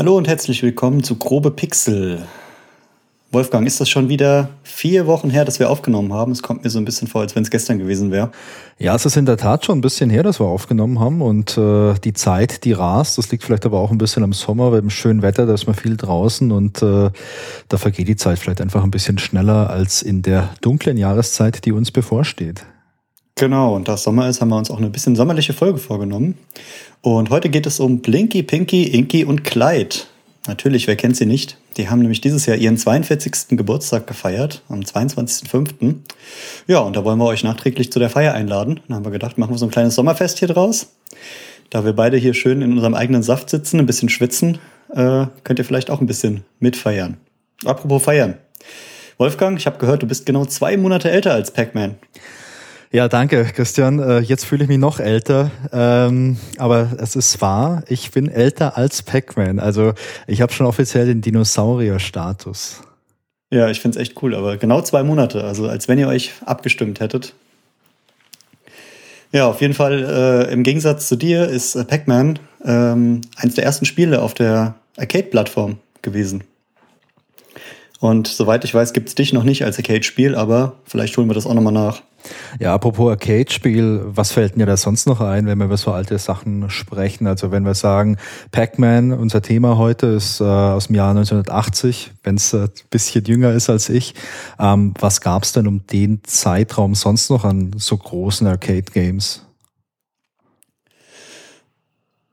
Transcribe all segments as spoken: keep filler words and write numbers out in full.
Hallo und herzlich willkommen zu Grobe Pixel. Wolfgang, ist das schon wieder vier Wochen her, dass wir aufgenommen haben? Es kommt mir so ein bisschen vor, als wenn es gestern gewesen wäre. Ja, es ist in der Tat schon ein bisschen her, dass wir aufgenommen haben. Und äh, die Zeit, die rast. Das liegt vielleicht aber auch ein bisschen am Sommer, weil im schönen Wetter, da ist man viel draußen. Und äh, da vergeht die Zeit vielleicht einfach ein bisschen schneller als in der dunklen Jahreszeit, die uns bevorsteht. Genau, und da es Sommer ist, haben wir uns auch eine bisschen sommerliche Folge vorgenommen. Und heute geht es um Blinky, Pinky, Inky und Clyde. Natürlich, wer kennt sie nicht? Die haben nämlich dieses Jahr ihren zweiundvierzigsten Geburtstag gefeiert, am zweiundzwanzigsten fünften Ja, und da wollen wir euch nachträglich zu der Feier einladen. Dann haben wir gedacht, machen wir so ein kleines Sommerfest hier draus. Da wir beide hier schön in unserem eigenen Saft sitzen, ein bisschen schwitzen, äh, könnt ihr vielleicht auch ein bisschen mitfeiern. Apropos feiern. Wolfgang, ich habe gehört, du bist genau zwei Monate älter als Pac-Man. Ja, danke, Christian. Jetzt fühle ich mich noch älter, aber es ist wahr, ich bin älter als Pac-Man. Also ich habe schon offiziell den Dinosaurier-Status. Ja, ich finde es echt cool, aber genau zwei Monate, also als wenn ihr euch abgestimmt hättet. Ja, auf jeden Fall, äh, im Gegensatz zu dir ist Pac-Man ähm, eins der ersten Spiele auf der Arcade-Plattform gewesen. Und soweit ich weiß, gibt's dich noch nicht als Arcade-Spiel, aber vielleicht holen wir das auch nochmal nach. Ja, apropos Arcade-Spiel, was fällt mir da sonst noch ein, wenn wir über so alte Sachen sprechen? Also wenn wir sagen, Pac-Man, unser Thema heute, ist äh, aus dem Jahr neunzehnhundertachtzig, wenn es äh, ein bisschen jünger ist als ich. Ähm, was gab's denn um den Zeitraum sonst noch an so großen Arcade-Games?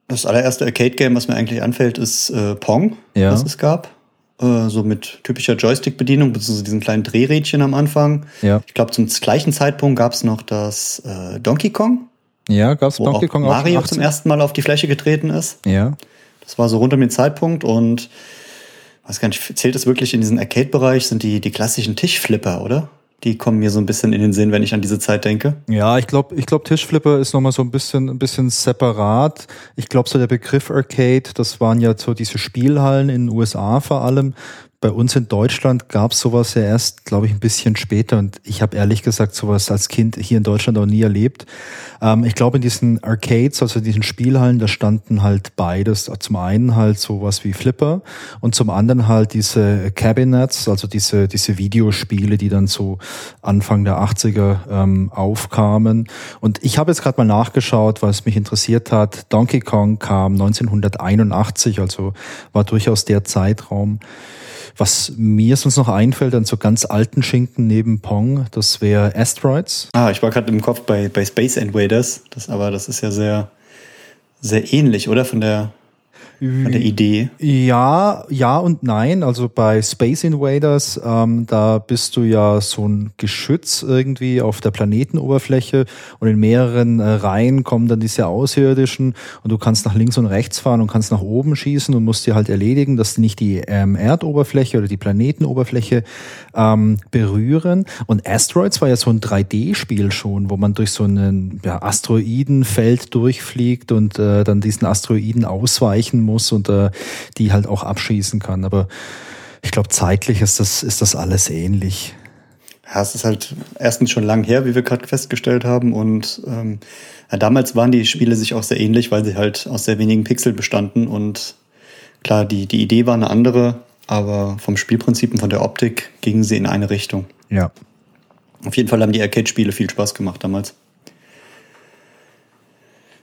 Das allererste Arcade-Game, was mir eigentlich anfällt, ist äh, Pong, ja. Was es gab. So mit typischer Joystick-Bedienung, beziehungsweise diesen kleinen Drehrädchen am Anfang. Ja. Ich glaube, zum gleichen Zeitpunkt gab es noch das äh, Donkey Kong. Ja, gab es Donkey Kong auch. Wo Mario zum ersten Mal auf die Fläche getreten ist. Ja. Das war so rund um den Zeitpunkt und weiß gar nicht, zählt es wirklich in diesen Arcade-Bereich, sind die, die klassischen Tischflipper, oder? Die kommen mir so ein bisschen in den Sinn, wenn ich an diese Zeit denke. Ja, ich glaube, ich glaub, Tischflipper ist nochmal so ein bisschen, ein bisschen separat. Ich glaube, so der Begriff Arcade, das waren ja so diese Spielhallen in den U S A vor allem. Bei uns in Deutschland gab es sowas ja erst, glaube ich, ein bisschen später. Und ich habe ehrlich gesagt sowas als Kind hier in Deutschland auch nie erlebt. Ähm, ich glaube, in diesen Arcades, also in diesen Spielhallen, da standen halt beides. Zum einen halt sowas wie Flipper und zum anderen halt diese Cabinets, also diese diese Videospiele, die dann so Anfang der achtziger ähm, aufkamen. Und ich habe jetzt gerade mal nachgeschaut, weil es mich interessiert hat. Donkey Kong kam neunzehnhunderteinundachtzig, also war durchaus der Zeitraum. Was mir sonst noch einfällt an so ganz alten Schinken neben Pong, das wäre Asteroids. Ah, ich war gerade im Kopf bei, bei Space Invaders, das, aber das ist ja sehr, sehr ähnlich, oder? Von der, von der Idee. Ja, ja und nein. Also bei Space Invaders, ähm, da bist du ja so ein Geschütz irgendwie auf der Planetenoberfläche und in mehreren äh, Reihen kommen dann diese Außerirdischen und du kannst nach links und rechts fahren und kannst nach oben schießen und musst dir halt erledigen, dass nicht die ähm, Erdoberfläche oder die Planetenoberfläche ähm, berühren. Und Asteroids war ja so ein drei D-Spiel schon, wo man durch so ein ja, Asteroidenfeld durchfliegt und äh, dann diesen Asteroiden ausweichen muss und äh, die halt auch abschießen kann. Aber ich glaube, zeitlich ist das, ist das alles ähnlich. Ja, es ist halt erstens schon lang her, wie wir gerade festgestellt haben. Und ähm, ja, damals waren die Spiele sich auch sehr ähnlich, weil sie halt aus sehr wenigen Pixel bestanden. Und klar, die, die Idee war eine andere, aber vom Spielprinzip und von der Optik gingen sie in eine Richtung. Ja. Auf jeden Fall haben die Arcade-Spiele viel Spaß gemacht damals.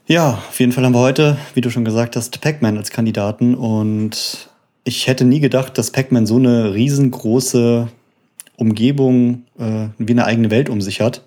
Ja, auf jeden Fall haben wir heute, wie du schon gesagt hast, Pac-Man als Kandidaten und ich hätte nie gedacht, dass Pac-Man so eine riesengroße Umgebung äh, wie eine eigene Welt um sich hat.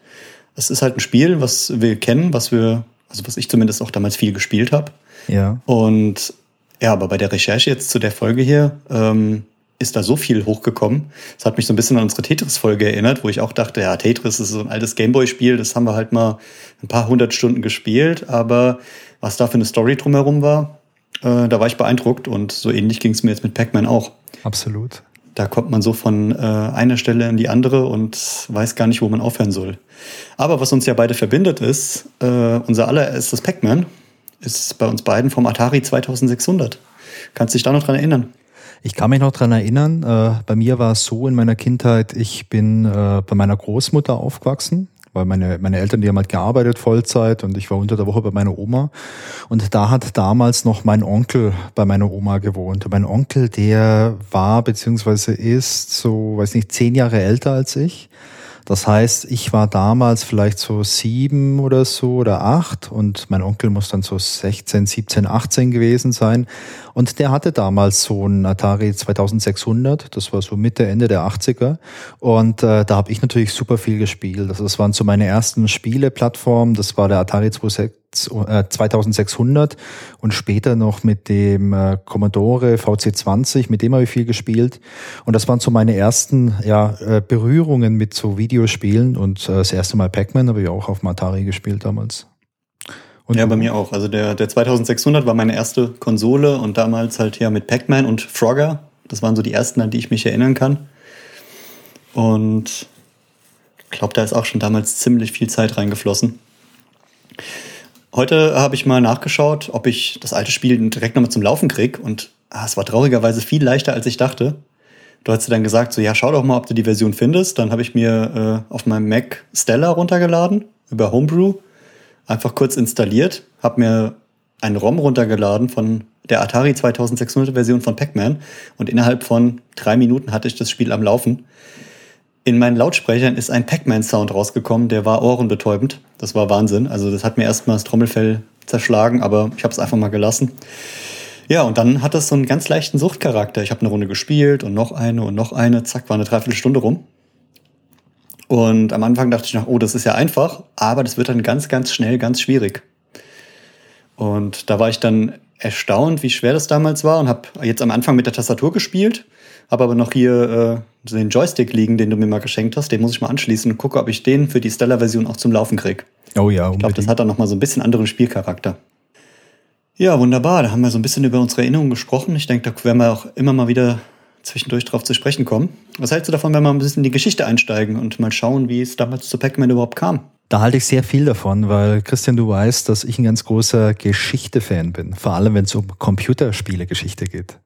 Es ist halt ein Spiel, was wir kennen, was wir, also was ich zumindest auch damals viel gespielt habe. Ja. Und ja, aber bei der Recherche jetzt zu der Folge hier ähm, ist da so viel hochgekommen. Das hat mich so ein bisschen an unsere Tetris-Folge erinnert, wo ich auch dachte, ja, Tetris ist so ein altes Gameboy-Spiel, das haben wir halt mal ein paar hundert Stunden gespielt, aber was da für eine Story drumherum war, äh, da war ich beeindruckt und so ähnlich ging es mir jetzt mit Pac-Man auch. Absolut. Da kommt man so von äh, einer Stelle in die andere und weiß gar nicht, wo man aufhören soll. Aber was uns ja beide verbindet ist, äh, unser allererstes Pac-Man ist bei uns beiden vom Atari zweitausendsechshundert. Kannst dich da noch dran erinnern? Ich kann mich noch dran erinnern, äh, bei mir war es so in meiner Kindheit, ich bin äh, bei meiner Großmutter aufgewachsen, weil meine meine Eltern, die haben halt gearbeitet Vollzeit und ich war unter der Woche bei meiner Oma. Und da hat damals noch mein Onkel bei meiner Oma gewohnt. Und mein Onkel, der war beziehungsweise ist so, weiß nicht, zehn Jahre älter als ich. Das heißt, ich war damals vielleicht so sieben oder so oder acht und mein Onkel muss dann so sechzehn, siebzehn, achtzehn gewesen sein. Und der hatte damals so einen Atari zweitausendsechshundert, das war so Mitte, Ende der achtziger. Und äh, da habe ich natürlich super viel gespielt. Also das waren so meine ersten Spieleplattformen, das war der Atari zweitausendsechshundert und später noch mit dem äh, Commodore V C zwanzig, mit dem habe ich viel gespielt. Und das waren so meine ersten ja, äh, Berührungen mit so Videospielen und äh, das erste Mal Pac-Man habe ich auch auf dem Atari gespielt damals. Und ja, bei mir auch. Also der, der zweitausendsechshundert war meine erste Konsole und damals halt ja mit Pac-Man und Frogger. Das waren so die ersten, an die ich mich erinnern kann. Und ich glaube, da ist auch schon damals ziemlich viel Zeit reingeflossen. Heute habe ich mal nachgeschaut, ob ich das alte Spiel direkt nochmal zum Laufen kriege. Und ah, es war traurigerweise viel leichter, als ich dachte. Du hast dann gesagt, so ja, schau doch mal, ob du die Version findest. Dann habe ich mir äh, auf meinem Mac Stella runtergeladen, über Homebrew. Einfach kurz installiert, habe mir einen ROM runtergeladen von der Atari zweitausendsechshundert Version von Pac-Man. Und innerhalb von drei Minuten hatte ich das Spiel am Laufen. In meinen Lautsprechern ist ein Pac-Man-Sound rausgekommen, der war ohrenbetäubend. Das war Wahnsinn. Also das hat mir erstmal das Trommelfell zerschlagen, aber ich habe es einfach mal gelassen. Ja, und dann hat das so einen ganz leichten Suchtcharakter. Ich habe eine Runde gespielt und noch eine und noch eine. Zack, war eine Dreiviertelstunde rum. Und am Anfang dachte ich noch, oh, das ist ja einfach. Aber das wird dann ganz, ganz schnell ganz schwierig. Und da war ich dann erstaunt, wie schwer das damals war. Und habe jetzt am Anfang mit der Tastatur gespielt. Habe aber noch hier äh, den Joystick liegen, den du mir mal geschenkt hast. Den muss ich mal anschließen und gucke, ob ich den für die Stella-Version auch zum Laufen kriege. Oh ja, unbedingt. Ich glaube, das hat dann nochmal so ein bisschen anderen Spielcharakter. Ja, wunderbar. Da haben wir so ein bisschen über unsere Erinnerungen gesprochen. Ich denke, da werden wir auch immer mal wieder zwischendurch drauf zu sprechen kommen. Was hältst du davon, wenn wir ein bisschen in die Geschichte einsteigen und mal schauen, wie es damals zu Pac-Man überhaupt kam? Da halte ich sehr viel davon, weil, Christian, du weißt, dass ich ein ganz großer Geschichte-Fan bin. Vor allem, wenn es um Computerspiele-Geschichte geht.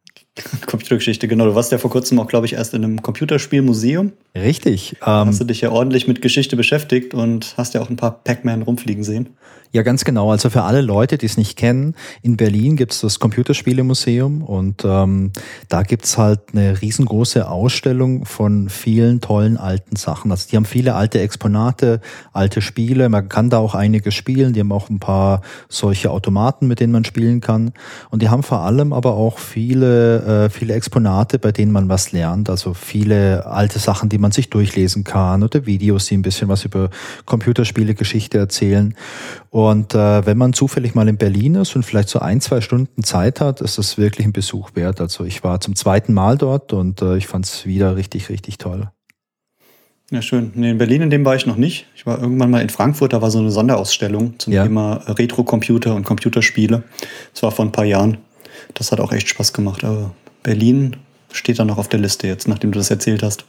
Computergeschichte, genau. Du warst ja vor kurzem auch, glaube ich, erst in einem Computerspielmuseum. Richtig. Ähm, hast du dich ja ordentlich mit Geschichte beschäftigt und hast ja auch ein paar Pac-Man rumfliegen sehen. Ja, ganz genau. Also für alle Leute, die es nicht kennen, in Berlin gibt es das Computerspielemuseum und ähm, da gibt es halt eine riesengroße Ausstellung von vielen tollen alten Sachen. Also die haben viele alte Exponate, alte Spiele. Man kann da auch einiges spielen. Die haben auch ein paar solche Automaten, mit denen man spielen kann. Und die haben vor allem aber auch viele viele Exponate, bei denen man was lernt, also viele alte Sachen, die man sich durchlesen kann oder Videos, die ein bisschen was über Computerspiele-Geschichte erzählen. Und äh, wenn man zufällig mal in Berlin ist und vielleicht so ein, zwei Stunden Zeit hat, ist das wirklich ein Besuch wert. Also ich war zum zweiten Mal dort und äh, ich fand es wieder richtig, richtig toll. Ja, schön. Nee, in Berlin, in dem war ich noch nicht. Ich war irgendwann mal in Frankfurt, da war so eine Sonderausstellung zum ja. Thema Retro-Computer und Computerspiele. Das war vor ein paar Jahren. Das hat auch echt Spaß gemacht. Aber Berlin steht da noch auf der Liste jetzt, nachdem du das erzählt hast.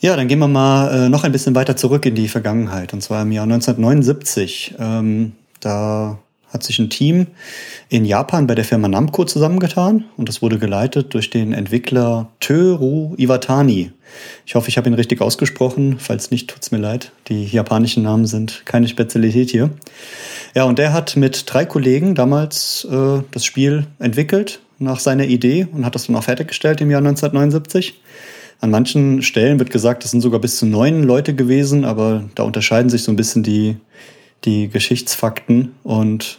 Ja, dann gehen wir mal äh, noch ein bisschen weiter zurück in die Vergangenheit. Und zwar im Jahr neunzehnhundertneunundsiebzig. Ähm, da hat sich ein Team in Japan bei der Firma Namco zusammengetan. Und das wurde geleitet durch den Entwickler Toru Iwatani. Ich hoffe, ich habe ihn richtig ausgesprochen. Falls nicht, tut's mir leid. Die japanischen Namen sind keine Spezialität hier. Ja, und der hat mit drei Kollegen damals äh, das Spiel entwickelt nach seiner Idee und hat das dann auch fertiggestellt im Jahr neunzehnhundertneunundsiebzig. An manchen Stellen wird gesagt, das sind sogar bis zu neun Leute gewesen, aber da unterscheiden sich so ein bisschen die, die Geschichtsfakten. Und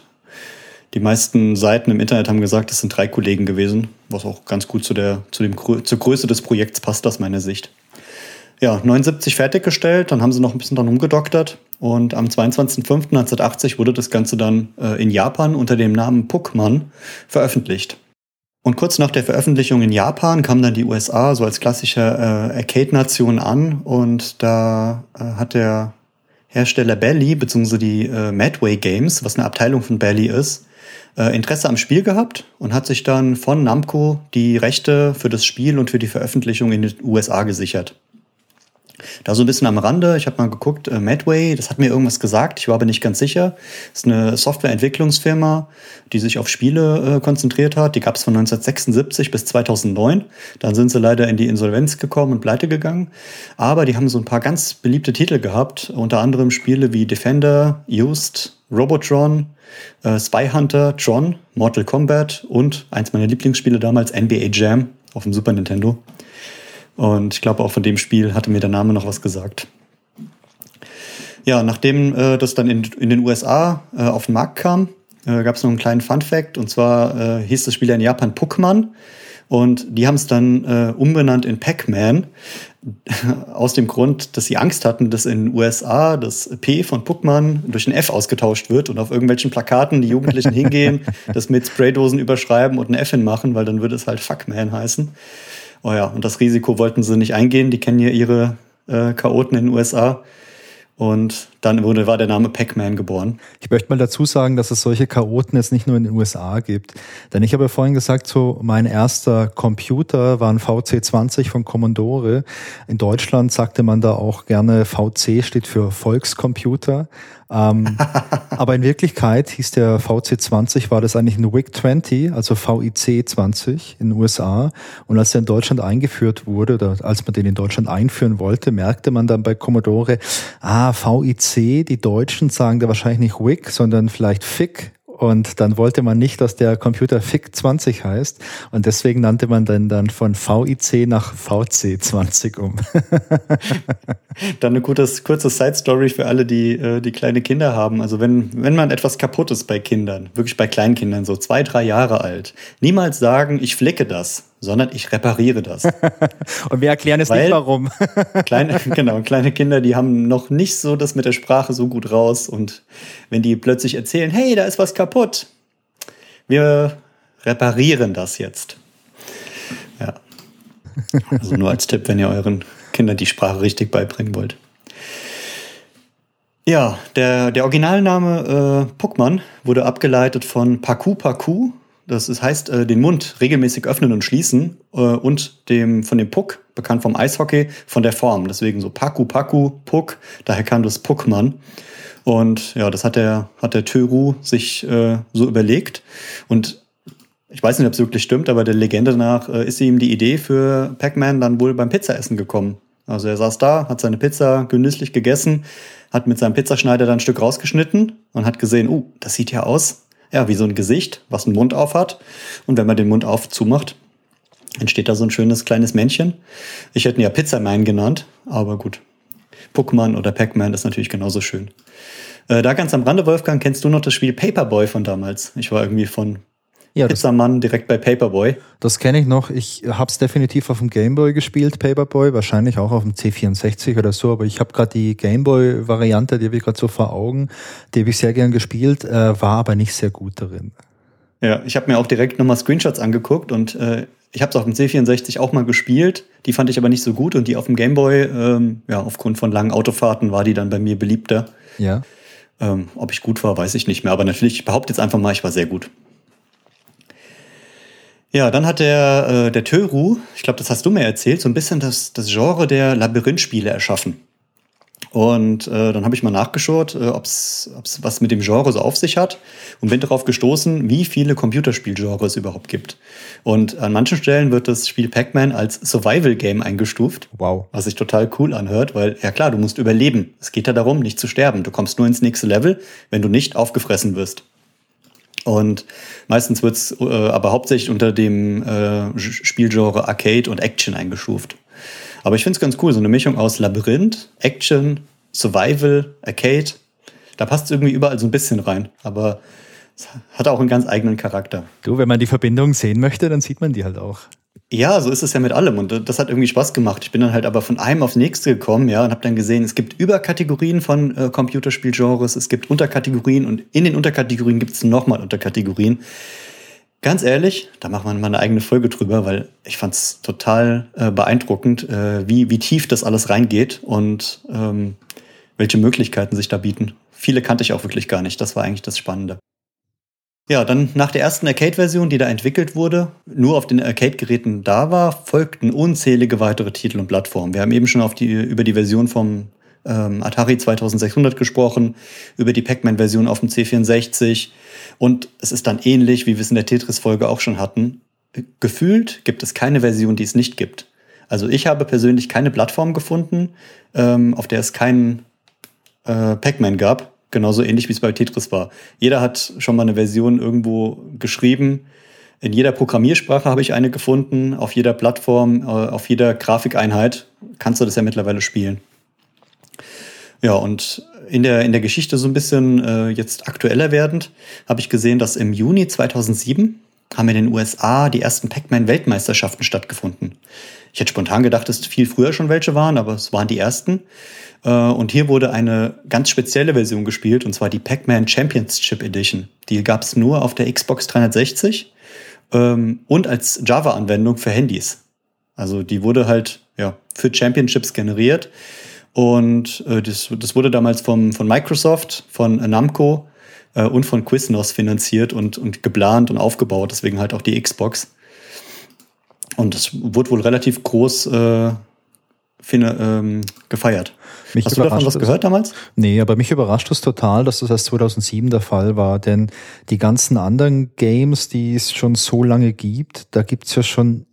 die meisten Seiten im Internet haben gesagt, das sind drei Kollegen gewesen, was auch ganz gut zu der, zu dem, zur Größe des Projekts passt aus meiner Sicht. Ja, neunundsiebzig fertiggestellt, dann haben sie noch ein bisschen dran rumgedoktert und am zweiundzwanzigsten fünften neunzehnhundertachtzig wurde das Ganze dann äh, in Japan unter dem Namen Puckman veröffentlicht. Und kurz nach der Veröffentlichung in Japan kamen dann die U S A so als klassische äh, Arcade-Nation an und da äh, hat der Hersteller Bally bzw. die äh, Madway Games, was eine Abteilung von Bally ist, Interesse am Spiel gehabt und hat sich dann von Namco die Rechte für das Spiel und für die Veröffentlichung in den U S A gesichert. Da so ein bisschen am Rande, ich habe mal geguckt, äh, Medway, das hat mir irgendwas gesagt, ich war aber nicht ganz sicher. Das ist eine Softwareentwicklungsfirma, die sich auf Spiele äh, konzentriert hat. Die gab es von neunzehnhundertsechsundsiebzig bis zweitausendneun. Dann sind sie leider in die Insolvenz gekommen und pleite gegangen. Aber die haben so ein paar ganz beliebte Titel gehabt, unter anderem Spiele wie Defender, Used, Robotron, äh, Spy Hunter, Tron, Mortal Kombat und eins meiner Lieblingsspiele damals, N B A Jam auf dem Super Nintendo. Und ich glaube, auch von dem Spiel hatte mir der Name noch was gesagt. Ja, nachdem äh, das dann in, in den U S A äh, auf den Markt kam, äh, gab es noch einen kleinen Fun-Fact. Und zwar äh, hieß das Spiel ja in Japan Puckman. Und die haben es dann äh, umbenannt in Pac-Man. Aus dem Grund, dass sie Angst hatten, dass in den U S A das P von Puckman durch ein F ausgetauscht wird und auf irgendwelchen Plakaten die Jugendlichen hingehen, das mit Spraydosen überschreiben und ein F hinmachen, weil dann würde es halt Fuckman heißen. Oh ja, und das Risiko wollten sie nicht eingehen. Die kennen ja ihre äh, Chaoten in den U S A. Und dann wurde, war der Name Pac-Man geboren. Ich möchte mal dazu sagen, dass es solche Chaoten jetzt nicht nur in den U S A gibt. Denn ich habe ja vorhin gesagt, so mein erster Computer war ein V C zwanzig von Commodore. In Deutschland sagte man da auch gerne, V C steht für Volkscomputer. Ähm, aber in Wirklichkeit hieß der V C zwanzig, war das eigentlich ein W I C zwanzig, also V I C zwanzig in den U S A. Und als der in Deutschland eingeführt wurde, oder als man den in Deutschland einführen wollte, merkte man dann bei Commodore, ah, V I C, die Deutschen sagen da wahrscheinlich nicht W I C, sondern vielleicht F I C. Und dann wollte man nicht, dass der Computer F I C zwanzig heißt. Und deswegen nannte man den dann von V I C nach V C zwanzig um. Dann eine gute, kurze Side-Story für alle, die, die kleine Kinder haben. Also wenn, wenn man etwas kaputt ist bei Kindern, wirklich bei Kleinkindern, so zwei, drei Jahre alt, niemals sagen, ich flicke das, sondern ich repariere das. Und wir erklären es nicht, warum. kleine, genau, kleine Kinder, die haben noch nicht so das mit der Sprache so gut raus. Und wenn die plötzlich erzählen, hey, da ist was kaputt, wir reparieren das jetzt. Ja. Also nur als Tipp, wenn ihr euren Kindern die Sprache richtig beibringen wollt. Ja, der, der Originalname äh, Puckman wurde abgeleitet von Paku Paku. Das heißt, äh, den Mund regelmäßig öffnen und schließen äh, und dem, von dem Puck, bekannt vom Eishockey, von der Form. Deswegen so Paku, Paku, Puck, daher kam das Puckman. Und ja, das hat der, hat der Töru sich äh, so überlegt. Und ich weiß nicht, ob es wirklich stimmt, aber der Legende nach äh, ist ihm die Idee für Pac-Man dann wohl beim Pizzaessen gekommen. Also er saß da, hat seine Pizza genüsslich gegessen, hat mit seinem Pizzaschneider dann ein Stück rausgeschnitten und hat gesehen, oh, das sieht ja aus. Ja, wie so ein Gesicht, was einen Mund auf hat. Und wenn man den Mund auf zumacht, entsteht da so ein schönes kleines Männchen. Ich hätte ihn ja Pizzaman genannt, aber gut. Puckman oder Pac-Man ist natürlich genauso schön. Äh, da ganz am Rande, Wolfgang, kennst du noch das Spiel Paperboy von damals? Ich war irgendwie von ja, Pizzaman direkt bei Paperboy. Das kenne ich noch. Ich habe es definitiv auf dem Gameboy gespielt, Paperboy. Wahrscheinlich auch auf dem C vierundsechzig oder so. Aber ich habe gerade die Gameboy-Variante, die habe ich gerade so vor Augen. Die habe ich sehr gern gespielt, äh, war aber nicht sehr gut darin. Ja, ich habe mir auch direkt nochmal Screenshots angeguckt. Und äh, ich habe es auf dem C vierundsechzig auch mal gespielt. Die fand ich aber nicht so gut. Und die auf dem Gameboy, ähm, ja, aufgrund von langen Autofahrten war die dann bei mir beliebter. Ja. Ähm, ob ich gut war, weiß ich nicht mehr. Aber natürlich, ich behaupte jetzt einfach mal, ich war sehr gut. Ja, dann hat der, äh, der Töru, ich glaube, das hast du mir erzählt, so ein bisschen das, das Genre der Labyrinthspiele erschaffen. Und äh, dann habe ich mal nachgeschaut, äh, ob es was mit dem Genre so auf sich hat und bin darauf gestoßen, wie viele Computerspielgenres es überhaupt gibt. Und an manchen Stellen wird das Spiel Pac-Man als Survival-Game eingestuft. Wow. Was sich total cool anhört, weil, ja klar, du musst überleben. Es geht ja darum, nicht zu sterben. Du kommst nur ins nächste Level, wenn du nicht aufgefressen wirst. Und meistens wird es äh, aber hauptsächlich unter dem äh, Spielgenre Arcade und Action eingestuft. Aber ich finde es ganz cool, so eine Mischung aus Labyrinth, Action, Survival, Arcade. Da passt es irgendwie überall so ein bisschen rein. Aber es hat auch einen ganz eigenen Charakter. Du, wenn man die Verbindung sehen möchte, dann sieht man die halt auch. Ja, so ist es ja mit allem und das hat irgendwie Spaß gemacht. Ich bin dann halt aber von einem aufs nächste gekommen, ja, und habe dann gesehen, es gibt Überkategorien von äh, Computerspielgenres, es gibt Unterkategorien und in den Unterkategorien gibt es nochmal Unterkategorien. Ganz ehrlich, da macht man mal eine eigene Folge drüber, weil ich fand es total äh, beeindruckend, äh, wie, wie tief das alles reingeht und ähm, welche Möglichkeiten sich da bieten. Viele kannte ich auch wirklich gar nicht, das war eigentlich das Spannende. Ja, dann nach der ersten Arcade-Version, die da entwickelt wurde, nur auf den Arcade-Geräten da war, folgten unzählige weitere Titel und Plattformen. Wir haben eben schon auf die, über die Version vom ähm, Atari zweitausendsechshundert gesprochen, über die Pac-Man-Version auf dem C vierundsechzig. Und es ist dann ähnlich, wie wir es in der Tetris-Folge auch schon hatten. Gefühlt gibt es keine Version, die es nicht gibt. Also ich habe persönlich keine Plattform gefunden, ähm, auf der es keinen äh, Pac-Man gab. Genauso ähnlich, wie es bei Tetris war. Jeder hat schon mal eine Version irgendwo geschrieben. In jeder Programmiersprache habe ich eine gefunden. Auf jeder Plattform, auf jeder Grafikeinheit kannst du das ja mittlerweile spielen. Ja, und in der, in der Geschichte so ein bisschen äh, jetzt aktueller werdend, habe ich gesehen, dass im Juni zweitausendsieben haben in den U S A die ersten Pac-Man-Weltmeisterschaften stattgefunden. Ich hätte spontan gedacht, dass viel früher schon welche waren, aber es waren die ersten. Und hier wurde eine ganz spezielle Version gespielt, und zwar die Pac-Man Championship Edition. Die gab es nur auf der Xbox dreihundertsechzig und als Java-Anwendung für Handys. Also die wurde halt ja, für Championships generiert. Und das, das wurde damals vom, von Microsoft, von Namco und von Quiznos finanziert und, und geplant und aufgebaut, deswegen halt auch die Xbox. Und das wurde wohl relativ groß äh, fine, ähm, gefeiert. Mich Hast du davon was gehört damals? Nee, aber mich überrascht es total, dass das erst zweitausendsieben der Fall war, denn die ganzen anderen Games, die es schon so lange gibt, da gibt es ja schon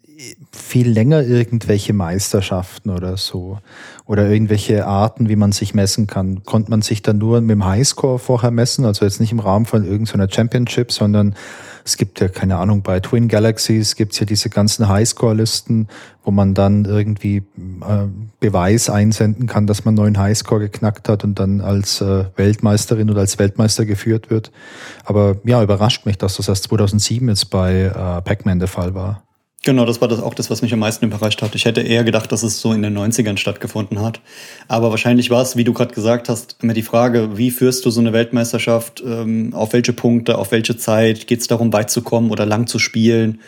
viel länger irgendwelche Meisterschaften oder so. Oder irgendwelche Arten, wie man sich messen kann. Konnte man sich dann nur mit dem Highscore vorher messen? Also jetzt nicht im Rahmen von irgendeiner Championship, sondern es gibt ja, keine Ahnung, bei Twin Galaxies gibt's ja diese ganzen Highscore-Listen, wo man dann irgendwie äh, Beweis einsenden kann, dass man einen neuen Highscore geknackt hat und dann als äh, Weltmeisterin oder als Weltmeister geführt wird. Aber ja, überrascht mich, dass das erst zweitausendsieben jetzt bei äh, Pac-Man der Fall war. Genau, das war das auch das, was mich am meisten überrascht hat. Ich hätte eher gedacht, dass es so in den neunzigern stattgefunden hat. Aber wahrscheinlich war es, wie du gerade gesagt hast, immer die Frage, wie führst du so eine Weltmeisterschaft, ähm, auf welche Punkte, auf welche Zeit, geht es darum, weit zu kommen oder lang zu spielen?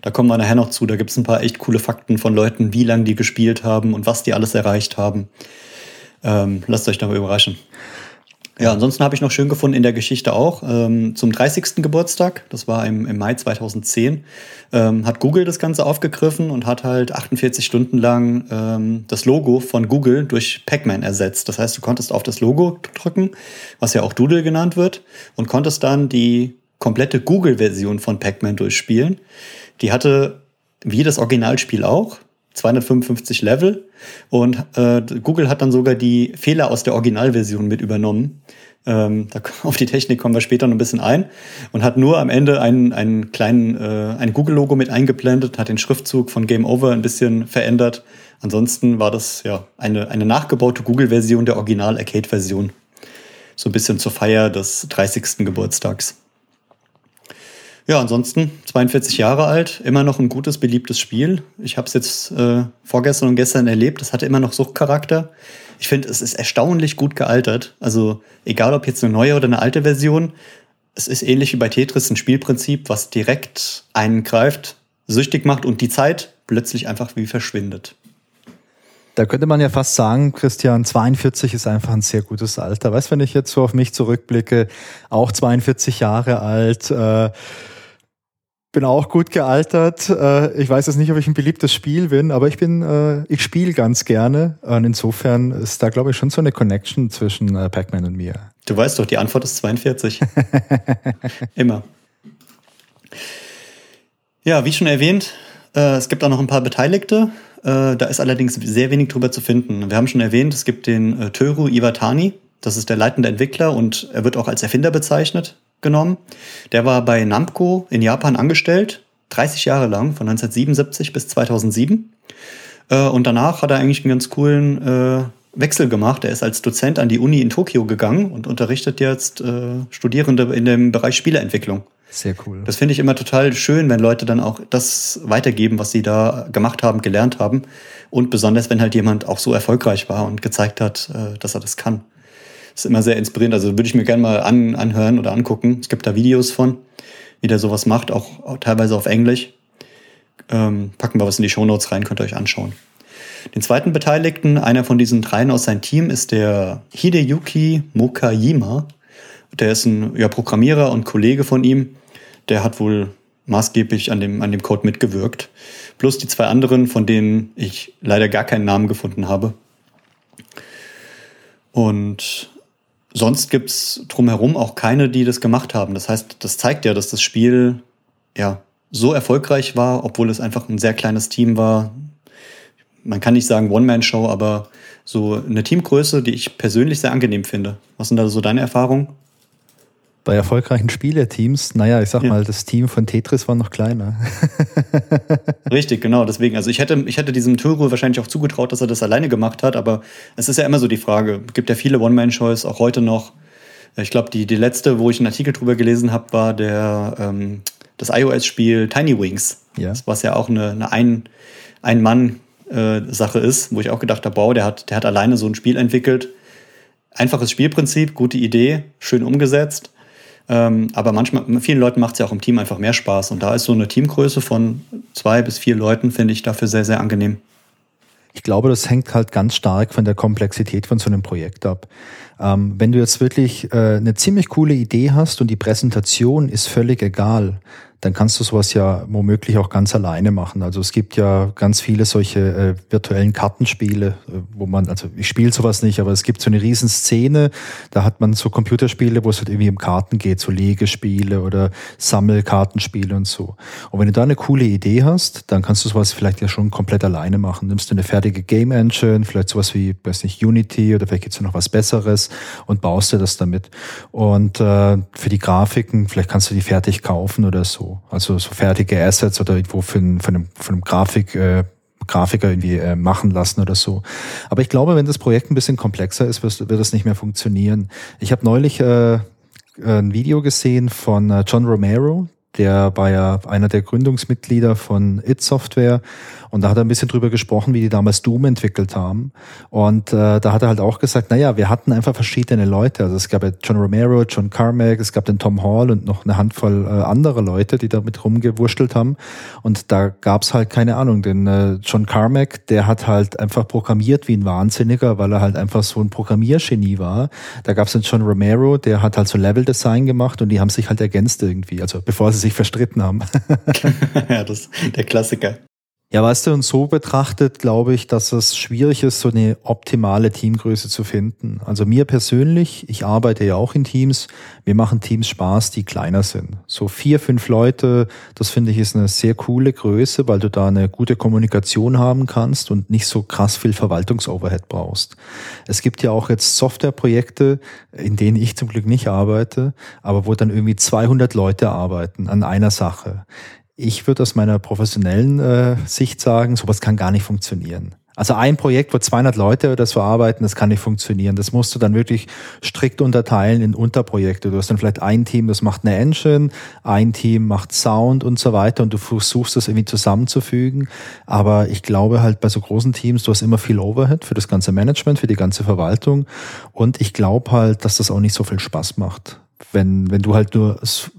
Da kommen wir nachher noch zu, da gibt es ein paar echt coole Fakten von Leuten, wie lange die gespielt haben und was die alles erreicht haben. Ähm, lasst euch dabei überraschen. Ja, ansonsten habe ich noch schön gefunden in der Geschichte auch, ähm, zum dreißigsten Geburtstag, das war im, im Mai zweitausendzehn, ähm, hat Google das Ganze aufgegriffen und hat halt achtundvierzig Stunden lang ähm, das Logo von Google durch Pac-Man ersetzt. Das heißt, du konntest auf das Logo drücken, was ja auch Doodle genannt wird, und konntest dann die komplette Google-Version von Pac-Man durchspielen. Die hatte, wie das Originalspiel auch, zweihundertfünfundfünfzig Level, und äh, Google hat dann sogar die Fehler aus der Originalversion mit übernommen. Ähm, da, auf die Technik kommen wir später noch ein bisschen ein, und hat nur am Ende einen, einen kleinen, äh, ein Google-Logo mit eingeblendet, hat den Schriftzug von Game Over ein bisschen verändert. Ansonsten war das ja eine, eine nachgebaute Google-Version der Original-Arcade-Version. So ein bisschen zur Feier des dreißigsten Geburtstags. Ja, ansonsten zweiundvierzig Jahre alt, immer noch ein gutes, beliebtes Spiel. Ich habe es jetzt äh, vorgestern und gestern erlebt, es hatte immer noch Suchtcharakter. Ich finde, es ist erstaunlich gut gealtert. Also egal, ob jetzt eine neue oder eine alte Version, es ist ähnlich wie bei Tetris ein Spielprinzip, was direkt einen greift, süchtig macht und die Zeit plötzlich einfach wie verschwindet. Da könnte man ja fast sagen, Christian, zweiundvierzig ist einfach ein sehr gutes Alter. Weißt du, wenn ich jetzt so auf mich zurückblicke, auch zweiundvierzig Jahre alt, äh, bin auch gut gealtert. Äh, ich weiß jetzt nicht, ob ich ein beliebtes Spiel bin, aber ich bin, äh, ich spiele ganz gerne. Und insofern ist da, glaube ich, schon so eine Connection zwischen äh, Pac-Man und mir. Du weißt doch, die Antwort ist zweiundvierzig. Immer. Ja, wie schon erwähnt, äh, es gibt auch noch ein paar Beteiligte. Da ist allerdings sehr wenig drüber zu finden. Wir haben schon erwähnt, es gibt den äh, Toru Iwatani. Das ist der leitende Entwickler, und er wird auch als Erfinder bezeichnet genommen. Der war bei Namco in Japan angestellt, dreißig Jahre lang, von neunzehnhundertsiebenundsiebzig bis zweitausendsieben. Äh, und danach hat er eigentlich einen ganz coolen äh, Wechsel gemacht. Er ist als Dozent an die Uni in Tokio gegangen und unterrichtet jetzt äh, Studierende in dem Bereich Spieleentwicklung. Sehr cool. Das finde ich immer total schön, wenn Leute dann auch das weitergeben, was sie da gemacht haben, gelernt haben. Und besonders, wenn halt jemand auch so erfolgreich war und gezeigt hat, dass er das kann. Das ist immer sehr inspirierend. Also würde ich mir gerne mal an, anhören oder angucken. Es gibt da Videos von, wie der sowas macht, auch, auch teilweise auf Englisch. Ähm, packen wir was in die Shownotes rein, könnt ihr euch anschauen. Den zweiten Beteiligten, einer von diesen dreien aus seinem Team, ist der Hideyuki Mokajima. Der ist ein ja, Programmierer und Kollege von ihm. der hat wohl maßgeblich an dem, an dem Code mitgewirkt. Plus die zwei anderen, von denen ich leider gar keinen Namen gefunden habe. Und sonst gibt es drumherum auch keine, die das gemacht haben. Das heißt, das zeigt ja, dass das Spiel ja so erfolgreich war, obwohl es einfach ein sehr kleines Team war. Man kann nicht sagen One-Man-Show, aber so eine Teamgröße, die ich persönlich sehr angenehm finde. Was sind da so deine Erfahrungen? Bei erfolgreichen Spielerteams, naja, ich sag ja. mal, das Team von Tetris war noch kleiner. Richtig, genau, deswegen. Also ich hätte, ich hätte diesem Töru wahrscheinlich auch zugetraut, dass er das alleine gemacht hat, aber es ist ja immer so die Frage. Es gibt ja viele One-Man-Shows, auch heute noch. Ich glaube, die, die letzte, wo ich einen Artikel drüber gelesen habe, war der ähm, das iOS-Spiel Tiny Wings. Ja. Das, was ja auch eine, eine Ein, Ein-Mann- Sache ist, wo ich auch gedacht habe, wow, der hat, der hat alleine so ein Spiel entwickelt. Einfaches Spielprinzip, gute Idee, schön umgesetzt. Ähm, aber manchmal, vielen Leuten macht es ja auch im Team einfach mehr Spaß. Und da ist so eine Teamgröße von zwei bis vier Leuten, finde ich, dafür sehr, sehr angenehm. Ich glaube, das hängt halt ganz stark von der Komplexität von so einem Projekt ab. Ähm, wenn du jetzt wirklich äh, eine ziemlich coole Idee hast und die Präsentation ist völlig egal, dann kannst du sowas ja womöglich auch ganz alleine machen. Also es gibt ja ganz viele solche äh, virtuellen Kartenspiele, äh, wo man, also ich spiele sowas nicht, aber es gibt so eine riesen Szene, da hat man so Computerspiele, wo es halt irgendwie um Karten geht, so Legespiele oder Sammelkartenspiele und so. Und wenn du da eine coole Idee hast, dann kannst du sowas vielleicht ja schon komplett alleine machen. Nimmst du eine fertige Game Engine, vielleicht sowas wie, weiß nicht, Unity oder vielleicht gibt es ja noch was Besseres und baust dir das damit. Und äh, für die Grafiken, vielleicht kannst du die fertig kaufen oder so. Also so fertige Assets oder irgendwo von einem, einem Grafik, äh, Grafiker irgendwie äh, machen lassen oder so. Aber ich glaube, wenn das Projekt ein bisschen komplexer ist, wird, wird das nicht mehr funktionieren. Ich habe neulich äh, ein Video gesehen von äh, John Romero, der war ja einer der Gründungsmitglieder von id Software und da hat er ein bisschen drüber gesprochen, wie die damals Doom entwickelt haben und äh, da hat er halt auch gesagt, naja, wir hatten einfach verschiedene Leute, also es gab ja John Romero, John Carmack, es gab den Tom Hall und noch eine Handvoll äh, andere Leute, die damit rumgewurschtelt haben und da gab's halt, keine Ahnung, den äh, John Carmack, der hat halt einfach programmiert wie ein Wahnsinniger, weil er halt einfach so ein Programmiergenie war, da gab's den John Romero, der hat halt so Level-Design gemacht und die haben sich halt ergänzt irgendwie, also bevor sie sich verstritten haben. Ja, das ist der Klassiker. Ja, weißt du, und so betrachtet glaube ich, dass es schwierig ist, so eine optimale Teamgröße zu finden. Also mir persönlich, ich arbeite ja auch in Teams, mir machen Teams Spaß, die kleiner sind. So vier, fünf Leute, das finde ich ist eine sehr coole Größe, weil du da eine gute Kommunikation haben kannst und nicht so krass viel Verwaltungsoverhead brauchst. Es gibt ja auch jetzt Softwareprojekte, in denen ich zum Glück nicht arbeite, aber wo dann irgendwie zweihundert Leute arbeiten an einer Sache. Ich würde aus meiner professionellen äh, Sicht sagen, sowas kann gar nicht funktionieren. Also ein Projekt, wo zweihundert Leute das verarbeiten, das kann nicht funktionieren. Das musst du dann wirklich strikt unterteilen in Unterprojekte. Du hast dann vielleicht ein Team, das macht eine Engine, ein Team macht Sound und so weiter und du versuchst das irgendwie zusammenzufügen. Aber ich glaube halt bei so großen Teams, du hast immer viel Overhead für das ganze Management, für die ganze Verwaltung und ich glaube halt, dass das auch nicht so viel Spaß macht, wenn, wenn du halt nur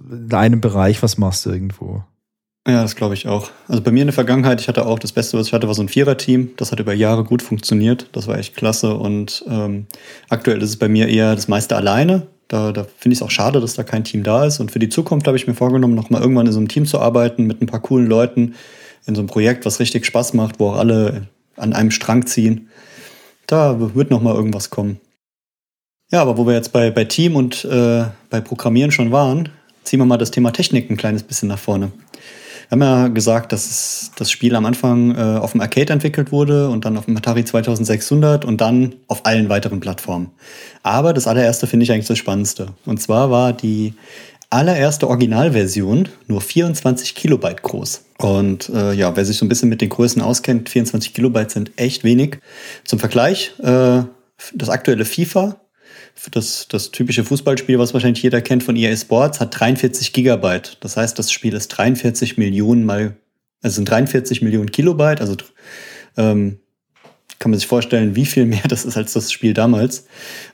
in einem Bereich was machst irgendwo. Ja, das glaube ich auch. Also bei mir in der Vergangenheit, ich hatte auch das Beste, was ich hatte, war so ein Vierer-Team. Das hat über Jahre gut funktioniert. Das war echt klasse. Und ähm, aktuell ist es bei mir eher das meiste alleine. Da, da finde ich es auch schade, dass da kein Team da ist. Und für die Zukunft habe ich mir vorgenommen, nochmal irgendwann in so einem Team zu arbeiten mit ein paar coolen Leuten in so einem Projekt, was richtig Spaß macht, wo auch alle an einem Strang ziehen. Da wird nochmal irgendwas kommen. Ja, aber wo wir jetzt bei, bei Team und äh, bei Programmieren schon waren, ziehen wir mal das Thema Technik ein kleines bisschen nach vorne. Wir haben ja gesagt, dass das Spiel am Anfang äh, auf dem Arcade entwickelt wurde und dann auf dem Atari zweitausendsechshundert und dann auf allen weiteren Plattformen. Aber das allererste finde ich eigentlich das Spannendste. Und zwar war die allererste Originalversion nur vierundzwanzig Kilobyte groß. Und äh, ja, wer sich so ein bisschen mit den Größen auskennt, vierundzwanzig Kilobyte sind echt wenig. Zum Vergleich, äh, das aktuelle FIFA, Das, das typische Fußballspiel, was wahrscheinlich jeder kennt von E A Sports, hat dreiundvierzig Gigabyte. Das heißt, das Spiel ist dreiundvierzig Millionen mal, also sind dreiundvierzig Millionen Kilobyte. Also ähm, kann man sich vorstellen, wie viel mehr das ist als das Spiel damals.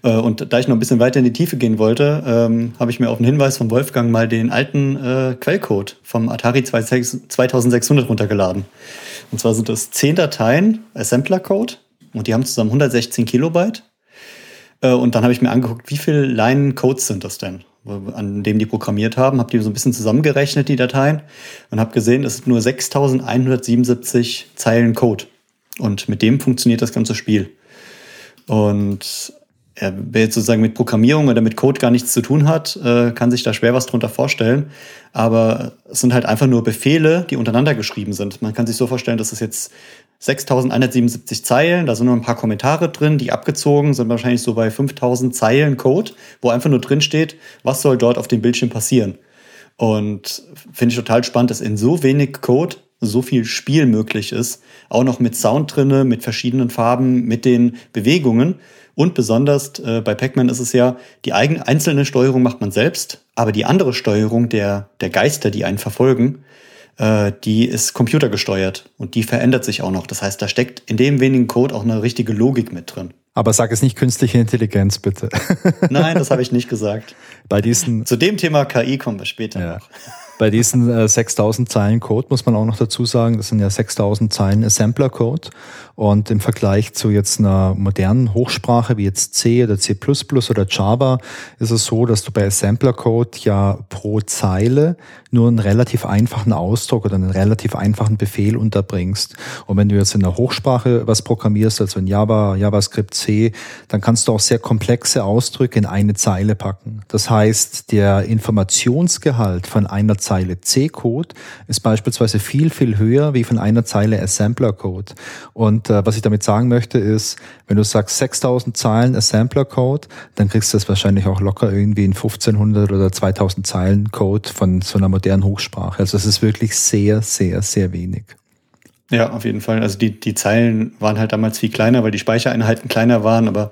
Äh, und da ich noch ein bisschen weiter in die Tiefe gehen wollte, ähm, habe ich mir auf einen Hinweis von Wolfgang mal den alten äh, Quellcode vom Atari zweitausendsechshundert runtergeladen. Und zwar sind das zehn Dateien, Assembler-Code, und die haben zusammen hundertsechzehn Kilobyte. Und dann habe ich mir angeguckt, wie viele Line-Codes sind das denn? an dem die programmiert haben, habe die so ein bisschen zusammengerechnet, die Dateien, und habe gesehen, es sind nur sechstausendeinhundertsiebenundsiebzig Zeilen Code. Und mit dem funktioniert das ganze Spiel. Und ja, wer jetzt sozusagen mit Programmierung oder mit Code gar nichts zu tun hat, äh, kann sich da schwer was drunter vorstellen. Aber es sind halt einfach nur Befehle, die untereinander geschrieben sind. Man kann sich so vorstellen, dass es jetzt sechstausendeinhundertsiebenundsiebzig Zeilen, da sind nur ein paar Kommentare drin, die abgezogen sind, wahrscheinlich so bei fünftausend Zeilen Code, wo einfach nur drin steht, was soll dort auf dem Bildschirm passieren. Und finde ich total spannend, dass in so wenig Code so viel Spiel möglich ist, auch noch mit Sound drinne, mit verschiedenen Farben, mit den Bewegungen. Und besonders äh, bei Pac-Man ist es ja, die eigene, einzelne Steuerung macht man selbst, aber die andere Steuerung der, der Geister, die einen verfolgen, äh, die ist computergesteuert und die verändert sich auch noch. Das heißt, da steckt in dem wenigen Code auch eine richtige Logik mit drin. Aber sag es nicht künstliche Intelligenz, bitte. Nein, das habe ich nicht gesagt. Bei diesen Zu dem Thema K I kommen wir später ja. noch. Bei diesen äh, sechstausend Zeilen Code muss man auch noch dazu sagen, das sind ja sechstausend Zeilen Assembler-Code, und im Vergleich zu jetzt einer modernen Hochsprache wie jetzt C oder C plus plus oder Java ist es so, dass du bei Assembler-Code ja pro Zeile nur einen relativ einfachen Ausdruck oder einen relativ einfachen Befehl unterbringst. Und wenn du jetzt in einer Hochsprache was programmierst, also in Java, JavaScript, C, dann kannst du auch sehr komplexe Ausdrücke in eine Zeile packen. Das heißt, der Informationsgehalt von einer Zeile Zeile C-Code ist beispielsweise viel, viel höher wie von einer Zeile Assembler-Code. Und äh, was ich damit sagen möchte ist, wenn du sagst sechstausend Zeilen Assembler-Code, dann kriegst du das wahrscheinlich auch locker irgendwie in fünfzehnhundert oder zweitausend Zeilen Code von so einer modernen Hochsprache. Also es ist wirklich sehr, sehr, sehr wenig. Ja, auf jeden Fall. Also die, die Zeilen waren halt damals viel kleiner, weil die Speichereinheiten kleiner waren. Aber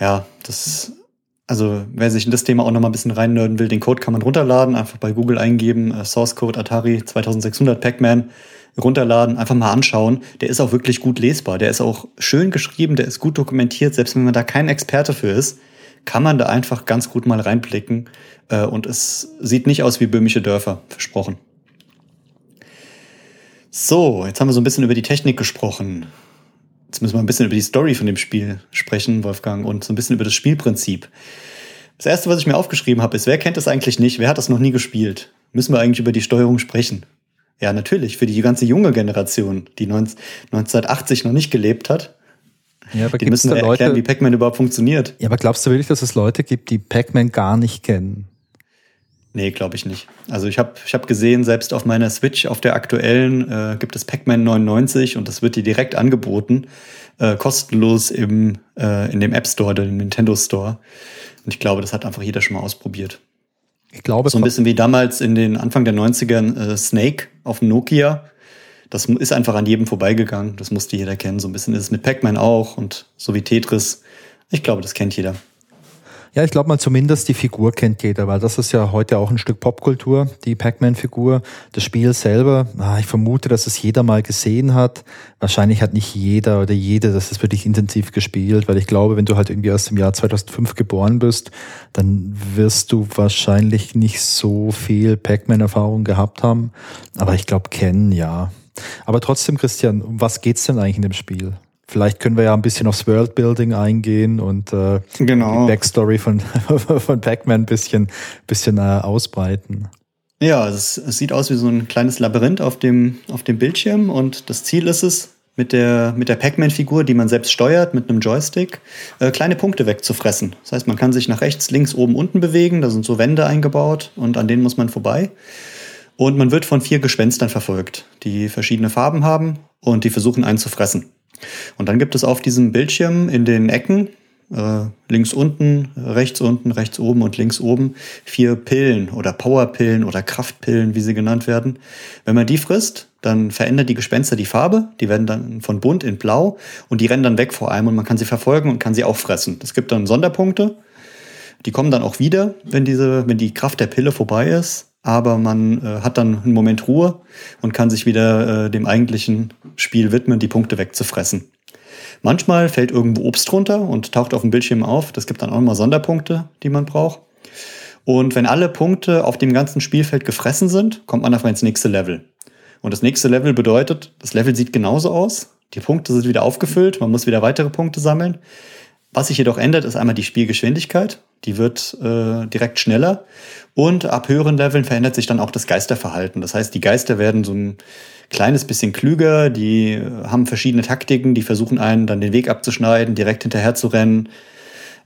ja, das Also wer sich in das Thema auch noch mal ein bisschen reinnörden will, den Code kann man runterladen, einfach bei Google eingeben, äh, Source Code Atari zweitausendsechshundert Pac-Man runterladen, einfach mal anschauen. Der ist auch wirklich gut lesbar, der ist auch schön geschrieben, der ist gut dokumentiert. Selbst wenn man da kein Experte für ist, kann man da einfach ganz gut mal reinblicken. Äh, und es sieht nicht aus wie böhmische Dörfer, versprochen. So, jetzt haben wir so ein bisschen über die Technik gesprochen. Jetzt müssen wir ein bisschen über die Story von dem Spiel sprechen, Wolfgang, und so ein bisschen über das Spielprinzip. Das Erste, was ich mir aufgeschrieben habe, ist, wer kennt das eigentlich nicht? Wer hat das noch nie gespielt? Müssen wir eigentlich über die Steuerung sprechen? Ja, natürlich, für die ganze junge Generation, die neunzehnhundertachtzig noch nicht gelebt hat. Ja, aber die müssen da erklären, Leute, wie Pac-Man überhaupt funktioniert. Ja, aber glaubst du wirklich, dass es Leute gibt, die Pac-Man gar nicht kennen? Nee, glaube ich nicht. Also ich habe ich hab gesehen, selbst auf meiner Switch, auf der aktuellen, äh, gibt es Pac-Man neunundneunzig und das wird dir direkt angeboten, äh, kostenlos im, äh, in dem App Store, dem Nintendo Store. Und ich glaube, das hat einfach jeder schon mal ausprobiert. Ich glaube, so ein bisschen wie damals in den Anfang der neunzigern äh, Snake auf dem Nokia. Das ist einfach an jedem vorbeigegangen. Das musste jeder kennen. So ein bisschen ist es mit Pac-Man auch und so wie Tetris. Ich glaube, das kennt jeder. Ja, ich glaube mal zumindest die Figur kennt jeder, weil das ist ja heute auch ein Stück Popkultur, die Pac-Man-Figur. Das Spiel selber, ich vermute, dass es jeder mal gesehen hat. Wahrscheinlich hat nicht jeder oder jede das ist wirklich intensiv gespielt, weil ich glaube, wenn du halt irgendwie aus dem Jahr zweitausendfünf geboren bist, dann wirst du wahrscheinlich nicht so viel Pac-Man-Erfahrung gehabt haben. Aber ich glaube, kennen, ja. Aber trotzdem, Christian, um was geht's denn eigentlich in dem Spiel? Vielleicht können wir ja ein bisschen aufs Worldbuilding eingehen und äh, genau. die Backstory von, von Pac-Man ein bisschen, bisschen äh, ausbreiten. Ja, es, es sieht aus wie so ein kleines Labyrinth auf dem, auf dem Bildschirm. Und das Ziel ist es, mit der, mit der Pac-Man-Figur, die man selbst steuert, mit einem Joystick, äh, kleine Punkte wegzufressen. Das heißt, man kann sich nach rechts, links, oben, unten bewegen. Da sind so Wände eingebaut und an denen muss man vorbei. Und man wird von vier Gespenstern verfolgt, die verschiedene Farben haben und die versuchen, einen zu fressen. Und dann gibt es auf diesem Bildschirm in den Ecken, äh, links unten, rechts unten, rechts oben und links oben, vier Pillen oder Powerpillen oder Kraftpillen, wie sie genannt werden. Wenn man die frisst, dann verändern die Gespenster die Farbe, die werden dann von bunt in blau und die rennen dann weg vor einem und man kann sie verfolgen und kann sie auch fressen. Es gibt dann Sonderpunkte, die kommen dann auch wieder, wenn diese, wenn die Kraft der Pille vorbei ist. Aber man äh, hat dann einen Moment Ruhe und kann sich wieder äh, dem eigentlichen Spiel widmen, die Punkte wegzufressen. Manchmal fällt irgendwo Obst runter und taucht auf dem Bildschirm auf. Das gibt dann auch nochmal Sonderpunkte, die man braucht. Und wenn alle Punkte auf dem ganzen Spielfeld gefressen sind, kommt man einfach ins nächste Level. Und das nächste Level bedeutet, das Level sieht genauso aus. Die Punkte sind wieder aufgefüllt, man muss wieder weitere Punkte sammeln. Was sich jedoch ändert, ist einmal die Spielgeschwindigkeit. Die wird äh, direkt schneller. Und ab höheren Leveln verändert sich dann auch das Geisterverhalten. Das heißt, die Geister werden so ein kleines bisschen klüger. Die haben verschiedene Taktiken. Die versuchen einen dann den Weg abzuschneiden, direkt hinterher zu rennen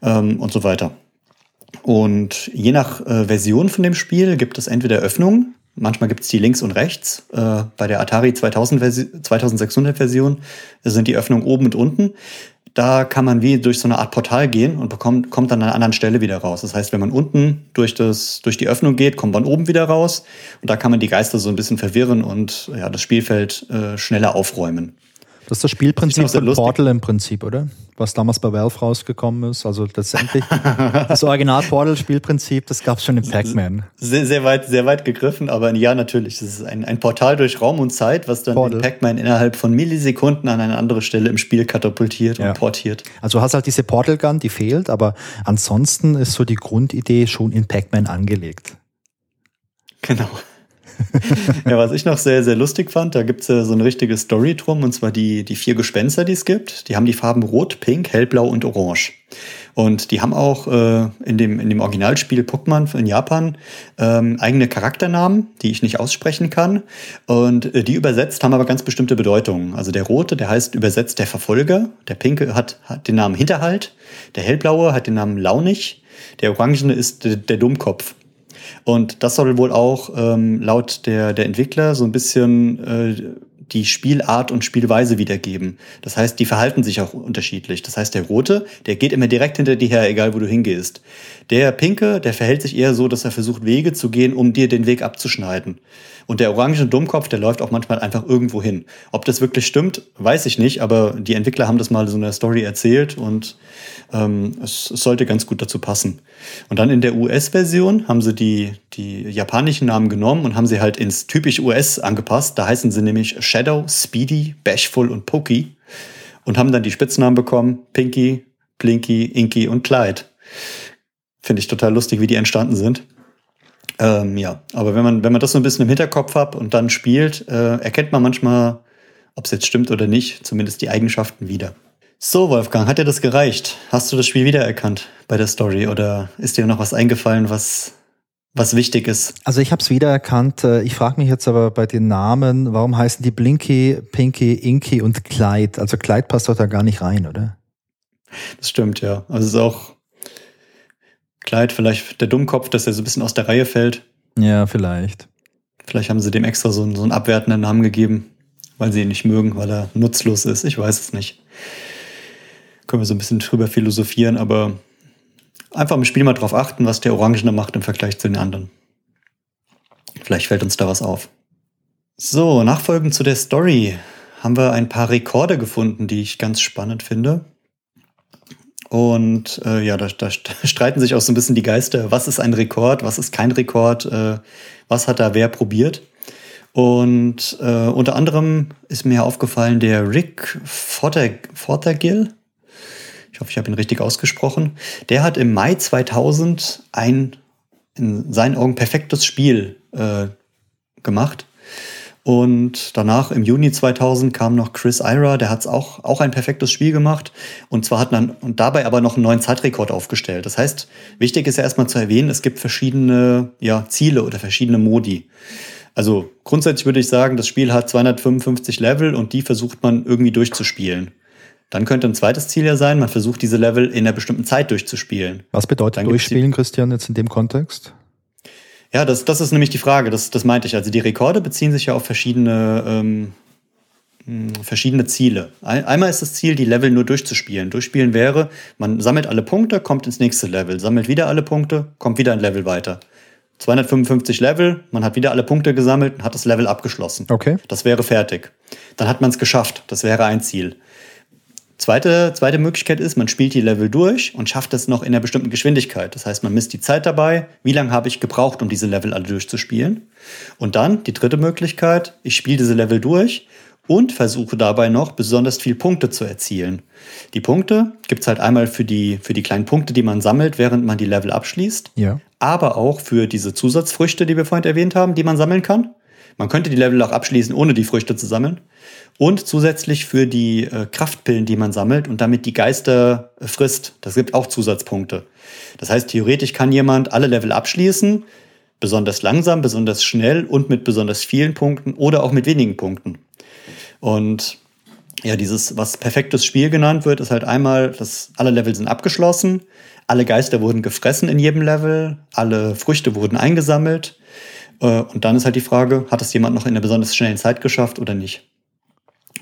ähm, und so weiter. Und je nach äh, Version von dem Spiel gibt es entweder Öffnungen. Manchmal gibt es die links und rechts. Äh, bei der Atari zweitausendsechshundert-Version sind die Öffnungen oben und unten. Da kann man wie durch so eine Art Portal gehen und bekommt, kommt dann an einer anderen Stelle wieder raus. Das heißt, wenn man unten durch, das, durch die Öffnung geht, kommt man oben wieder raus. Und da kann man die Geister so ein bisschen verwirren und ja, das Spielfeld äh, schneller aufräumen. Das ist das Spielprinzip von Portal im Prinzip, oder? Was damals bei Valve rausgekommen ist. Also letztendlich das Original-Portal-Spielprinzip, das gab es schon in Pac-Man. Sehr, sehr weit, sehr weit gegriffen, aber ja, natürlich. Das ist ein, ein Portal durch Raum und Zeit, was dann Portal. Den Pac-Man innerhalb von Millisekunden an eine andere Stelle im Spiel katapultiert und ja. portiert. Also du hast halt diese Portal-Gun, die fehlt, aber ansonsten ist so die Grundidee schon in Pac-Man angelegt. Genau. Ja, was ich noch sehr, sehr lustig fand, da gibt es ja so eine richtige Story drum, und zwar die, die vier Gespenster, die es gibt. Die haben die Farben Rot, Pink, Hellblau und Orange. Und die haben auch äh, in dem, in dem Originalspiel Pokémon in Japan ähm, eigene Charakternamen, die ich nicht aussprechen kann. Und äh, die übersetzt haben aber ganz bestimmte Bedeutungen. Also der Rote, der heißt übersetzt der Verfolger. Der Pinke hat, hat den Namen Hinterhalt. Der Hellblaue hat den Namen Launig. Der Orangene ist der, der Dummkopf. Und das soll wohl auch ähm, laut der, der Entwickler so ein bisschen äh, die Spielart und Spielweise wiedergeben. Das heißt, die verhalten sich auch unterschiedlich. Das heißt, der Rote, der geht immer direkt hinter dir her, egal wo du hingehst. Der Pinke, der verhält sich eher so, dass er versucht, Wege zu gehen, um dir den Weg abzuschneiden. Und der orange Dummkopf, der läuft auch manchmal einfach irgendwo hin. Ob das wirklich stimmt, weiß ich nicht, aber die Entwickler haben das mal so in der Story erzählt und ähm, es, es sollte ganz gut dazu passen. Und dann in der U S-Version haben sie die, die japanischen Namen genommen und haben sie halt ins typisch U S angepasst. Da heißen sie nämlich Shadow, Speedy, Bashful und Pokey und haben dann die Spitznamen bekommen: Pinky, Blinky, Inky und Clyde. Finde ich total lustig, wie die entstanden sind. Ähm, ja, aber wenn man, wenn man das so ein bisschen im Hinterkopf hat und dann spielt, äh, erkennt man manchmal, ob es jetzt stimmt oder nicht, zumindest die Eigenschaften wieder. So, Wolfgang, hat dir das gereicht? Hast du das Spiel wiedererkannt bei der Story oder ist dir noch was eingefallen, was... was wichtig ist? Also ich habe es wiedererkannt. Ich frage mich jetzt aber bei den Namen, warum heißen die Blinky, Pinky, Inky und Clyde? Also Clyde passt doch da gar nicht rein, oder? Das stimmt, ja. Also es ist auch Clyde, vielleicht der Dummkopf, dass er so ein bisschen aus der Reihe fällt. Ja, vielleicht. Vielleicht haben sie dem extra so einen, so einen abwertenden Namen gegeben, weil sie ihn nicht mögen, weil er nutzlos ist. Ich weiß es nicht. Können wir so ein bisschen drüber philosophieren, aber... einfach im Spiel mal drauf achten, was der Orangene macht im Vergleich zu den anderen. Vielleicht fällt uns da was auf. So, nachfolgend zu der Story haben wir ein paar Rekorde gefunden, die ich ganz spannend finde. Und äh, ja, da, da streiten sich auch so ein bisschen die Geister. Was ist ein Rekord? Was ist kein Rekord? Äh, was hat da wer probiert? Und äh, unter anderem ist mir aufgefallen der Rick Fothergill. Ich hoffe, ich habe ihn richtig ausgesprochen. Der hat im Mai zweitausend ein, in seinen Augen, perfektes Spiel äh, gemacht. Und danach im Juni zweitausend kam noch Chris Ira, der hat auch, auch ein perfektes Spiel gemacht. Und zwar hat man und dabei aber noch einen neuen Zeitrekord aufgestellt. Das heißt, wichtig ist ja erstmal zu erwähnen, es gibt verschiedene ja, Ziele oder verschiedene Modi. Also grundsätzlich würde ich sagen, das Spiel hat zweihundertfünfundfünfzig Level und die versucht man irgendwie durchzuspielen. Dann könnte ein zweites Ziel ja sein, man versucht, diese Level in einer bestimmten Zeit durchzuspielen. Was bedeutet durchspielen, Christian, jetzt in dem Kontext? Ja, das, das ist nämlich die Frage, das, das meinte ich. Also die Rekorde beziehen sich ja auf verschiedene, ähm, verschiedene Ziele. Einmal ist das Ziel, die Level nur durchzuspielen. Durchspielen wäre, man sammelt alle Punkte, kommt ins nächste Level, sammelt wieder alle Punkte, kommt wieder ein Level weiter. zweihundertfünfundfünfzig Level, man hat wieder alle Punkte gesammelt und hat das Level abgeschlossen. Okay. Das wäre fertig. Dann hat man es geschafft, das wäre ein Ziel. Zweite, zweite Möglichkeit ist, man spielt die Level durch und schafft es noch in einer bestimmten Geschwindigkeit. Das heißt, man misst die Zeit dabei, wie lange habe ich gebraucht, um diese Level alle durchzuspielen. Und dann die dritte Möglichkeit, ich spiele diese Level durch und versuche dabei noch besonders viel Punkte zu erzielen. Die Punkte gibt es halt einmal für die, für die kleinen Punkte, die man sammelt, während man die Level abschließt. Ja. Aber auch für diese Zusatzfrüchte, die wir vorhin erwähnt haben, die man sammeln kann. Man könnte die Level auch abschließen, ohne die Früchte zu sammeln. Und zusätzlich für die äh, Kraftpillen, die man sammelt und damit die Geister äh, frisst. Das gibt auch Zusatzpunkte. Das heißt, theoretisch kann jemand alle Level abschließen, besonders langsam, besonders schnell und mit besonders vielen Punkten oder auch mit wenigen Punkten. Und ja, dieses, was perfektes Spiel genannt wird, ist halt einmal, dass alle Level sind abgeschlossen, alle Geister wurden gefressen in jedem Level, alle Früchte wurden eingesammelt. Äh, und dann ist halt die Frage, hat es jemand noch in einer besonders schnellen Zeit geschafft oder nicht?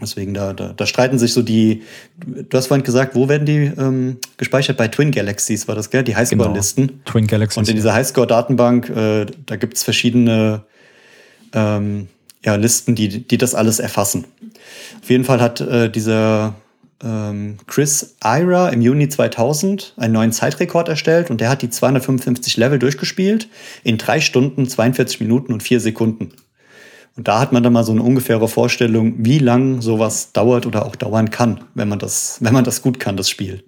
Deswegen, da, da, da streiten sich so die, du hast vorhin gesagt, wo werden die ähm, gespeichert? Bei Twin Galaxies war das, gell? Die Highscore-Listen. Genau. Twin Galaxies. Und in dieser Highscore-Datenbank, äh, da gibt es verschiedene ähm, ja, Listen, die, die das alles erfassen. Auf jeden Fall hat äh, dieser ähm, Chris Ira im Juni zweitausend einen neuen Zeitrekord erstellt und der hat die zweihundertfünfundfünfzig Level durchgespielt in drei Stunden, zweiundvierzig Minuten und vier Sekunden. Und da hat man dann mal so eine ungefähre Vorstellung, wie lang sowas dauert oder auch dauern kann, wenn man das, wenn man das gut kann, das Spiel.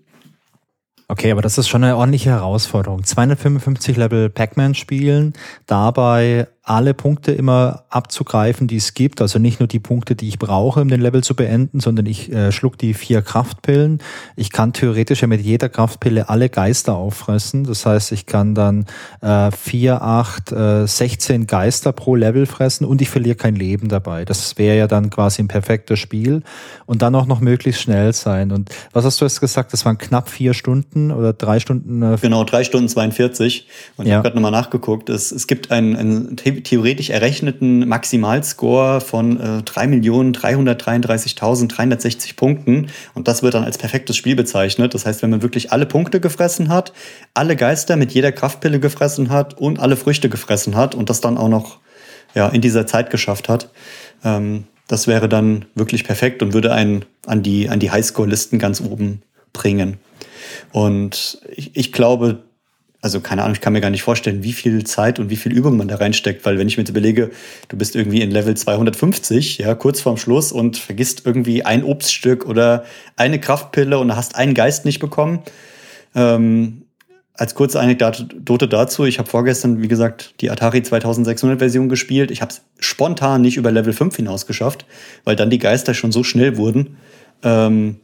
Okay, aber das ist schon eine ordentliche Herausforderung. zweihundertfünfundfünfzig Level Pac-Man spielen, dabei alle Punkte immer abzugreifen, die es gibt. Also nicht nur die Punkte, die ich brauche, um den Level zu beenden, sondern ich äh, schluck die vier Kraftpillen. Ich kann theoretisch ja mit jeder Kraftpille alle Geister auffressen. Das heißt, ich kann dann äh, vier, acht, äh, sechzehn Geister pro Level fressen und ich verliere kein Leben dabei. Das wäre ja dann quasi ein perfektes Spiel. Und dann auch noch möglichst schnell sein. Und was hast du jetzt gesagt? Das waren knapp vier Stunden oder drei Stunden? Äh, genau, drei Stunden zweiundvierzig. Und ja. Ich habe gerade nochmal nachgeguckt. Es, es gibt ein, ein theoretisch errechneten Maximalscore von äh, drei Millionen dreihundertdreiunddreißigtausenddreihundertsechzig Punkten. Und das wird dann als perfektes Spiel bezeichnet. Das heißt, wenn man wirklich alle Punkte gefressen hat, alle Geister mit jeder Kraftpille gefressen hat und alle Früchte gefressen hat und das dann auch noch ja, in dieser Zeit geschafft hat, ähm, das wäre dann wirklich perfekt und würde einen an die, an die Highscore-Listen ganz oben bringen. Und ich, ich glaube, also keine Ahnung, ich kann mir gar nicht vorstellen, wie viel Zeit und wie viel Übung man da reinsteckt, weil wenn ich mir jetzt überlege, du bist irgendwie in Level zweihundertfünfzig, ja, kurz vorm Schluss und vergisst irgendwie ein Obststück oder eine Kraftpille und hast einen Geist nicht bekommen. Ähm, als kurze Anekdote dazu, ich habe vorgestern, wie gesagt, die Atari zweitausendsechshundert Version gespielt. Ich habe es spontan nicht über Level fünf hinaus geschafft, weil dann die Geister schon so schnell wurden, ähm,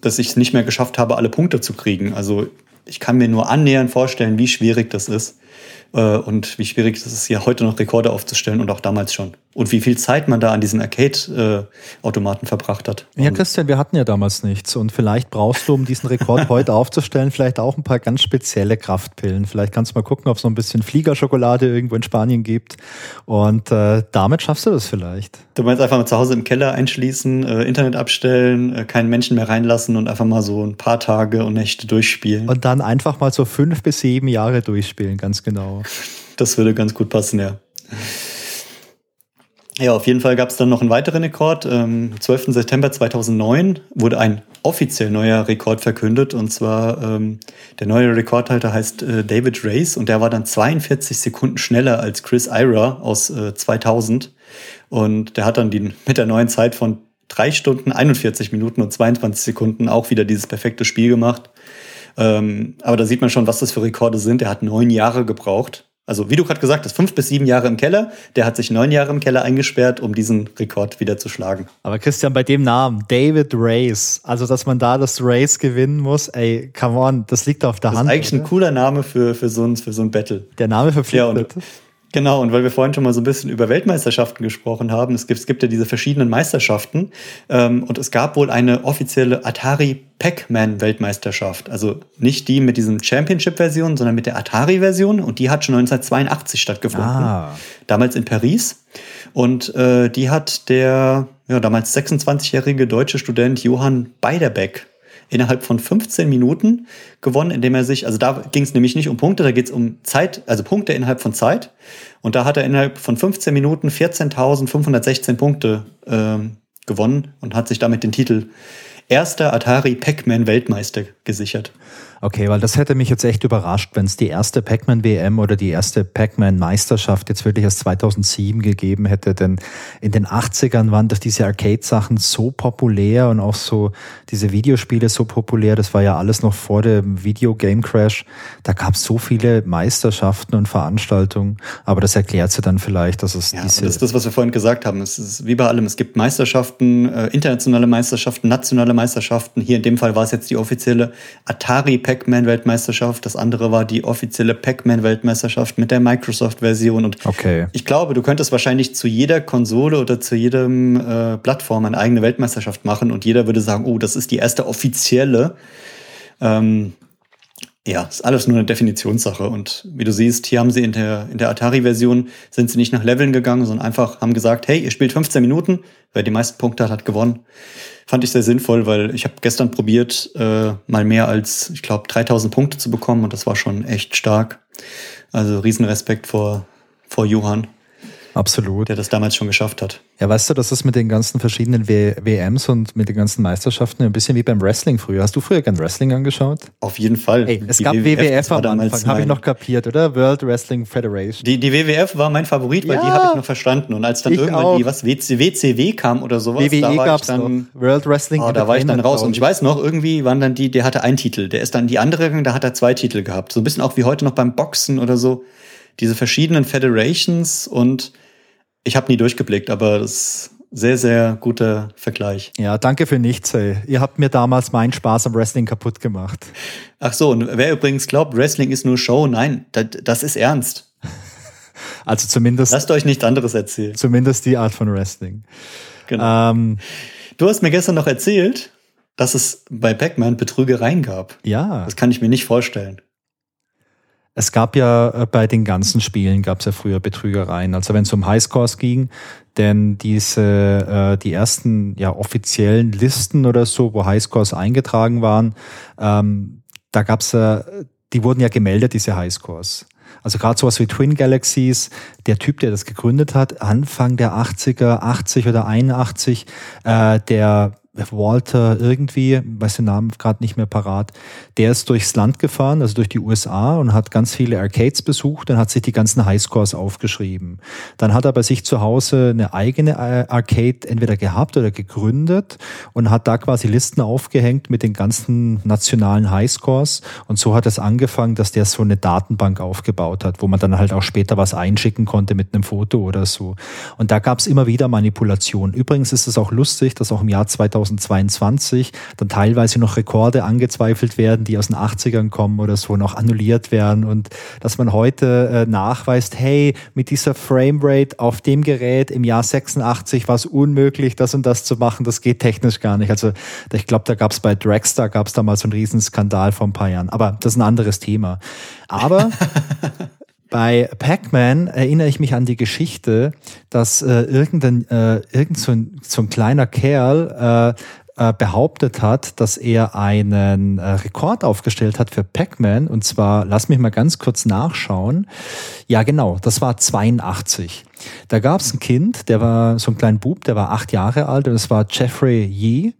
dass ich es nicht mehr geschafft habe, alle Punkte zu kriegen. Also ich kann mir nur annähernd vorstellen, wie schwierig das ist äh, und wie schwierig das ist, ja heute noch Rekorde aufzustellen und auch damals schon. Und wie viel Zeit man da an diesen Arcade-Automaten äh, verbracht hat. Ja, Christian, wir hatten ja damals nichts. Und vielleicht brauchst du, um diesen Rekord heute aufzustellen, vielleicht auch ein paar ganz spezielle Kraftpillen. Vielleicht kannst du mal gucken, ob es noch ein bisschen Fliegerschokolade irgendwo in Spanien gibt. Und äh, damit schaffst du das vielleicht. Du meinst einfach mal zu Hause im Keller einschließen, äh, Internet abstellen, äh, keinen Menschen mehr reinlassen und einfach mal so ein paar Tage und Nächte durchspielen. Und dann einfach mal so fünf bis sieben Jahre durchspielen, ganz genau. Das würde ganz gut passen, ja. Ja, auf jeden Fall gab es dann noch einen weiteren Rekord. Am zwölften September zweitausendneun wurde ein offiziell neuer Rekord verkündet. Und zwar ähm, der neue Rekordhalter heißt äh, David Race und der war dann zweiundvierzig Sekunden schneller als Chris Ira aus äh, zweitausend. Und der hat dann die, mit der neuen Zeit von drei Stunden, einundvierzig Minuten und zweiundzwanzig Sekunden auch wieder dieses perfekte Spiel gemacht. Ähm, aber da sieht man schon, was das für Rekorde sind. Er hat neun Jahre gebraucht. Also wie du gerade gesagt hast, fünf bis sieben Jahre im Keller. Der hat sich neun Jahre im Keller eingesperrt, um diesen Rekord wieder zu schlagen. Aber Christian, bei dem Namen, David Race, also dass man da das Race gewinnen muss, ey, come on, das liegt auf der das Hand. Das ist eigentlich oder? Ein cooler Name für, für, so ein, für so ein Battle. Der Name verpflichtet. Ja, genau, und weil wir vorhin schon mal so ein bisschen über Weltmeisterschaften gesprochen haben, es gibt, es gibt ja diese verschiedenen Meisterschaften ähm, und es gab wohl eine offizielle Atari Pac-Man-Weltmeisterschaft, also nicht die mit diesem Championship-Version, sondern mit der Atari-Version und die hat schon neunzehnhundertzweiundachtzig stattgefunden, ah. damals in Paris und äh, die hat der ja, damals sechsundzwanzigjährige deutsche Student Johann Beiderbeck innerhalb von fünfzehn Minuten gewonnen, indem er sich, also da ging es nämlich nicht um Punkte, da geht es um Zeit, also Punkte innerhalb von Zeit. Und da hat er innerhalb von fünfzehn Minuten vierzehntausendfünfhundertsechzehn Punkte ähm, gewonnen und hat sich damit den Titel erster Atari-Pac-Man-Weltmeister gesichert. Okay, weil das hätte mich jetzt echt überrascht, wenn es die erste Pac-Man-W M oder die erste Pac-Man-Meisterschaft jetzt wirklich erst zweitausendsieben gegeben hätte, denn in den achtzigern waren doch diese Arcade-Sachen so populär und auch so diese Videospiele so populär, das war ja alles noch vor dem Video-Game-Crash, da gab es so viele Meisterschaften und Veranstaltungen, aber das erklärt sie dann vielleicht, dass es ja, diese... Das ist das, was wir vorhin gesagt haben, es ist wie bei allem, es gibt Meisterschaften, internationale Meisterschaften, nationale Meisterschaften, hier in dem Fall war es jetzt die offizielle Atari Pac-Man-Weltmeisterschaft, das andere war die offizielle Pac-Man-Weltmeisterschaft mit der Microsoft-Version und okay. Ich glaube, du könntest wahrscheinlich zu jeder Konsole oder zu jedem äh, Plattform eine eigene Weltmeisterschaft machen und jeder würde sagen, oh, das ist die erste offizielle. Ähm, ja, ist alles nur eine Definitionssache und wie du siehst, hier haben sie in der, in der Atari-Version sind sie nicht nach Leveln gegangen, sondern einfach haben gesagt, hey, ihr spielt fünfzehn Minuten, wer die meisten Punkte hat, hat gewonnen. Fand ich sehr sinnvoll, weil ich habe gestern probiert, äh, mal mehr als, ich glaube, dreitausend Punkte zu bekommen und das war schon echt stark. Also Riesenrespekt vor, vor Johann. Absolut. Der das damals schon geschafft hat. Ja, weißt du, das ist mit den ganzen verschiedenen w- WMs und mit den ganzen Meisterschaften ein bisschen wie beim Wrestling früher. Hast du früher gern Wrestling angeschaut? Auf jeden Fall. Ey, es die gab W W F am Anfang, habe ich noch kapiert, oder? World Wrestling Federation. Die, die W W F war mein Favorit, weil ja. Die habe ich noch verstanden. Und als dann ich irgendwann auch. die was W C W kam oder sowas, W W E da war gab's ich dann... Noch. World Wrestling. Oh, da war ich dann raus. Und ich weiß noch, irgendwie waren dann die, der hatte einen Titel. Der ist dann die andere gegangen, da hat er zwei Titel gehabt. So ein bisschen auch wie heute noch beim Boxen oder so. Diese verschiedenen Federations und... Ich habe nie durchgeblickt, aber das ist sehr, sehr guter Vergleich. Ja, danke für nichts, ey. Ihr habt mir damals meinen Spaß am Wrestling kaputt gemacht. Ach so, und wer übrigens glaubt, Wrestling ist nur Show, nein, das, das ist ernst. Also zumindest... Lasst euch nichts anderes erzählen. Zumindest die Art von Wrestling. Genau. Ähm, du hast mir gestern noch erzählt, dass es bei Pac-Man Betrügereien gab. Ja. Das kann ich mir nicht vorstellen. Es gab ja bei den ganzen Spielen, gab es ja früher Betrügereien, also wenn es um Highscores ging, denn diese äh, die ersten ja offiziellen Listen oder so, wo Highscores eingetragen waren, ähm, da gab es ja, äh, die wurden ja gemeldet, diese Highscores. Also gerade sowas wie Twin Galaxies, der Typ, der das gegründet hat, Anfang der achtziger, achtzig oder einundachtzig, äh, der... Walter irgendwie, weiß den Namen gerade nicht mehr parat, der ist durchs Land gefahren, also durch die U S A und hat ganz viele Arcades besucht und hat sich die ganzen Highscores aufgeschrieben. Dann hat er bei sich zu Hause eine eigene Arcade entweder gehabt oder gegründet und hat da quasi Listen aufgehängt mit den ganzen nationalen Highscores und so hat es angefangen, dass der so eine Datenbank aufgebaut hat, wo man dann halt auch später was einschicken konnte mit einem Foto oder so. Und da gab es immer wieder Manipulationen. Übrigens ist es auch lustig, dass auch im Jahr zweitausendzweiundzwanzig dann teilweise noch Rekorde angezweifelt werden, die aus den achtzigern kommen oder so, noch annulliert werden und dass man heute äh, nachweist, hey, mit dieser Framerate auf dem Gerät im Jahr sechsundachtzig war es unmöglich, das und das zu machen, das geht technisch gar nicht. Also ich glaube, da gab es bei Dragster, gab es da mal so einen Riesenskandal vor ein paar Jahren, aber das ist ein anderes Thema. Aber... Bei Pac-Man erinnere ich mich an die Geschichte, dass äh, irgendein äh, irgend so ein, so ein kleiner Kerl äh, äh, behauptet hat, dass er einen äh, Rekord aufgestellt hat für Pac-Man. Und zwar, lass mich mal ganz kurz nachschauen. Ja, genau, das war zweiundachtzig. Da gab es ein Kind, der war so ein kleiner Bub, der war acht Jahre alt und das war Jeffrey Yee.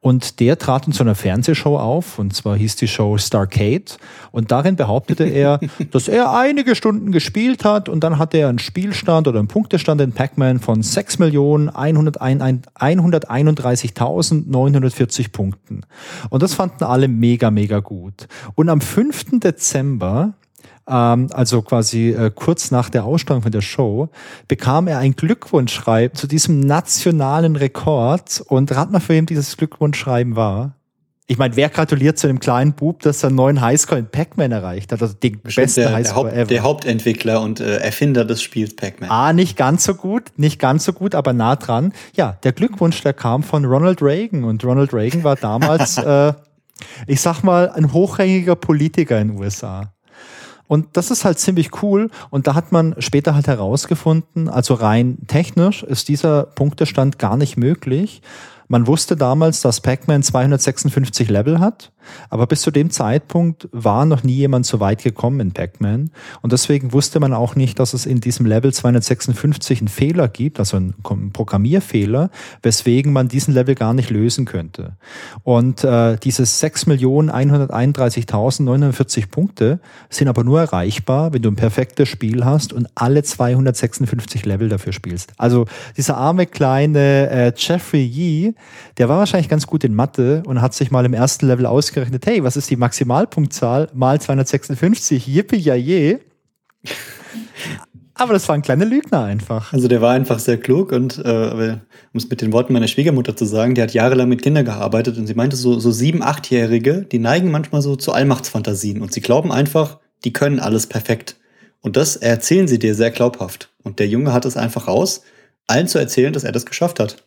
Und der trat in so einer Fernsehshow auf, und zwar hieß die Show Starcade. Und darin behauptete er, dass er einige Stunden gespielt hat und dann hatte er einen Spielstand oder einen Punktestand in Pac-Man von sechs Millionen hunderteinunddreißigtausendneunhundertvierzig Punkten. Und das fanden alle mega, mega gut. Und am fünften Dezember... also quasi äh, kurz nach der Ausstrahlung von der Show, bekam er ein Glückwunschschreiben zu diesem nationalen Rekord. Und rat mal, für wen dieses Glückwunschschreiben war. Ich meine, wer gratuliert zu dem kleinen Bub, dass er einen neuen Highscore in Pac-Man erreicht hat? Also den Bestimmt besten der, Highscore der Haupt, ever. Der Hauptentwickler und äh, Erfinder des Spiels Pac-Man. Ah, nicht ganz so gut, nicht ganz so gut, aber nah dran. Ja, der Glückwunsch, der kam von Ronald Reagan. Und Ronald Reagan war damals, äh, ich sag mal, ein hochrangiger Politiker in den U S A. Und das ist halt ziemlich cool und da hat man später halt herausgefunden, also rein technisch ist dieser Punktestand gar nicht möglich. Man wusste damals, dass Pac-Man zweihundertsechsundfünfzig Level hat, aber bis zu dem Zeitpunkt war noch nie jemand so weit gekommen in Pac-Man und deswegen wusste man auch nicht, dass es in diesem Level zweihundertsechsundfünfzig einen Fehler gibt, also einen Programmierfehler, weswegen man diesen Level gar nicht lösen könnte. Und äh, diese sechs Millionen einhunderteinunddreißigtausendneunhundertvierzig Punkte sind aber nur erreichbar, wenn du ein perfektes Spiel hast und alle zweihundertsechsundfünfzig Level dafür spielst. Also dieser arme kleine äh, Jeffrey Yee, der war wahrscheinlich ganz gut in Mathe und hat sich mal im ersten Level ausgerechnet, hey, was ist die Maximalpunktzahl mal zweihundertsechsundfünfzig? Yippie, ja, je. Aber das war ein kleiner Lügner einfach. Also der war einfach sehr klug und, äh, um es mit den Worten meiner Schwiegermutter zu sagen, der hat jahrelang mit Kindern gearbeitet und sie meinte, so, so sieben-, achtjährige, die neigen manchmal so zu Allmachtsfantasien und sie glauben einfach, die können alles perfekt. Und das erzählen sie dir sehr glaubhaft. Und der Junge hat es einfach raus, allen zu erzählen, dass er das geschafft hat.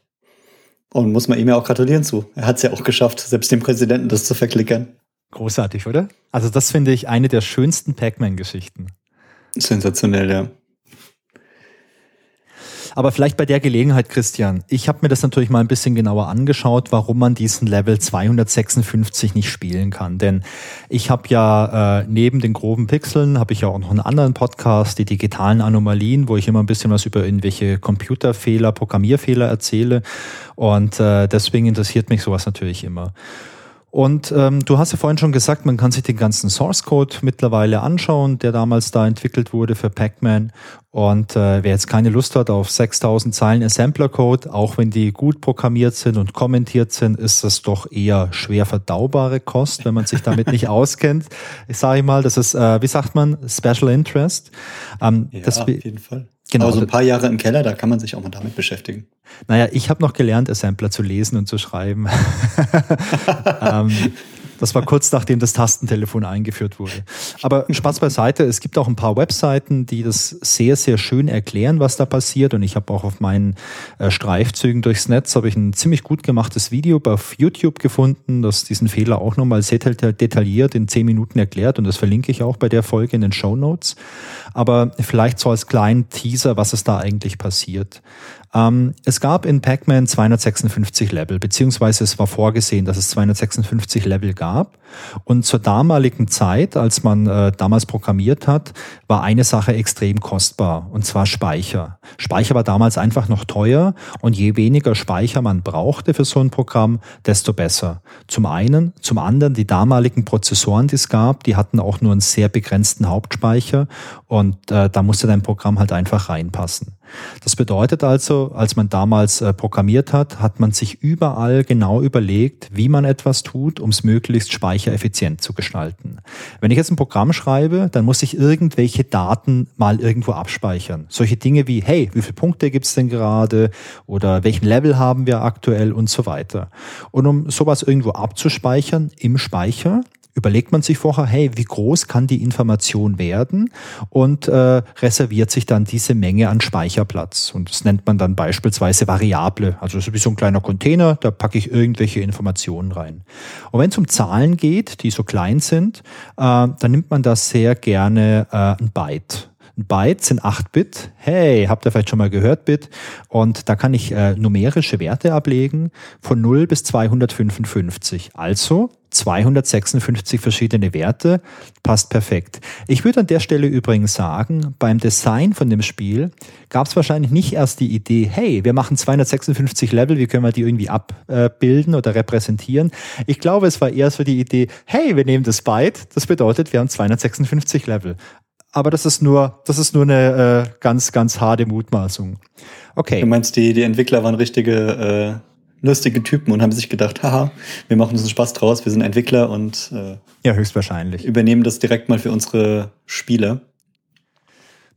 Und muss man ihm ja auch gratulieren zu. Er hat es ja auch geschafft, selbst dem Präsidenten das zu verklickern. Großartig, oder? Also das finde ich eine der schönsten Pac-Man-Geschichten. Sensationell, ja. Aber vielleicht bei der Gelegenheit, Christian, ich habe mir das natürlich mal ein bisschen genauer angeschaut, warum man diesen Level zweihundertsechsundfünfzig nicht spielen kann. Denn ich habe ja äh, neben den groben Pixeln, habe ich ja auch noch einen anderen Podcast, die digitalen Anomalien, wo ich immer ein bisschen was über irgendwelche Computerfehler, Programmierfehler erzähle. Und äh, deswegen interessiert mich sowas natürlich immer. Und ähm, du hast ja vorhin schon gesagt, man kann sich den ganzen Source-Code mittlerweile anschauen, der damals da entwickelt wurde für Pac-Man. Und äh, wer jetzt keine Lust hat auf sechstausend Zeilen Assembler-Code, auch wenn die gut programmiert sind und kommentiert sind, ist das doch eher schwer verdaubare Kost, wenn man sich damit nicht auskennt. Ich sage mal, das ist, äh, wie sagt man, Special Interest. Ähm, ja, das, auf jeden Fall. Genau. Also ein paar Jahre im Keller, da kann man sich auch mal damit beschäftigen. Naja, ich habe noch gelernt, Assembler zu lesen und zu schreiben. ähm, das war kurz nachdem das Tastentelefon eingeführt wurde. Aber Spaß beiseite, es gibt auch ein paar Webseiten, die das sehr, sehr schön erklären, was da passiert. Und ich habe auch auf meinen äh, Streifzügen durchs Netz habe ich ein ziemlich gut gemachtes Video auf YouTube gefunden, das diesen Fehler auch nochmal sehr detailliert in zehn Minuten erklärt. Und das verlinke ich auch bei der Folge in den Shownotes. Aber vielleicht so als kleinen Teaser, was ist da eigentlich passiert. Es gab in Pac-Man zweihundertsechsundfünfzig Level, beziehungsweise es war vorgesehen, dass es zweihundertsechsundfünfzig Level gab. Und zur damaligen Zeit, als man äh, damals programmiert hat, war eine Sache extrem kostbar, und zwar Speicher. Speicher war damals einfach noch teuer und je weniger Speicher man brauchte für so ein Programm, desto besser. Zum einen, zum anderen die damaligen Prozessoren, die es gab, die hatten auch nur einen sehr begrenzten Hauptspeicher und äh, da musste dein Programm halt einfach reinpassen. Das bedeutet also, als man damals äh, programmiert hat, hat man sich überall genau überlegt, wie man etwas tut, um es möglichst speichereffizient zu gestalten. Wenn ich jetzt ein Programm schreibe, dann muss ich irgendwelche Daten mal irgendwo abspeichern. Solche Dinge wie, hey, wie viele Punkte gibt's denn gerade oder welchen Level haben wir aktuell und so weiter. Und um sowas irgendwo abzuspeichern im Speicher, überlegt man sich vorher, hey, wie groß kann die Information werden und äh, reserviert sich dann diese Menge an Speicherplatz. Und das nennt man dann beispielsweise Variable. Also das ist wie so ein kleiner Container, da packe ich irgendwelche Informationen rein. Und wenn es um Zahlen geht, die so klein sind, äh, dann nimmt man da sehr gerne äh, ein Byte. Ein Byte sind acht Bit. Hey, habt ihr vielleicht schon mal gehört, Bit? Und da kann ich äh, numerische Werte ablegen von null bis zweihundertfünfundfünfzig. Also zweihundertsechsundfünfzig verschiedene Werte, passt perfekt. Ich würde an der Stelle übrigens sagen, beim Design von dem Spiel gab es wahrscheinlich nicht erst die Idee, hey, wir machen zweihundertsechsundfünfzig Level, wie können wir die irgendwie abbilden oder repräsentieren. Ich glaube, es war eher so die Idee, hey, wir nehmen das Byte, das bedeutet, wir haben zweihundertsechsundfünfzig Level. Aber das ist nur, das ist nur eine äh, ganz, ganz harte Mutmaßung. Okay. Du meinst, die, die Entwickler waren richtige... Äh lustige Typen und haben sich gedacht, haha, wir machen uns einen Spaß draus, wir sind Entwickler und äh, ja, höchstwahrscheinlich. Übernehmen das direkt mal für unsere Spieler.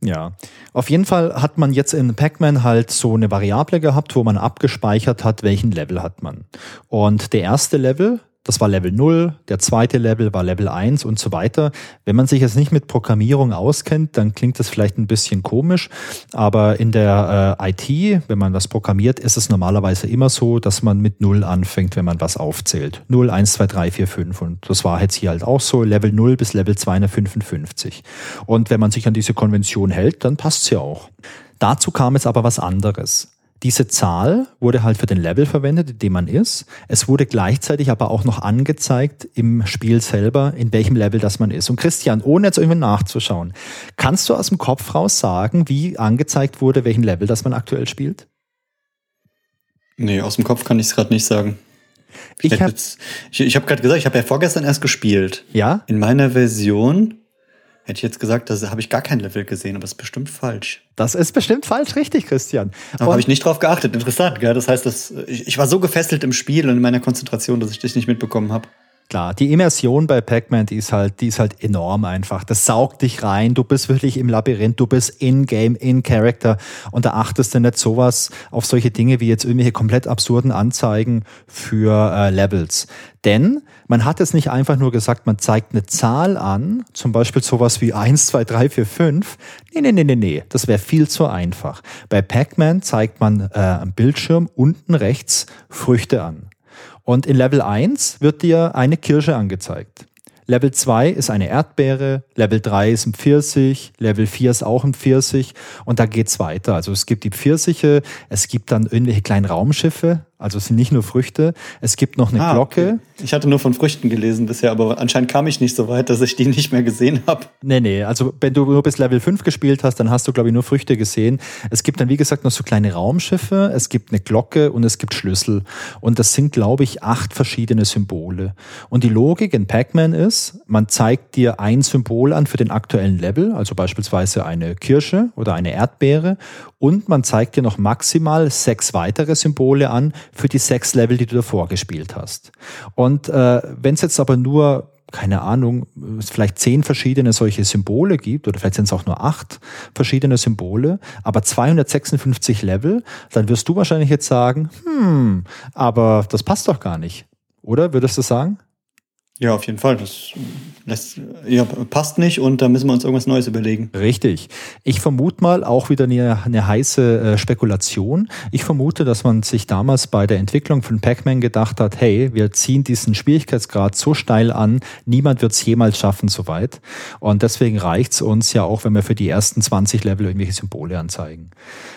Ja, auf jeden Fall hat man jetzt in Pac-Man halt so eine Variable gehabt, wo man abgespeichert hat, welchen Level hat man. Und der erste Level, das war Level null, der zweite Level war Level eins und so weiter. Wenn man sich jetzt nicht mit Programmierung auskennt, dann klingt das vielleicht ein bisschen komisch, aber in der äh, I T, wenn man was programmiert, ist es normalerweise immer so, dass man mit null anfängt, wenn man was aufzählt. null, eins, zwei, drei, vier, fünf und das war jetzt hier halt auch so, Level null bis Level zweihundertfünfundfünfzig. Und wenn man sich an diese Konvention hält, dann passt's ja auch. Dazu kam jetzt aber was anderes. Diese Zahl wurde halt für den Level verwendet, in dem man ist. Es wurde gleichzeitig aber auch noch angezeigt im Spiel selber, in welchem Level das man ist. Und Christian, ohne jetzt irgendwie nachzuschauen, kannst du aus dem Kopf raus sagen, wie angezeigt wurde, welchen Level das man aktuell spielt? Nee, aus dem Kopf kann ich es gerade nicht sagen. Ich, ich habe ich, ich hab gerade gesagt, ich habe ja vorgestern erst gespielt. Ja? In meiner Version hätte ich jetzt gesagt, da habe ich gar kein Level gesehen, aber das ist bestimmt falsch. Das ist bestimmt falsch, richtig, Christian. Da habe ich nicht drauf geachtet, interessant. Gell? Das heißt, das, ich, ich war so gefesselt im Spiel und in meiner Konzentration, dass ich dich nicht mitbekommen habe. Klar, die Immersion bei Pac-Man, die ist halt, die ist halt enorm einfach. Das saugt dich rein, du bist wirklich im Labyrinth, du bist in-game, in-Character und da achtest du nicht sowas auf solche Dinge wie jetzt irgendwelche komplett absurden Anzeigen für äh, Levels. Denn man hat es nicht einfach nur gesagt, man zeigt eine Zahl an, zum Beispiel sowas wie eins, zwei, drei, vier, fünf. Nee, nee, nee, nee, nee, das wäre viel zu einfach. Bei Pac-Man zeigt man äh, am Bildschirm unten rechts Früchte an. Und in Level eins wird dir eine Kirsche angezeigt. Level zwei ist eine Erdbeere, Level drei ist ein Pfirsich, Level vier ist auch ein Pfirsich und da geht's weiter. Also es gibt die Pfirsiche, es gibt dann irgendwelche kleinen Raumschiffe, also es sind nicht nur Früchte, es gibt noch eine ah, Glocke. Ich hatte nur von Früchten gelesen bisher, aber anscheinend kam ich nicht so weit, dass ich die nicht mehr gesehen habe. Nee, nee, also wenn du nur bis Level fünf gespielt hast, dann hast du, glaube ich, nur Früchte gesehen. Es gibt dann, wie gesagt, noch so kleine Raumschiffe, es gibt eine Glocke und es gibt Schlüssel. Und das sind, glaube ich, acht verschiedene Symbole. Und die Logik in Pac-Man ist, man zeigt dir ein Symbol an für den aktuellen Level, also beispielsweise eine Kirsche oder eine Erdbeere, und man zeigt dir noch maximal sechs weitere Symbole an für die sechs Level, die du davor gespielt hast. Und äh, wenn es jetzt aber nur, keine Ahnung, vielleicht zehn verschiedene solche Symbole gibt, oder vielleicht sind es auch nur acht verschiedene Symbole, aber zweihundertsechsundfünfzig Level, dann wirst du wahrscheinlich jetzt sagen, hm, aber das passt doch gar nicht. Oder würdest du sagen? Ja, auf jeden Fall. Das, das ja, passt nicht und da müssen wir uns irgendwas Neues überlegen. Richtig. Ich vermute mal, auch wieder eine, eine heiße äh, Spekulation. Ich vermute, dass man sich damals bei der Entwicklung von Pac-Man gedacht hat, hey, wir ziehen diesen Schwierigkeitsgrad so steil an, niemand wird es jemals schaffen, soweit. Und deswegen reicht es uns ja auch, wenn wir für die ersten zwanzig Level irgendwelche Symbole anzeigen.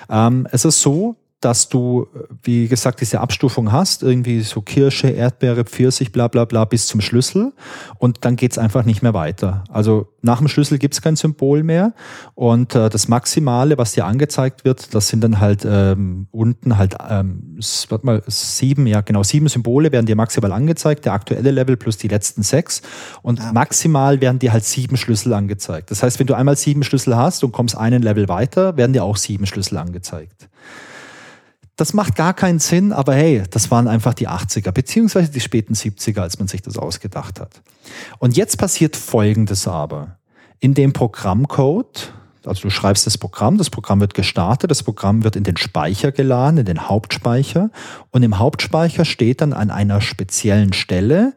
Ähm, es ist so, dass du, wie gesagt, diese Abstufung hast, irgendwie so Kirsche, Erdbeere, Pfirsich, bla bla bla, bis zum Schlüssel und dann geht's einfach nicht mehr weiter. Also nach dem Schlüssel gibt's kein Symbol mehr und äh, das Maximale, was dir angezeigt wird, das sind dann halt ähm, unten halt, ähm, warte mal, sieben, ja genau, sieben Symbole werden dir maximal angezeigt, der aktuelle Level plus die letzten sechs und ah, okay. Maximal werden dir halt sieben Schlüssel angezeigt. Das heißt, wenn du einmal sieben Schlüssel hast und kommst einen Level weiter, werden dir auch sieben Schlüssel angezeigt. Das macht gar keinen Sinn, aber hey, das waren einfach die achtziger, beziehungsweise die späten siebziger, als man sich das ausgedacht hat. Und jetzt passiert Folgendes aber. In dem Programmcode, also du schreibst das Programm, das Programm wird gestartet, das Programm wird in den Speicher geladen, in den Hauptspeicher. Und im Hauptspeicher steht dann an einer speziellen Stelle,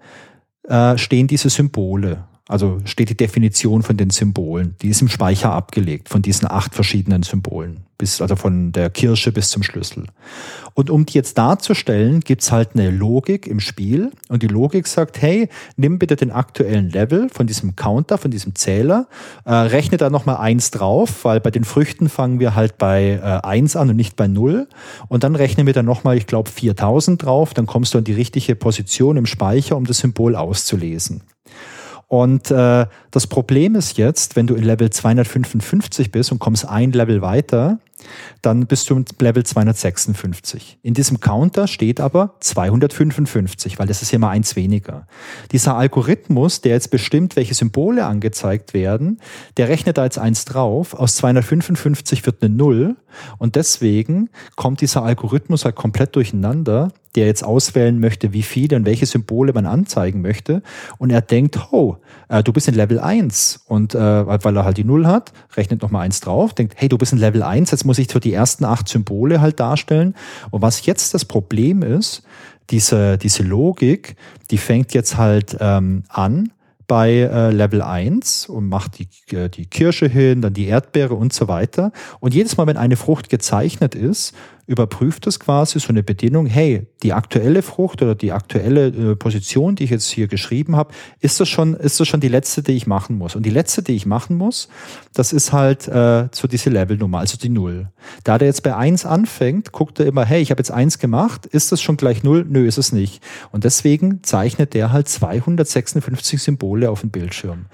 äh, stehen diese Symbole. Also steht die Definition von den Symbolen, die ist im Speicher abgelegt, von diesen acht verschiedenen Symbolen, bis, also von der Kirsche bis zum Schlüssel. Und um die jetzt darzustellen, gibt's halt eine Logik im Spiel und die Logik sagt, hey, nimm bitte den aktuellen Level von diesem Counter, von diesem Zähler, äh, rechne da nochmal eins drauf, weil bei den Früchten fangen wir halt bei äh, eins an und nicht bei null und dann rechnen wir da nochmal, ich glaube, viertausend drauf, dann kommst du an die richtige Position im Speicher, um das Symbol auszulesen. Und äh, das Problem ist jetzt, wenn du in Level zweihundertfünfundfünfzig bist und kommst ein Level weiter, dann bist du im Level zweihundertsechsundfünfzig. In diesem Counter steht aber zweihundertfünfundfünfzig, weil das ist ja mal eins weniger. Dieser Algorithmus, der jetzt bestimmt, welche Symbole angezeigt werden, der rechnet da jetzt eins drauf. Aus zweihundertfünfundfünfzig wird eine null und deswegen kommt dieser Algorithmus halt komplett durcheinander, der jetzt auswählen möchte, wie viele und welche Symbole man anzeigen möchte. Und er denkt, oh, äh, du bist in Level eins. Und äh, weil er halt die null hat, rechnet nochmal eins drauf, denkt, hey, du bist in Level eins, jetzt muss ich für die ersten acht Symbole halt darstellen. Und was jetzt das Problem ist, diese, diese Logik, die fängt jetzt halt ähm, an bei äh, Level eins und macht die, äh, die Kirsche hin, dann die Erdbeere und so weiter. Und jedes Mal, wenn eine Frucht gezeichnet ist, überprüft das quasi, so eine Bedienung, hey, die aktuelle Frucht oder die aktuelle Position, die ich jetzt hier geschrieben habe, ist das schon, ist das schon die letzte, die ich machen muss? Und die letzte, die ich machen muss, das ist halt äh, so diese Levelnummer, also die null. Da der jetzt bei eins anfängt, guckt er immer, hey, ich habe jetzt eins gemacht, ist das schon gleich null? Nö, ist es nicht. Und deswegen zeichnet der halt zweihundertsechsundfünfzig Symbole auf dem Bildschirm.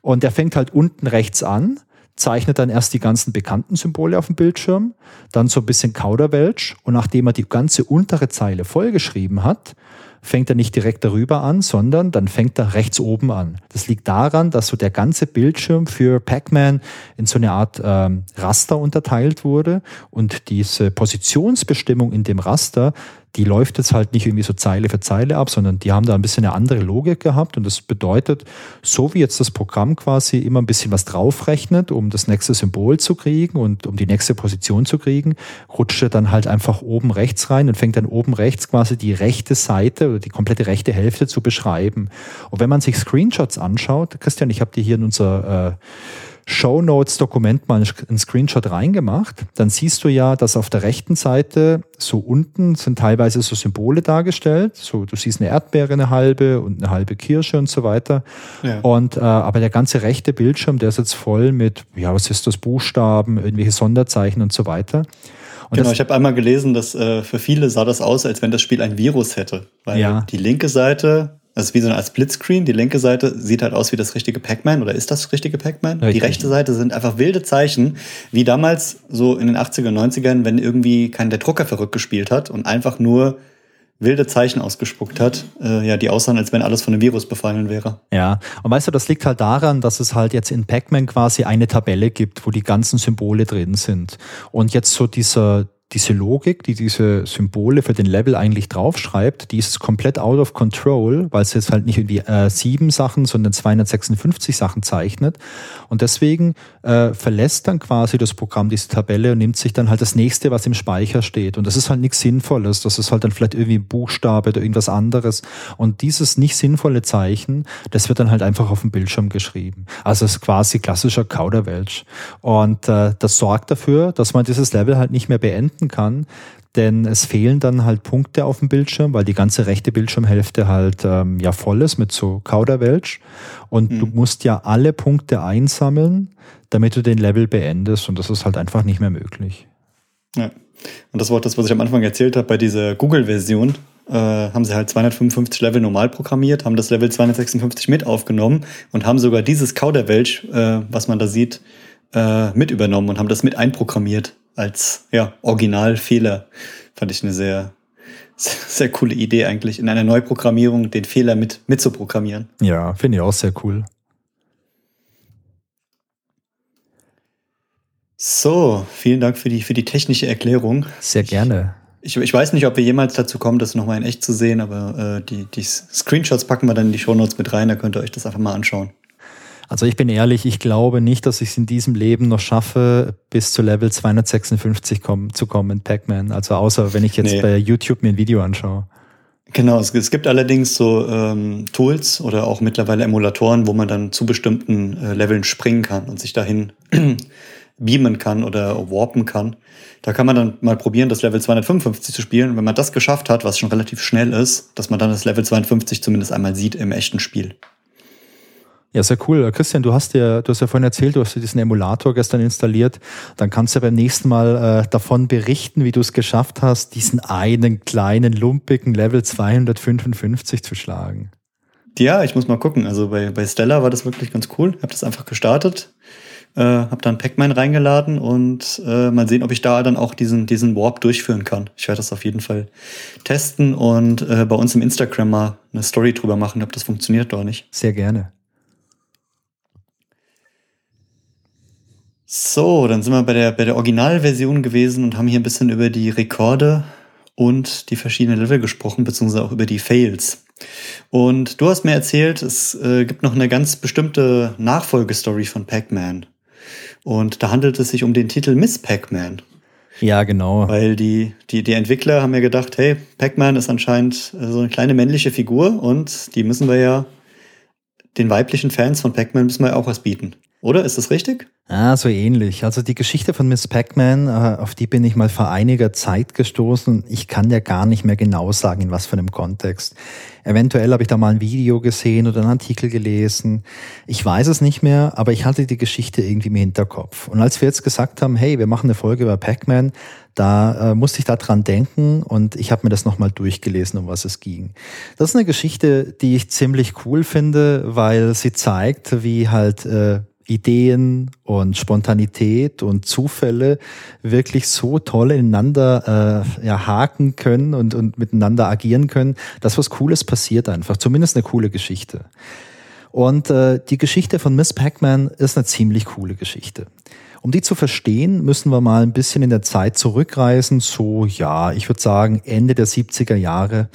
Und der fängt halt unten rechts an, zeichnet dann erst die ganzen bekannten Symbole auf dem Bildschirm, dann so ein bisschen Kauderwelsch, und nachdem er die ganze untere Zeile vollgeschrieben hat, fängt er nicht direkt darüber an, sondern dann fängt er rechts oben an. Das liegt daran, dass so der ganze Bildschirm für Pac-Man in so eine Art ähm, Raster unterteilt wurde, und diese Positionsbestimmung in dem Raster, die läuft jetzt halt nicht irgendwie so Zeile für Zeile ab, sondern die haben da ein bisschen eine andere Logik gehabt, und das bedeutet, so wie jetzt das Programm quasi immer ein bisschen was draufrechnet, um das nächste Symbol zu kriegen und um die nächste Position zu kriegen, rutscht er dann halt einfach oben rechts rein und fängt dann oben rechts quasi die rechte Seite oder die komplette rechte Hälfte zu beschreiben. Und wenn man sich Screenshots anschaut, Christian, ich habe dir hier in unser äh, Shownotes-Dokument mal einen Screenshot reingemacht, dann siehst du ja, dass auf der rechten Seite so unten sind teilweise so Symbole dargestellt. So, du siehst eine Erdbeere, eine halbe und eine halbe Kirsche und so weiter. Ja. Und äh, aber der ganze rechte Bildschirm, der ist jetzt voll mit, ja, was ist das, Buchstaben, irgendwelche Sonderzeichen und so weiter. Und genau, ich habe einmal gelesen, dass äh, für viele sah das aus, als wenn das Spiel ein Virus hätte. Weil ja. die linke Seite... Also wie so eine Art Splitscreen. Die linke Seite sieht halt aus wie das richtige Pac-Man, oder ist das richtige Pac-Man? Richtig. Die rechte Seite sind einfach wilde Zeichen, wie damals so in den achtziger, neunzigern, wenn irgendwie kein der Drucker verrückt gespielt hat und einfach nur wilde Zeichen ausgespuckt hat, äh, ja, die aussahen, als wenn alles von einem Virus befallen wäre. Ja, und weißt du, das liegt halt daran, dass es halt jetzt in Pac-Man quasi eine Tabelle gibt, wo die ganzen Symbole drin sind. Und jetzt so dieser... Diese Logik, die diese Symbole für den Level eigentlich draufschreibt, die ist komplett out of control, weil es jetzt halt nicht irgendwie äh, sieben Sachen, sondern zweihundertsechsundfünfzig Sachen zeichnet. Und deswegen äh, verlässt dann quasi das Programm diese Tabelle und nimmt sich dann halt das nächste, was im Speicher steht. Und das ist halt nichts Sinnvolles. Das ist halt dann vielleicht irgendwie ein Buchstabe oder irgendwas anderes. Und dieses nicht sinnvolle Zeichen, das wird dann halt einfach auf dem Bildschirm geschrieben. Also es ist quasi klassischer Kauderwelsch. Und äh, das sorgt dafür, dass man dieses Level halt nicht mehr beenden kann, denn es fehlen dann halt Punkte auf dem Bildschirm, weil die ganze rechte Bildschirmhälfte halt ähm, ja voll ist mit so Kauderwelsch, und mhm. du musst ja alle Punkte einsammeln, damit du den Level beendest, und das ist halt einfach nicht mehr möglich. Ja, und das war das, was ich am Anfang erzählt habe, bei dieser Google-Version äh, haben sie halt zweihundertfünfundfünfzig Level normal programmiert, haben das Level zweihundertsechsundfünfzig mit aufgenommen und haben sogar dieses Kauderwelsch, äh, was man da sieht, äh, mit übernommen und haben das mit einprogrammiert. Als ja, Originalfehler. Fand ich eine sehr, sehr coole Idee eigentlich, in einer Neuprogrammierung den Fehler mit, mit zu programmieren. Ja, finde ich auch sehr cool. So, vielen Dank für die, für die technische Erklärung. Sehr gerne. Ich, ich, ich weiß nicht, ob wir jemals dazu kommen, das nochmal in echt zu sehen, aber äh, die, die Screenshots packen wir dann in die Shownotes mit rein, da könnt ihr euch das einfach mal anschauen. Also ich bin ehrlich, ich glaube nicht, dass ich es in diesem Leben noch schaffe, bis zu Level zweihundertsechsundfünfzig komm, zu kommen in Pac-Man. Also außer, wenn ich jetzt nee. bei YouTube mir ein Video anschaue. Genau, es, es gibt allerdings so ähm, Tools oder auch mittlerweile Emulatoren, wo man dann zu bestimmten äh, Leveln springen kann und sich dahin beamen kann oder warpen kann. Da kann man dann mal probieren, das Level zweihundertfünfundfünfzig zu spielen. Und wenn man das geschafft hat, was schon relativ schnell ist, dass man dann das Level zweiundfünfzig zumindest einmal sieht im echten Spiel. Ja, sehr cool. Christian, du hast ja, du hast ja vorhin erzählt, du hast dir diesen Emulator gestern installiert. Dann kannst du ja beim nächsten Mal äh, davon berichten, wie du es geschafft hast, diesen einen kleinen, lumpigen Level zweihundertfünfundfünfzig zu schlagen. Ja, ich muss mal gucken. Also bei, bei Stella war das wirklich ganz cool. Ich habe das einfach gestartet, äh, habe dann Pac-Man reingeladen und äh, mal sehen, ob ich da dann auch diesen, diesen Warp durchführen kann. Ich werde das auf jeden Fall testen und äh, bei uns im Instagram mal eine Story drüber machen, ob das funktioniert oder nicht. Sehr gerne. So, dann sind wir bei der, bei der Originalversion gewesen und haben hier ein bisschen über die Rekorde und die verschiedenen Level gesprochen, beziehungsweise auch über die Fails. Und du hast mir erzählt, es äh, gibt noch eine ganz bestimmte Nachfolgestory von Pac-Man. Und da handelt es sich um den Titel Miss Pac-Man. Ja, genau. Weil die, die, die Entwickler haben ja gedacht, hey, Pac-Man ist anscheinend äh, so eine kleine männliche Figur und die müssen wir ja den weiblichen Fans von Pac-Man müssen wir ja auch was bieten. Oder? Ist das richtig? Ah, so ähnlich. Also die Geschichte von Miss Pac-Man, auf die bin ich mal vor einiger Zeit gestoßen. Ich kann ja gar nicht mehr genau sagen, in was für einem Kontext. Eventuell habe ich da mal ein Video gesehen oder einen Artikel gelesen. Ich weiß es nicht mehr, aber ich hatte die Geschichte irgendwie im Hinterkopf. Und als wir jetzt gesagt haben, hey, wir machen eine Folge über Pac-Man, da äh, musste ich da dran denken und ich habe mir das nochmal durchgelesen, um was es ging. Das ist eine Geschichte, die ich ziemlich cool finde, weil sie zeigt, wie halt äh, Ideen und Spontanität und Zufälle wirklich so toll ineinander äh, ja, haken können und, und miteinander agieren können, dass was Cooles passiert einfach. Zumindest eine coole Geschichte. Und äh, die Geschichte von Miss Pac-Man ist eine ziemlich coole Geschichte. Um die zu verstehen, müssen wir mal ein bisschen in der Zeit zurückreisen, so ja, ich würde sagen Ende der siebziger Jahre,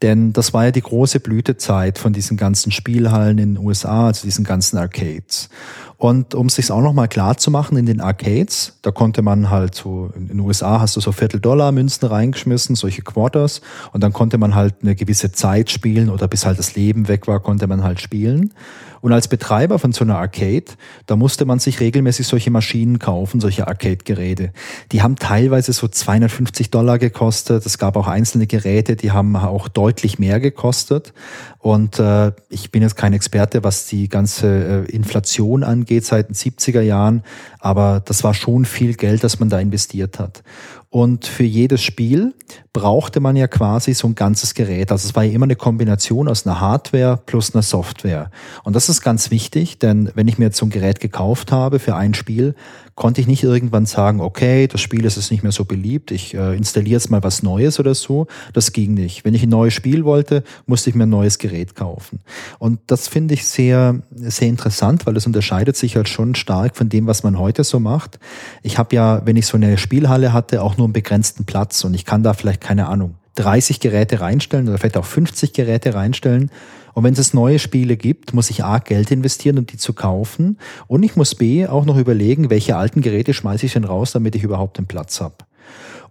denn das war ja die große Blütezeit von diesen ganzen Spielhallen in den U S A, also diesen ganzen Arcades. Und um es sich auch nochmal klar zu machen, in den Arcades, da konnte man halt so, in den U S A hast du so Viertel-Dollar-Münzen reingeschmissen, solche Quarters, und dann konnte man halt eine gewisse Zeit spielen oder bis halt das Leben weg war, konnte man halt spielen. Und als Betreiber von so einer Arcade, da musste man sich regelmäßig solche Maschinen kaufen, solche Arcade-Geräte. Die haben teilweise so zweihundertfünfzig Dollar gekostet. Es gab auch einzelne Geräte, die haben auch deutlich mehr gekostet. Und äh, ich bin jetzt kein Experte, was die ganze äh, Inflation angeht seit den siebziger Jahren, aber das war schon viel Geld, das man da investiert hat. Und für jedes Spiel brauchte man ja quasi so ein ganzes Gerät. Also es war ja immer eine Kombination aus einer Hardware plus einer Software. Und das ist ganz wichtig, denn wenn ich mir jetzt so ein Gerät gekauft habe für ein Spiel, konnte ich nicht irgendwann sagen, okay, das Spiel ist jetzt nicht mehr so beliebt, ich äh, installiere jetzt mal was Neues oder so. Das ging nicht. Wenn ich ein neues Spiel wollte, musste ich mir ein neues Gerät kaufen. Und das finde ich sehr, sehr interessant, weil es unterscheidet sich halt schon stark von dem, was man heute so macht. Ich habe ja, wenn ich so eine Spielhalle hatte, auch nur einen begrenzten Platz und ich kann da vielleicht, keine Ahnung, dreißig Geräte reinstellen oder vielleicht auch fünfzig Geräte reinstellen. Und wenn es neue Spiele gibt, muss ich A, Geld investieren, um die zu kaufen. Und ich muss B, auch noch überlegen, welche alten Geräte schmeiße ich denn raus, damit ich überhaupt den Platz habe.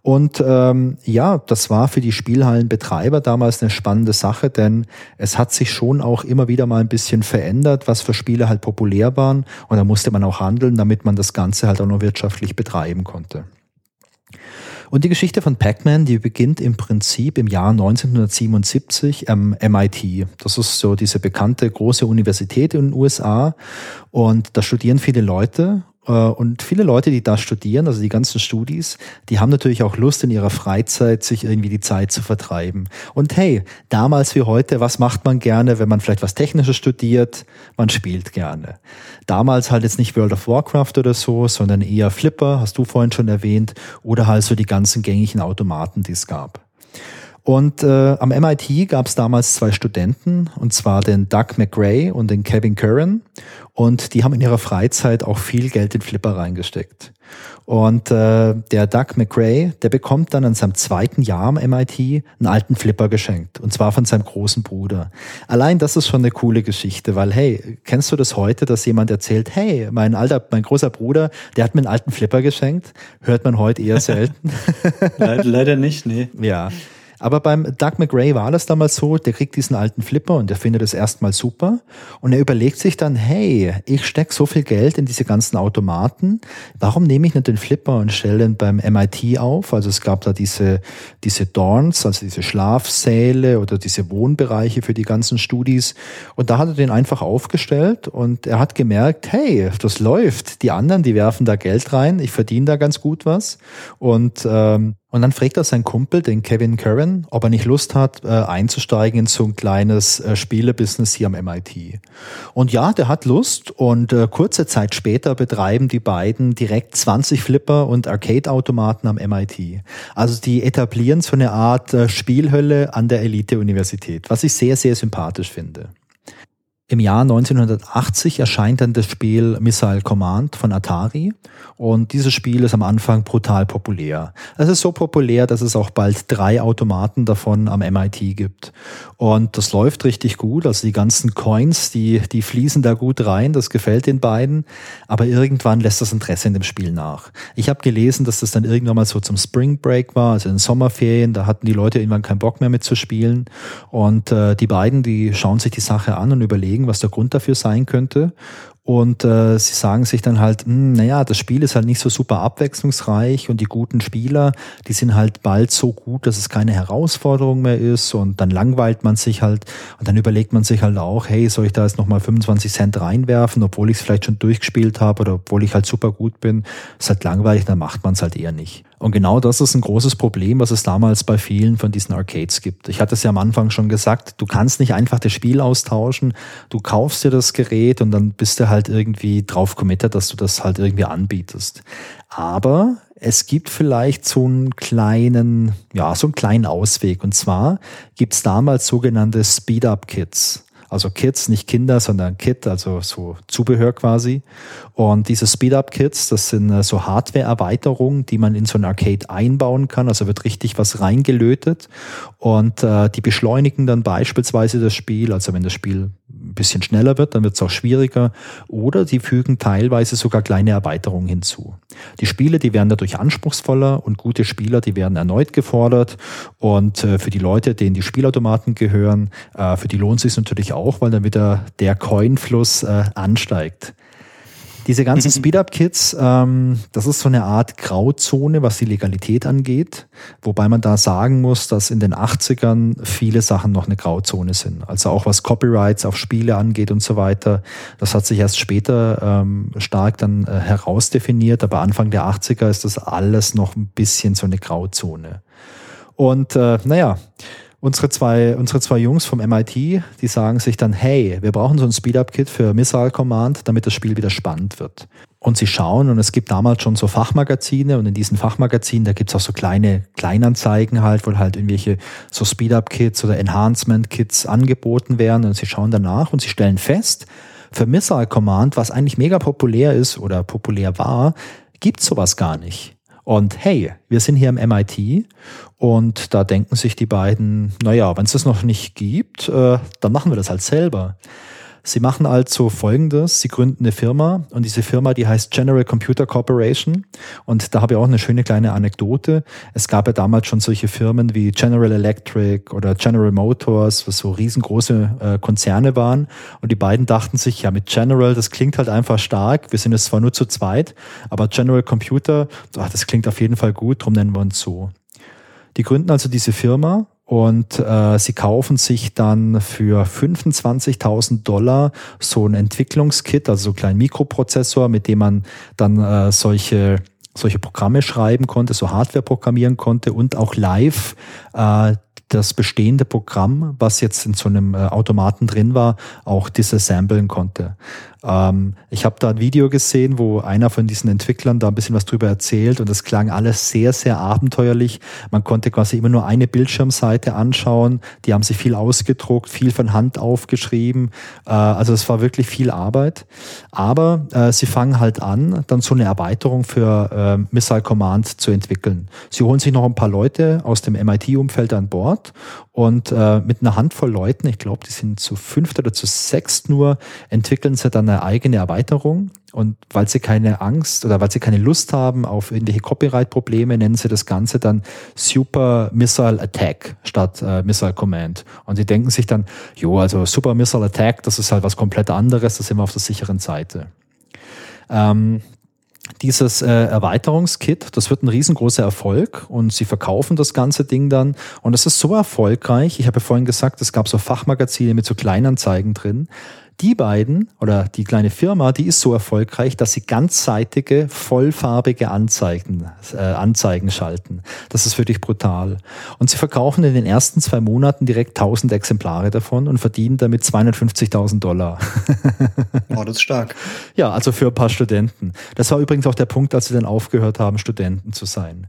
Und ähm, ja, das war für die Spielhallenbetreiber damals eine spannende Sache, denn es hat sich schon auch immer wieder mal ein bisschen verändert, was für Spiele halt populär waren. Und da musste man auch handeln, damit man das Ganze halt auch noch wirtschaftlich betreiben konnte. Und die Geschichte von Pac-Man, die beginnt im Prinzip im Jahr neunzehnhundertsiebenundsiebzig am M I T. Das ist so diese bekannte große Universität in den U S A und da studieren viele Leute. Und viele Leute, die da studieren, also die ganzen Studis, die haben natürlich auch Lust in ihrer Freizeit, sich irgendwie die Zeit zu vertreiben. Und hey, damals wie heute, was macht man gerne, wenn man vielleicht was Technisches studiert? Man spielt gerne. Damals halt jetzt nicht World of Warcraft oder so, sondern eher Flipper, hast du vorhin schon erwähnt, oder halt so die ganzen gängigen Automaten, die es gab. Und äh, am M I T gab es damals zwei Studenten, und zwar den Doug McRae und den Kevin Curran. Und die haben in ihrer Freizeit auch viel Geld in Flipper reingesteckt. Und äh, der Doug McRae, der bekommt dann an seinem zweiten Jahr am M I T einen alten Flipper geschenkt. Und zwar von seinem großen Bruder. Allein das ist schon eine coole Geschichte, weil hey, kennst du das heute, dass jemand erzählt, hey, mein alter, mein großer Bruder, der hat mir einen alten Flipper geschenkt? Hört man heute eher selten. Leider nicht, nee. Ja. Aber beim Doug McRae war das damals so, der kriegt diesen alten Flipper und der findet es erstmal super. Und er überlegt sich dann, hey, ich stecke so viel Geld in diese ganzen Automaten, warum nehme ich nicht den Flipper und stelle den beim M I T auf? Also es gab da diese, diese Dorns, also diese Schlafsäle oder diese Wohnbereiche für die ganzen Studis. Und da hat er den einfach aufgestellt und er hat gemerkt, hey, das läuft. Die anderen, die werfen da Geld rein, ich verdiene da ganz gut was. Und ähm, Und dann fragt er seinen Kumpel, den Kevin Curran, ob er nicht Lust hat, äh, einzusteigen in so ein kleines äh, Spielebusiness hier am M I T. Und ja, der hat Lust und äh, kurze Zeit später betreiben die beiden direkt zwanzig Flipper und Arcade-Automaten am M I T. Also die etablieren so eine Art äh, Spielhölle an der Elite-Universität, was ich sehr, sehr sympathisch finde. Im Jahr neunzehnhundertachtzig erscheint dann das Spiel Missile Command von Atari und dieses Spiel ist am Anfang brutal populär. Es ist so populär, dass es auch bald drei Automaten davon am M I T gibt und das läuft richtig gut, also die ganzen Coins, die die fließen da gut rein, das gefällt den beiden, aber irgendwann lässt das Interesse in dem Spiel nach. Ich habe gelesen, dass das dann irgendwann mal so zum Spring Break war, also in den Sommerferien, da hatten die Leute irgendwann keinen Bock mehr mitzuspielen und äh, die beiden, die schauen sich die Sache an und überlegen, was der Grund dafür sein könnte. Und äh, sie sagen sich dann halt, mh, naja, das Spiel ist halt nicht so super abwechslungsreich und die guten Spieler, die sind halt bald so gut, dass es keine Herausforderung mehr ist, und dann langweilt man sich halt und dann überlegt man sich halt auch, hey, soll ich da jetzt nochmal fünfundzwanzig Cent reinwerfen, obwohl ich es vielleicht schon durchgespielt habe oder obwohl ich halt super gut bin, ist halt langweilig, dann macht man es halt eher nicht. Und genau das ist ein großes Problem, was es damals bei vielen von diesen Arcades gibt. Ich hatte es ja am Anfang schon gesagt, du kannst nicht einfach das Spiel austauschen, du kaufst dir das Gerät und dann bist du halt irgendwie drauf committed, dass du das halt irgendwie anbietest. Aber es gibt vielleicht so einen kleinen, ja, so einen kleinen Ausweg. Und zwar gibt es damals sogenannte Speed-Up-Kits. Also Kits, nicht Kinder, sondern Kit, also so Zubehör quasi. Und diese Speed-Up-Kits, das sind so Hardware-Erweiterungen, die man in so ein Arcade einbauen kann. Also wird richtig was reingelötet. Und äh, die beschleunigen dann beispielsweise das Spiel. Also wenn das Spiel ein bisschen schneller wird, dann wird es auch schwieriger. Oder die fügen teilweise sogar kleine Erweiterungen hinzu. Die Spiele, die werden dadurch anspruchsvoller und gute Spieler, die werden erneut gefordert. Und äh, für die Leute, denen die Spielautomaten gehören, äh, für die lohnt es sich natürlich auch. auch, weil dann wieder der Coinfluss äh, ansteigt. Diese ganzen Speed-Up-Kits, ähm, das ist so eine Art Grauzone, was die Legalität angeht, wobei man da sagen muss, dass in den achtzigern viele Sachen noch eine Grauzone sind. Also auch was Copyrights auf Spiele angeht und so weiter, das hat sich erst später ähm, stark dann äh, herausdefiniert, aber Anfang der achtziger ist das alles noch ein bisschen so eine Grauzone. Und äh, naja, Unsere zwei, unsere zwei Jungs vom M I T, die sagen sich dann, hey, wir brauchen so ein Speed-Up-Kit für Missile Command, damit das Spiel wieder spannend wird. Und sie schauen, und es gibt damals schon so Fachmagazine, und in diesen Fachmagazinen, da gibt's auch so kleine Kleinanzeigen halt, wo halt irgendwelche so Speed-Up-Kits oder Enhancement-Kits angeboten werden, und sie schauen danach und sie stellen fest, für Missile Command, was eigentlich mega populär ist oder populär war, gibt's sowas gar nicht. Und hey, wir sind hier am M I T, und da denken sich die beiden, naja, wenn es das noch nicht gibt, äh, dann machen wir das halt selber. Sie machen also Folgendes, sie gründen eine Firma, und diese Firma, die heißt General Computer Corporation, und da habe ich auch eine schöne kleine Anekdote. Es gab ja damals schon solche Firmen wie General Electric oder General Motors, was so riesengroße äh, Konzerne waren, und die beiden dachten sich, ja, mit General, das klingt halt einfach stark, wir sind jetzt zwar nur zu zweit, aber General Computer, ach, das klingt auf jeden Fall gut, drum nennen wir uns so. Die gründen also diese Firma, und äh, sie kaufen sich dann für fünfundzwanzigtausend Dollar so ein Entwicklungskit, also so einen kleinen Mikroprozessor, mit dem man dann äh, solche solche Programme schreiben konnte, so Hardware programmieren konnte und auch live äh, das bestehende Programm, was jetzt in so einem äh, Automaten drin war, auch disassemblen konnte. Ähm, ich habe da ein Video gesehen, wo einer von diesen Entwicklern da ein bisschen was drüber erzählt, und das klang alles sehr, sehr abenteuerlich. Man konnte quasi immer nur eine Bildschirmseite anschauen. Die haben sich viel ausgedruckt, viel von Hand aufgeschrieben. Äh, also es war wirklich viel Arbeit. Aber äh, sie fangen halt an, dann so eine Erweiterung für äh, Missile Command zu entwickeln. Sie holen sich noch ein paar Leute aus dem M I T-Umfeld an Bord. Und äh, mit einer Handvoll Leuten, ich glaube, die sind zu fünft oder zu sechst nur, entwickeln sie dann eine eigene Erweiterung. Und weil sie keine Angst oder weil sie keine Lust haben auf irgendwelche Copyright-Probleme, nennen sie das Ganze dann Super Missile Attack statt äh, Missile Command. Und sie denken sich dann, jo, also Super Missile Attack, das ist halt was komplett anderes, da sind wir auf der sicheren Seite. Ähm, Dieses äh, Erweiterungskit, das wird ein riesengroßer Erfolg, und sie verkaufen das ganze Ding dann, und es ist so erfolgreich, ich habe ja vorhin gesagt, es gab so Fachmagazine mit so Kleinanzeigen drin. Die beiden oder die kleine Firma, die ist so erfolgreich, dass sie ganzseitige, vollfarbige Anzeigen, äh, Anzeigen schalten. Das ist wirklich brutal. Und sie verkaufen in den ersten zwei Monaten direkt tausend Exemplare davon und verdienen damit zweihundertfünfzigtausend Dollar. Boah, das ist stark. Ja, also für ein paar Studenten. Das war übrigens auch der Punkt, als sie dann aufgehört haben, Studenten zu sein.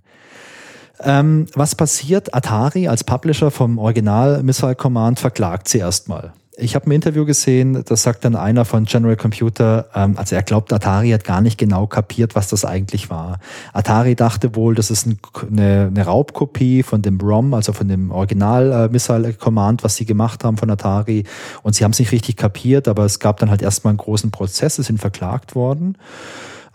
Ähm, was passiert? Atari als Publisher vom Original Missile Command verklagt sie erstmal. Ich habe ein Interview gesehen, das sagt dann einer von General Computer, ähm, also er glaubt, Atari hat gar nicht genau kapiert, was das eigentlich war. Atari dachte wohl, das ist ein, eine, eine Raubkopie von dem ROM, also von dem Original äh, Missile Command, was sie gemacht haben von Atari. Und sie haben es nicht richtig kapiert, aber es gab dann halt erstmal einen großen Prozess, sie sind verklagt worden.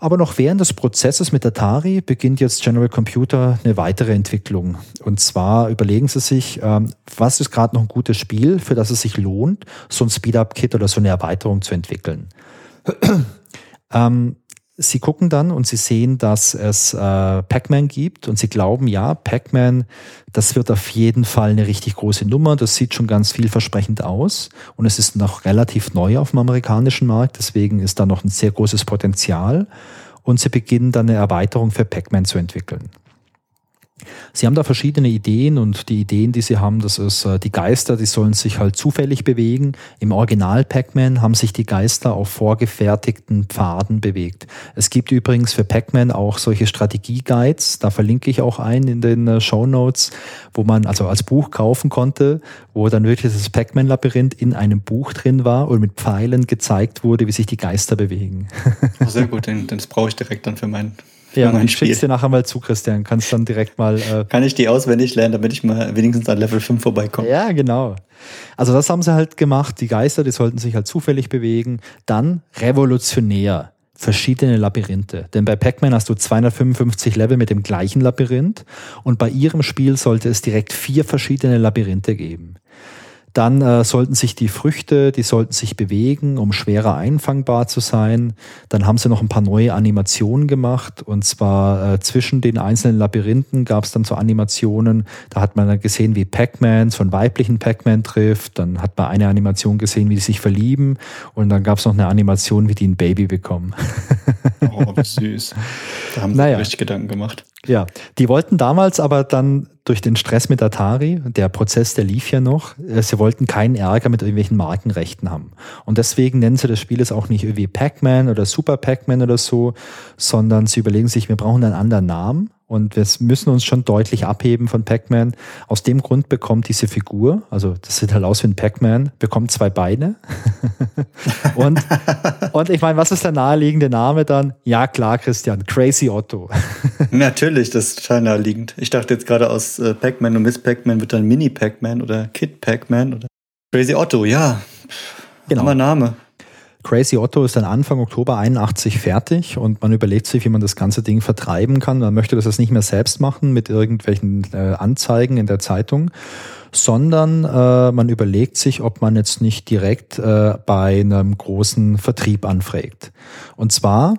Aber noch während des Prozesses mit Atari beginnt jetzt General Computer eine weitere Entwicklung. Und zwar überlegen sie sich, was ist gerade noch ein gutes Spiel, für das es sich lohnt, so ein Speed-Up-Kit oder so eine Erweiterung zu entwickeln. ähm, sie gucken dann und sie sehen, dass es äh, Pac-Man gibt und sie glauben, ja, Pac-Man, das wird auf jeden Fall eine richtig große Nummer. Das sieht schon ganz vielversprechend aus und es ist noch relativ neu auf dem amerikanischen Markt, deswegen ist da noch ein sehr großes Potenzial und sie beginnen dann eine Erweiterung für Pac-Man zu entwickeln. Sie haben da verschiedene Ideen und die Ideen, die sie haben, das ist, die Geister, die sollen sich halt zufällig bewegen. Im Original Pac-Man haben sich die Geister auf vorgefertigten Pfaden bewegt. Es gibt übrigens für Pac-Man auch solche Strategie-Guides, da verlinke ich auch einen in den Shownotes, wo man also als Buch kaufen konnte, wo dann wirklich das Pac-Man-Labyrinth in einem Buch drin war und mit Pfeilen gezeigt wurde, wie sich die Geister bewegen. Oh, sehr gut, den, den brauche ich direkt dann für meinen... Ja, ich schick's dir nachher mal zu, Christian. Kannst dann direkt mal... Äh Kann ich die auswendig lernen, damit ich mal wenigstens an Level fünf vorbeikomme. Ja, genau. Also das haben sie halt gemacht. Die Geister, die sollten sich halt zufällig bewegen. Dann revolutionär. Verschiedene Labyrinthe. Denn bei Pac-Man hast du zweihundertfünfundfünfzig Level mit dem gleichen Labyrinth. Und bei ihrem Spiel sollte es direkt vier verschiedene Labyrinthe geben. Dann äh, sollten sich die Früchte, die sollten sich bewegen, um schwerer einfangbar zu sein. Dann haben sie noch ein paar neue Animationen gemacht. Und zwar äh, zwischen den einzelnen Labyrinthen gab es dann so Animationen. Da hat man dann gesehen, wie Pac-Man so einen weiblichen Pac-Man trifft. Dann hat man eine Animation gesehen, wie die sich verlieben. Und dann gab es noch eine Animation, wie die ein Baby bekommen. Oh, wie süß. Da haben sie naja. richtig Gedanken gemacht. Ja, die wollten damals aber dann durch den Stress mit Atari, der Prozess, der lief ja noch, sie wollten keinen Ärger mit irgendwelchen Markenrechten haben. Und deswegen nennen sie das Spiel jetzt auch nicht irgendwie Pac-Man oder Super Pac-Man oder so, sondern sie überlegen sich, wir brauchen einen anderen Namen und wir müssen uns schon deutlich abheben von Pac-Man. Aus dem Grund bekommt diese Figur, also das sieht halt aus wie ein Pac-Man, bekommt zwei Beine. und, und ich meine, was ist der naheliegende Name dann? Ja klar, Christian, Crazy Otto. Natürlich, das ist total naheliegend. Ich dachte jetzt gerade aus Pac-Man und Miss Pac-Man wird dann Mini-Pac-Man oder Kid Pac-Man oder Crazy Otto, ja. Genau. Hammer Name. Crazy Otto ist dann Anfang Oktober einundachtzig fertig und man überlegt sich, wie man das ganze Ding vertreiben kann. Man möchte das nicht mehr selbst machen mit irgendwelchen äh, Anzeigen in der Zeitung, sondern äh, man überlegt sich, ob man jetzt nicht direkt äh, bei einem großen Vertrieb anfragt. Und zwar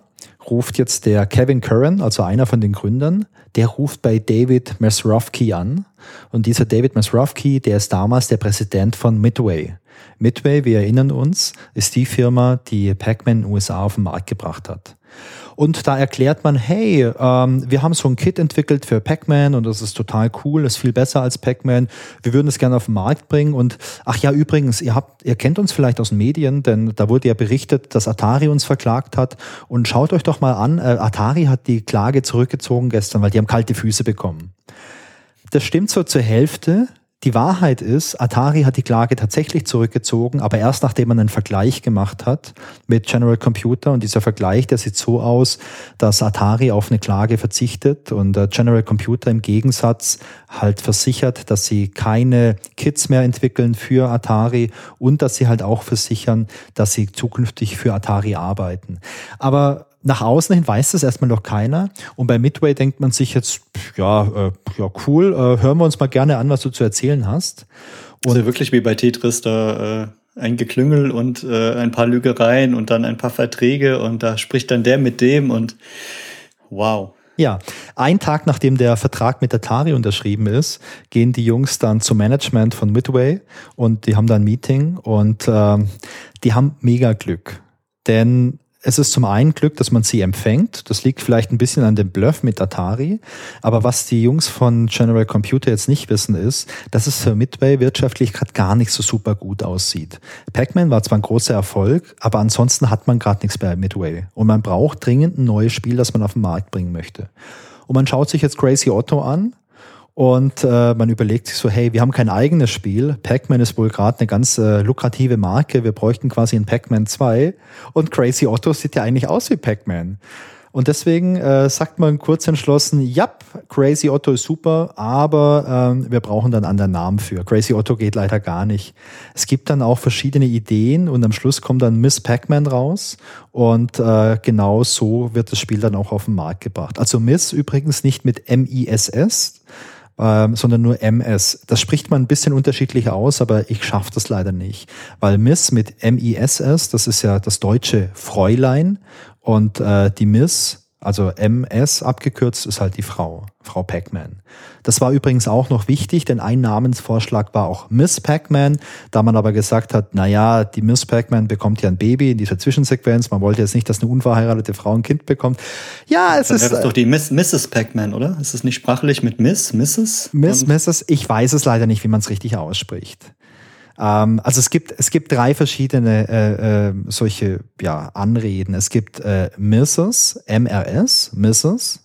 ruft jetzt der Kevin Curran, also einer von den Gründern, der ruft bei David Mazeroski an. Und dieser David Mazeroski, der ist damals der Präsident von Midway. Midway, wir erinnern uns, ist die Firma, die Pac-Man in den U S A auf den Markt gebracht hat. Und da erklärt man, hey, ähm, wir haben so ein Kit entwickelt für Pac-Man und das ist total cool, das ist viel besser als Pac-Man. Wir würden es gerne auf den Markt bringen und ach ja, übrigens, ihr habt, ihr kennt uns vielleicht aus den Medien, denn da wurde ja berichtet, dass Atari uns verklagt hat und schaut euch doch mal an, äh, Atari hat die Klage zurückgezogen gestern, weil die haben kalte Füße bekommen. Das stimmt so zur Hälfte. Die Wahrheit ist, Atari hat die Klage tatsächlich zurückgezogen, aber erst nachdem man einen Vergleich gemacht hat mit General Computer. Und dieser Vergleich, der sieht so aus, dass Atari auf eine Klage verzichtet und General Computer im Gegensatz halt versichert, dass sie keine Kits mehr entwickeln für Atari und dass sie halt auch versichern, dass sie zukünftig für Atari arbeiten. Aber nach außen hin weiß das erstmal noch keiner. Und bei Midway denkt man sich jetzt, ja, äh, ja cool, äh, hören wir uns mal gerne an, was du zu erzählen hast. Und also wirklich wie bei Tetris, da äh, ein Geklüngel und äh, ein paar Lügereien und dann ein paar Verträge und da spricht dann der mit dem und wow. Ja, ein Tag nachdem der Vertrag mit Atari unterschrieben ist, gehen die Jungs dann zum Management von Midway und die haben da ein Meeting und äh, die haben mega Glück. Denn es ist zum einen Glück, dass man sie empfängt. Das liegt vielleicht ein bisschen an dem Bluff mit Atari. Aber was die Jungs von General Computer jetzt nicht wissen ist, dass es für Midway wirtschaftlich gerade gar nicht so super gut aussieht. Pac-Man war zwar ein großer Erfolg, aber ansonsten hat man gerade nichts bei Midway. Und man braucht dringend ein neues Spiel, das man auf den Markt bringen möchte. Und man schaut sich jetzt Crazy Otto an. Und äh, man überlegt sich so, hey, wir haben kein eigenes Spiel. Pac-Man ist wohl gerade eine ganz äh, lukrative Marke. Wir bräuchten quasi ein Pac-Man zwei. Und Crazy Otto sieht ja eigentlich aus wie Pac-Man. Und deswegen äh, sagt man kurz entschlossen, ja, Crazy Otto ist super, aber äh, wir brauchen dann einen anderen Namen für. Crazy Otto geht leider gar nicht. Es gibt dann auch verschiedene Ideen und am Schluss kommt dann Miss Pac-Man raus. Und äh, genau so wird das Spiel dann auch auf den Markt gebracht. Also Miss übrigens nicht mit M I S S, ähm, sondern nur M S. Das spricht man ein bisschen unterschiedlich aus, aber ich schaffe das leider nicht. Weil Miss mit M I S S, das ist ja das deutsche Fräulein, und äh, die Miss, also M S abgekürzt, ist halt die Frau, Frau Pac-Man. Das war übrigens auch noch wichtig, denn ein Namensvorschlag war auch Miss Pac-Man, da man aber gesagt hat, naja, die Miss Pac-Man bekommt ja ein Baby in dieser Zwischensequenz, man wollte jetzt nicht, dass eine unverheiratete Frau ein Kind bekommt. Ja, es dann ist... Dann wäre es doch die Miss, Misses Pac-Man, oder? Ist es nicht sprachlich mit Miss, Misses? Miss, Misses, ich weiß es leider nicht, wie man es richtig ausspricht. Also es gibt es gibt drei verschiedene äh, äh, solche ja Anreden. Es gibt äh, Misses, M R S, Misses,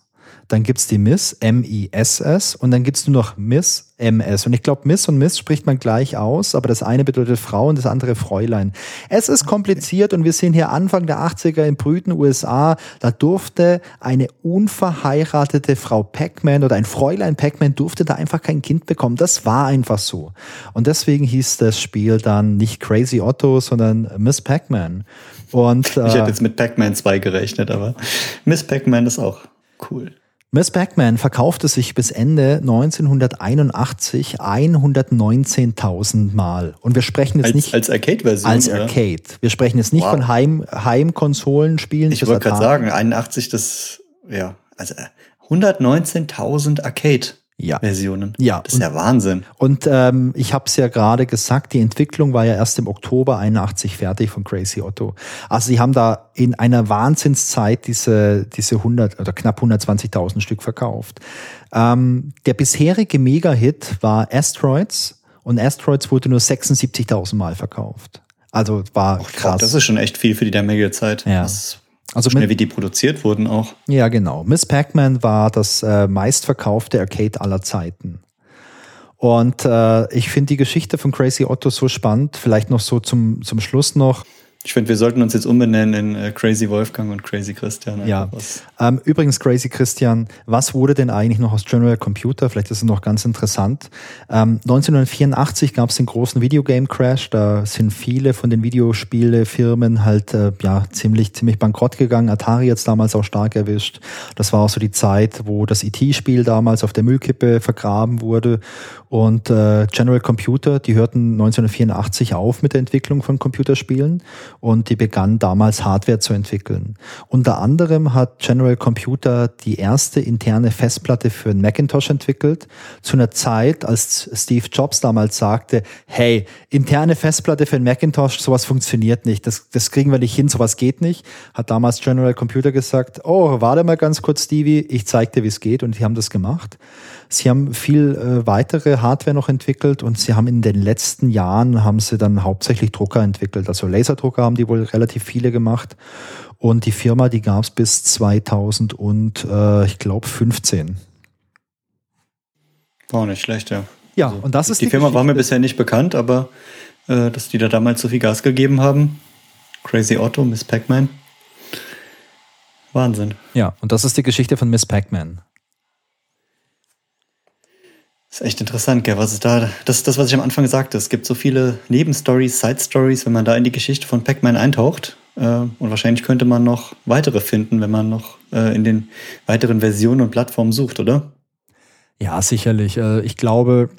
dann gibt's die Miss, M I S S, und dann gibt's nur noch Miss, M S. Und ich glaube, Miss und Miss spricht man gleich aus, aber das eine bedeutet Frau und das andere Fräulein. Es ist kompliziert, und wir sind hier Anfang der achtziger in Brüten, U S A. Da durfte eine unverheiratete Frau Pac-Man oder ein Fräulein Pac-Man durfte da einfach kein Kind bekommen. Das war einfach so. Und deswegen hieß das Spiel dann nicht Crazy Otto, sondern Miss Pac-Man. Und, äh, ich hätte jetzt mit Pac-Man zwei gerechnet, aber Miss Pac-Man ist auch cool. Miss Pac-Man verkaufte sich bis Ende neunzehnhunderteinundachtzig hundertneunzehntausend Mal. Und wir sprechen jetzt als, nicht... Als Arcade-Version? Als Arcade. Oder? Wir sprechen jetzt nicht wow. von Heim, Heimkonsolenspielen. Ich wollte gerade sagen, einundachtzig, das... Ja, also hundertneunzehntausend Arcade. Ja. Versionen. Ja. Das ist ja Wahnsinn. Und ähm, ich habe es ja gerade gesagt, die Entwicklung war ja erst im Oktober einundachtzig fertig von Crazy Otto. Also sie haben da in einer Wahnsinnszeit diese diese hundert oder knapp hundertzwanzigtausend Stück verkauft. Ähm, der bisherige Mega-Hit war Asteroids, und Asteroids wurde nur sechsundsiebzigtausend Mal verkauft. Also war Och, krass. Das ist schon echt viel für die damalige Zeit. Ja. Das Also schnell, wie die produziert wurden auch. Ja, genau. Miss Pac-Man war das äh, meistverkaufte Arcade aller Zeiten. Und äh, ich finde die Geschichte von Crazy Otto so spannend. Vielleicht noch so zum, zum Schluss noch. Ich finde, wir sollten uns jetzt umbenennen in äh, Crazy Wolfgang und Crazy Christian. Ja. Ähm, übrigens, Crazy Christian, was wurde denn eigentlich noch aus General Computer? Vielleicht ist es noch ganz interessant. Ähm, neunzehnhundertvierundachtzig gab es den großen Videogame Crash. Da sind viele von den Videospielefirmen halt äh, ja ziemlich ziemlich bankrott gegangen. Atari hat es damals auch stark erwischt. Das war auch so die Zeit, wo das E T-Spiel damals auf der Müllkippe vergraben wurde. Und äh, General Computer, die hörten neunzehnhundertvierundachtzig auf mit der Entwicklung von Computerspielen. Und die begann damals Hardware zu entwickeln. Unter anderem hat General Computer die erste interne Festplatte für einen Macintosh entwickelt, zu einer Zeit, als Steve Jobs damals sagte, hey, interne Festplatte für einen Macintosh, sowas funktioniert nicht, das, das kriegen wir nicht hin, sowas geht nicht, hat damals General Computer gesagt, oh, warte mal ganz kurz, Stevie, ich zeig dir, wie es geht, und die haben das gemacht. Sie haben viel äh, weitere Hardware noch entwickelt, und sie haben in den letzten Jahren haben sie dann hauptsächlich Drucker entwickelt, also Laserdrucker haben die wohl relativ viele gemacht, und die Firma, die gab es bis zweitausend und äh, ich glaube fünfzehn. War nicht schlecht, ja. Ja, also, und das ist die, die Firma Geschichte. War mir bisher nicht bekannt, aber äh, dass die da damals so viel Gas gegeben haben. Crazy Otto, Miss Pac-Man. Wahnsinn. Ja, und das ist die Geschichte von Miss Pac-Man. Das ist echt interessant, gell, was ist da, das das, was ich am Anfang sagte, es gibt so viele Nebenstories, Side-Stories, wenn man da in die Geschichte von Pac-Man eintaucht, äh, und wahrscheinlich könnte man noch weitere finden, wenn man noch äh, in den weiteren Versionen und Plattformen sucht, oder? Ja, sicherlich. Ich glaube,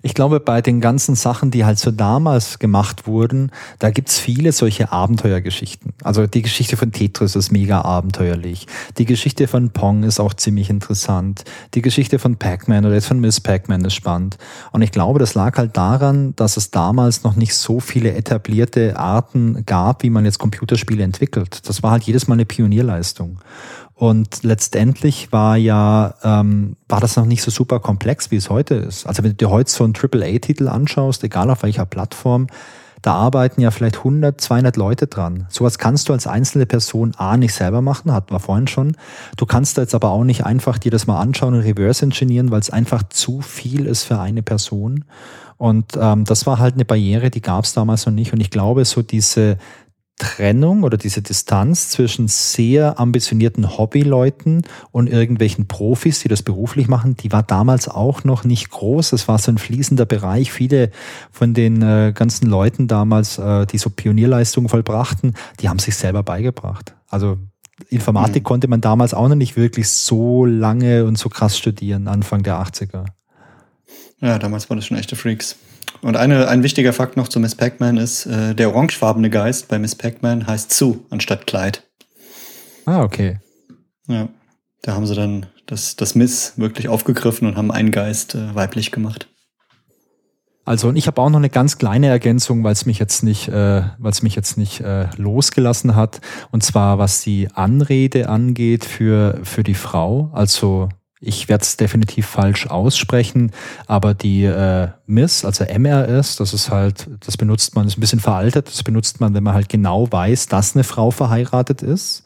ich glaube, bei den ganzen Sachen, die halt so damals gemacht wurden, da gibt's viele solche Abenteuergeschichten. Also die Geschichte von Tetris ist mega abenteuerlich. Die Geschichte von Pong ist auch ziemlich interessant. Die Geschichte von Pac-Man oder jetzt von Miss Pac-Man ist spannend. Und ich glaube, das lag halt daran, dass es damals noch nicht so viele etablierte Arten gab, wie man jetzt Computerspiele entwickelt. Das war halt jedes Mal eine Pionierleistung. Und letztendlich war ja, ähm, war das noch nicht so super komplex, wie es heute ist. Also wenn du dir heute so einen Triple A Titel anschaust, egal auf welcher Plattform, da arbeiten ja vielleicht hundert, zweihundert Leute dran. Sowas kannst du als einzelne Person A nicht selber machen, hatten wir vorhin schon. Du kannst da jetzt aber auch nicht einfach dir das mal anschauen und reverse engineeren, weil es einfach zu viel ist für eine Person. Und ähm, das war halt eine Barriere, die gab es damals noch nicht. Und ich glaube, so diese Trennung oder diese Distanz zwischen sehr ambitionierten Hobbyleuten und irgendwelchen Profis, die das beruflich machen, die war damals auch noch nicht groß. Das war so ein fließender Bereich. Viele von den äh, ganzen Leuten damals, äh, die so Pionierleistungen vollbrachten, die haben sich selber beigebracht. Also Informatik mhm. konnte man damals auch noch nicht wirklich so lange und so krass studieren, Anfang der achtziger. Ja, damals waren das schon echte Freaks. Und eine, ein wichtiger Fakt noch zu Miss Pac-Man ist, äh, der orangefarbene Geist bei Miss Pac-Man heißt Sue anstatt Clyde. Ah, okay. Ja, da haben sie dann das, das Miss wirklich aufgegriffen und haben einen Geist äh, weiblich gemacht. Also, und ich habe auch noch eine ganz kleine Ergänzung, weil es mich jetzt nicht, äh, weil es mich jetzt nicht äh, losgelassen hat. Und zwar, was die Anrede angeht für, für die Frau. Also, ich werde es definitiv falsch aussprechen, aber die äh, Miss, also M R S, das ist halt, das benutzt man, ist ein bisschen veraltet, das benutzt man, wenn man halt genau weiß, dass eine Frau verheiratet ist.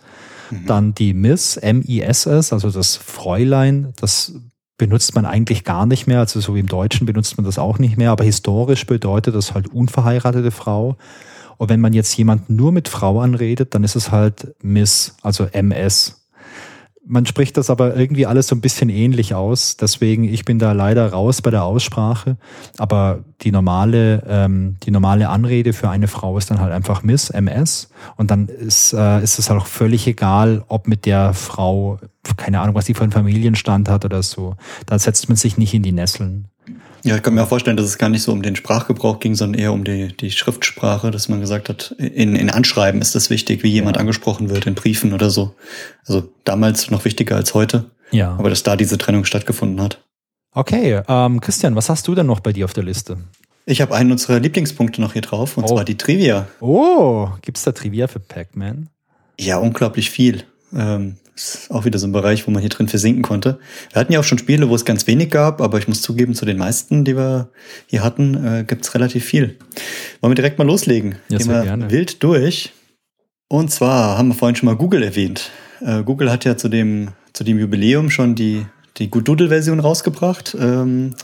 Mhm. Dann die Miss, M I S S, also das Fräulein, das benutzt man eigentlich gar nicht mehr, also so wie im Deutschen benutzt man das auch nicht mehr, aber historisch bedeutet das halt unverheiratete Frau. Und wenn man jetzt jemanden nur mit Frau anredet, dann ist es halt Miss, also M S. Man spricht das aber irgendwie alles so ein bisschen ähnlich aus, deswegen ich bin da leider raus bei der Aussprache, aber die normale, ähm, die normale Anrede für eine Frau ist dann halt einfach Miss, M S, und dann ist, äh, ist es halt auch völlig egal, ob mit der Frau, keine Ahnung, was die für einen Familienstand hat oder so. Da setzt man sich nicht in die Nesseln. Ja, ich kann mir auch vorstellen, dass es gar nicht so um den Sprachgebrauch ging, sondern eher um die, die Schriftsprache, dass man gesagt hat, in, in Anschreiben ist das wichtig, wie jemand angesprochen wird, in Briefen oder so. Also damals noch wichtiger als heute, ja. Aber dass da diese Trennung stattgefunden hat. Okay, ähm, Christian, was hast du denn noch bei dir auf der Liste? Ich habe einen unserer Lieblingspunkte noch hier drauf, und oh. zwar die Trivia. Oh, gibt's da Trivia für Pac-Man? Ja, unglaublich viel. Ähm, ist auch wieder so ein Bereich, wo man hier drin versinken konnte. Wir hatten ja auch schon Spiele, wo es ganz wenig gab, aber ich muss zugeben, zu den meisten, die wir hier hatten, äh, gibt es relativ viel. Wollen wir direkt mal loslegen? Ja, gehen wir gerne wild durch. Und zwar haben wir vorhin schon mal Google erwähnt. Äh, Google hat ja zu dem, zu dem Jubiläum schon die, die Good-Doodle-Version rausgebracht. Ähm,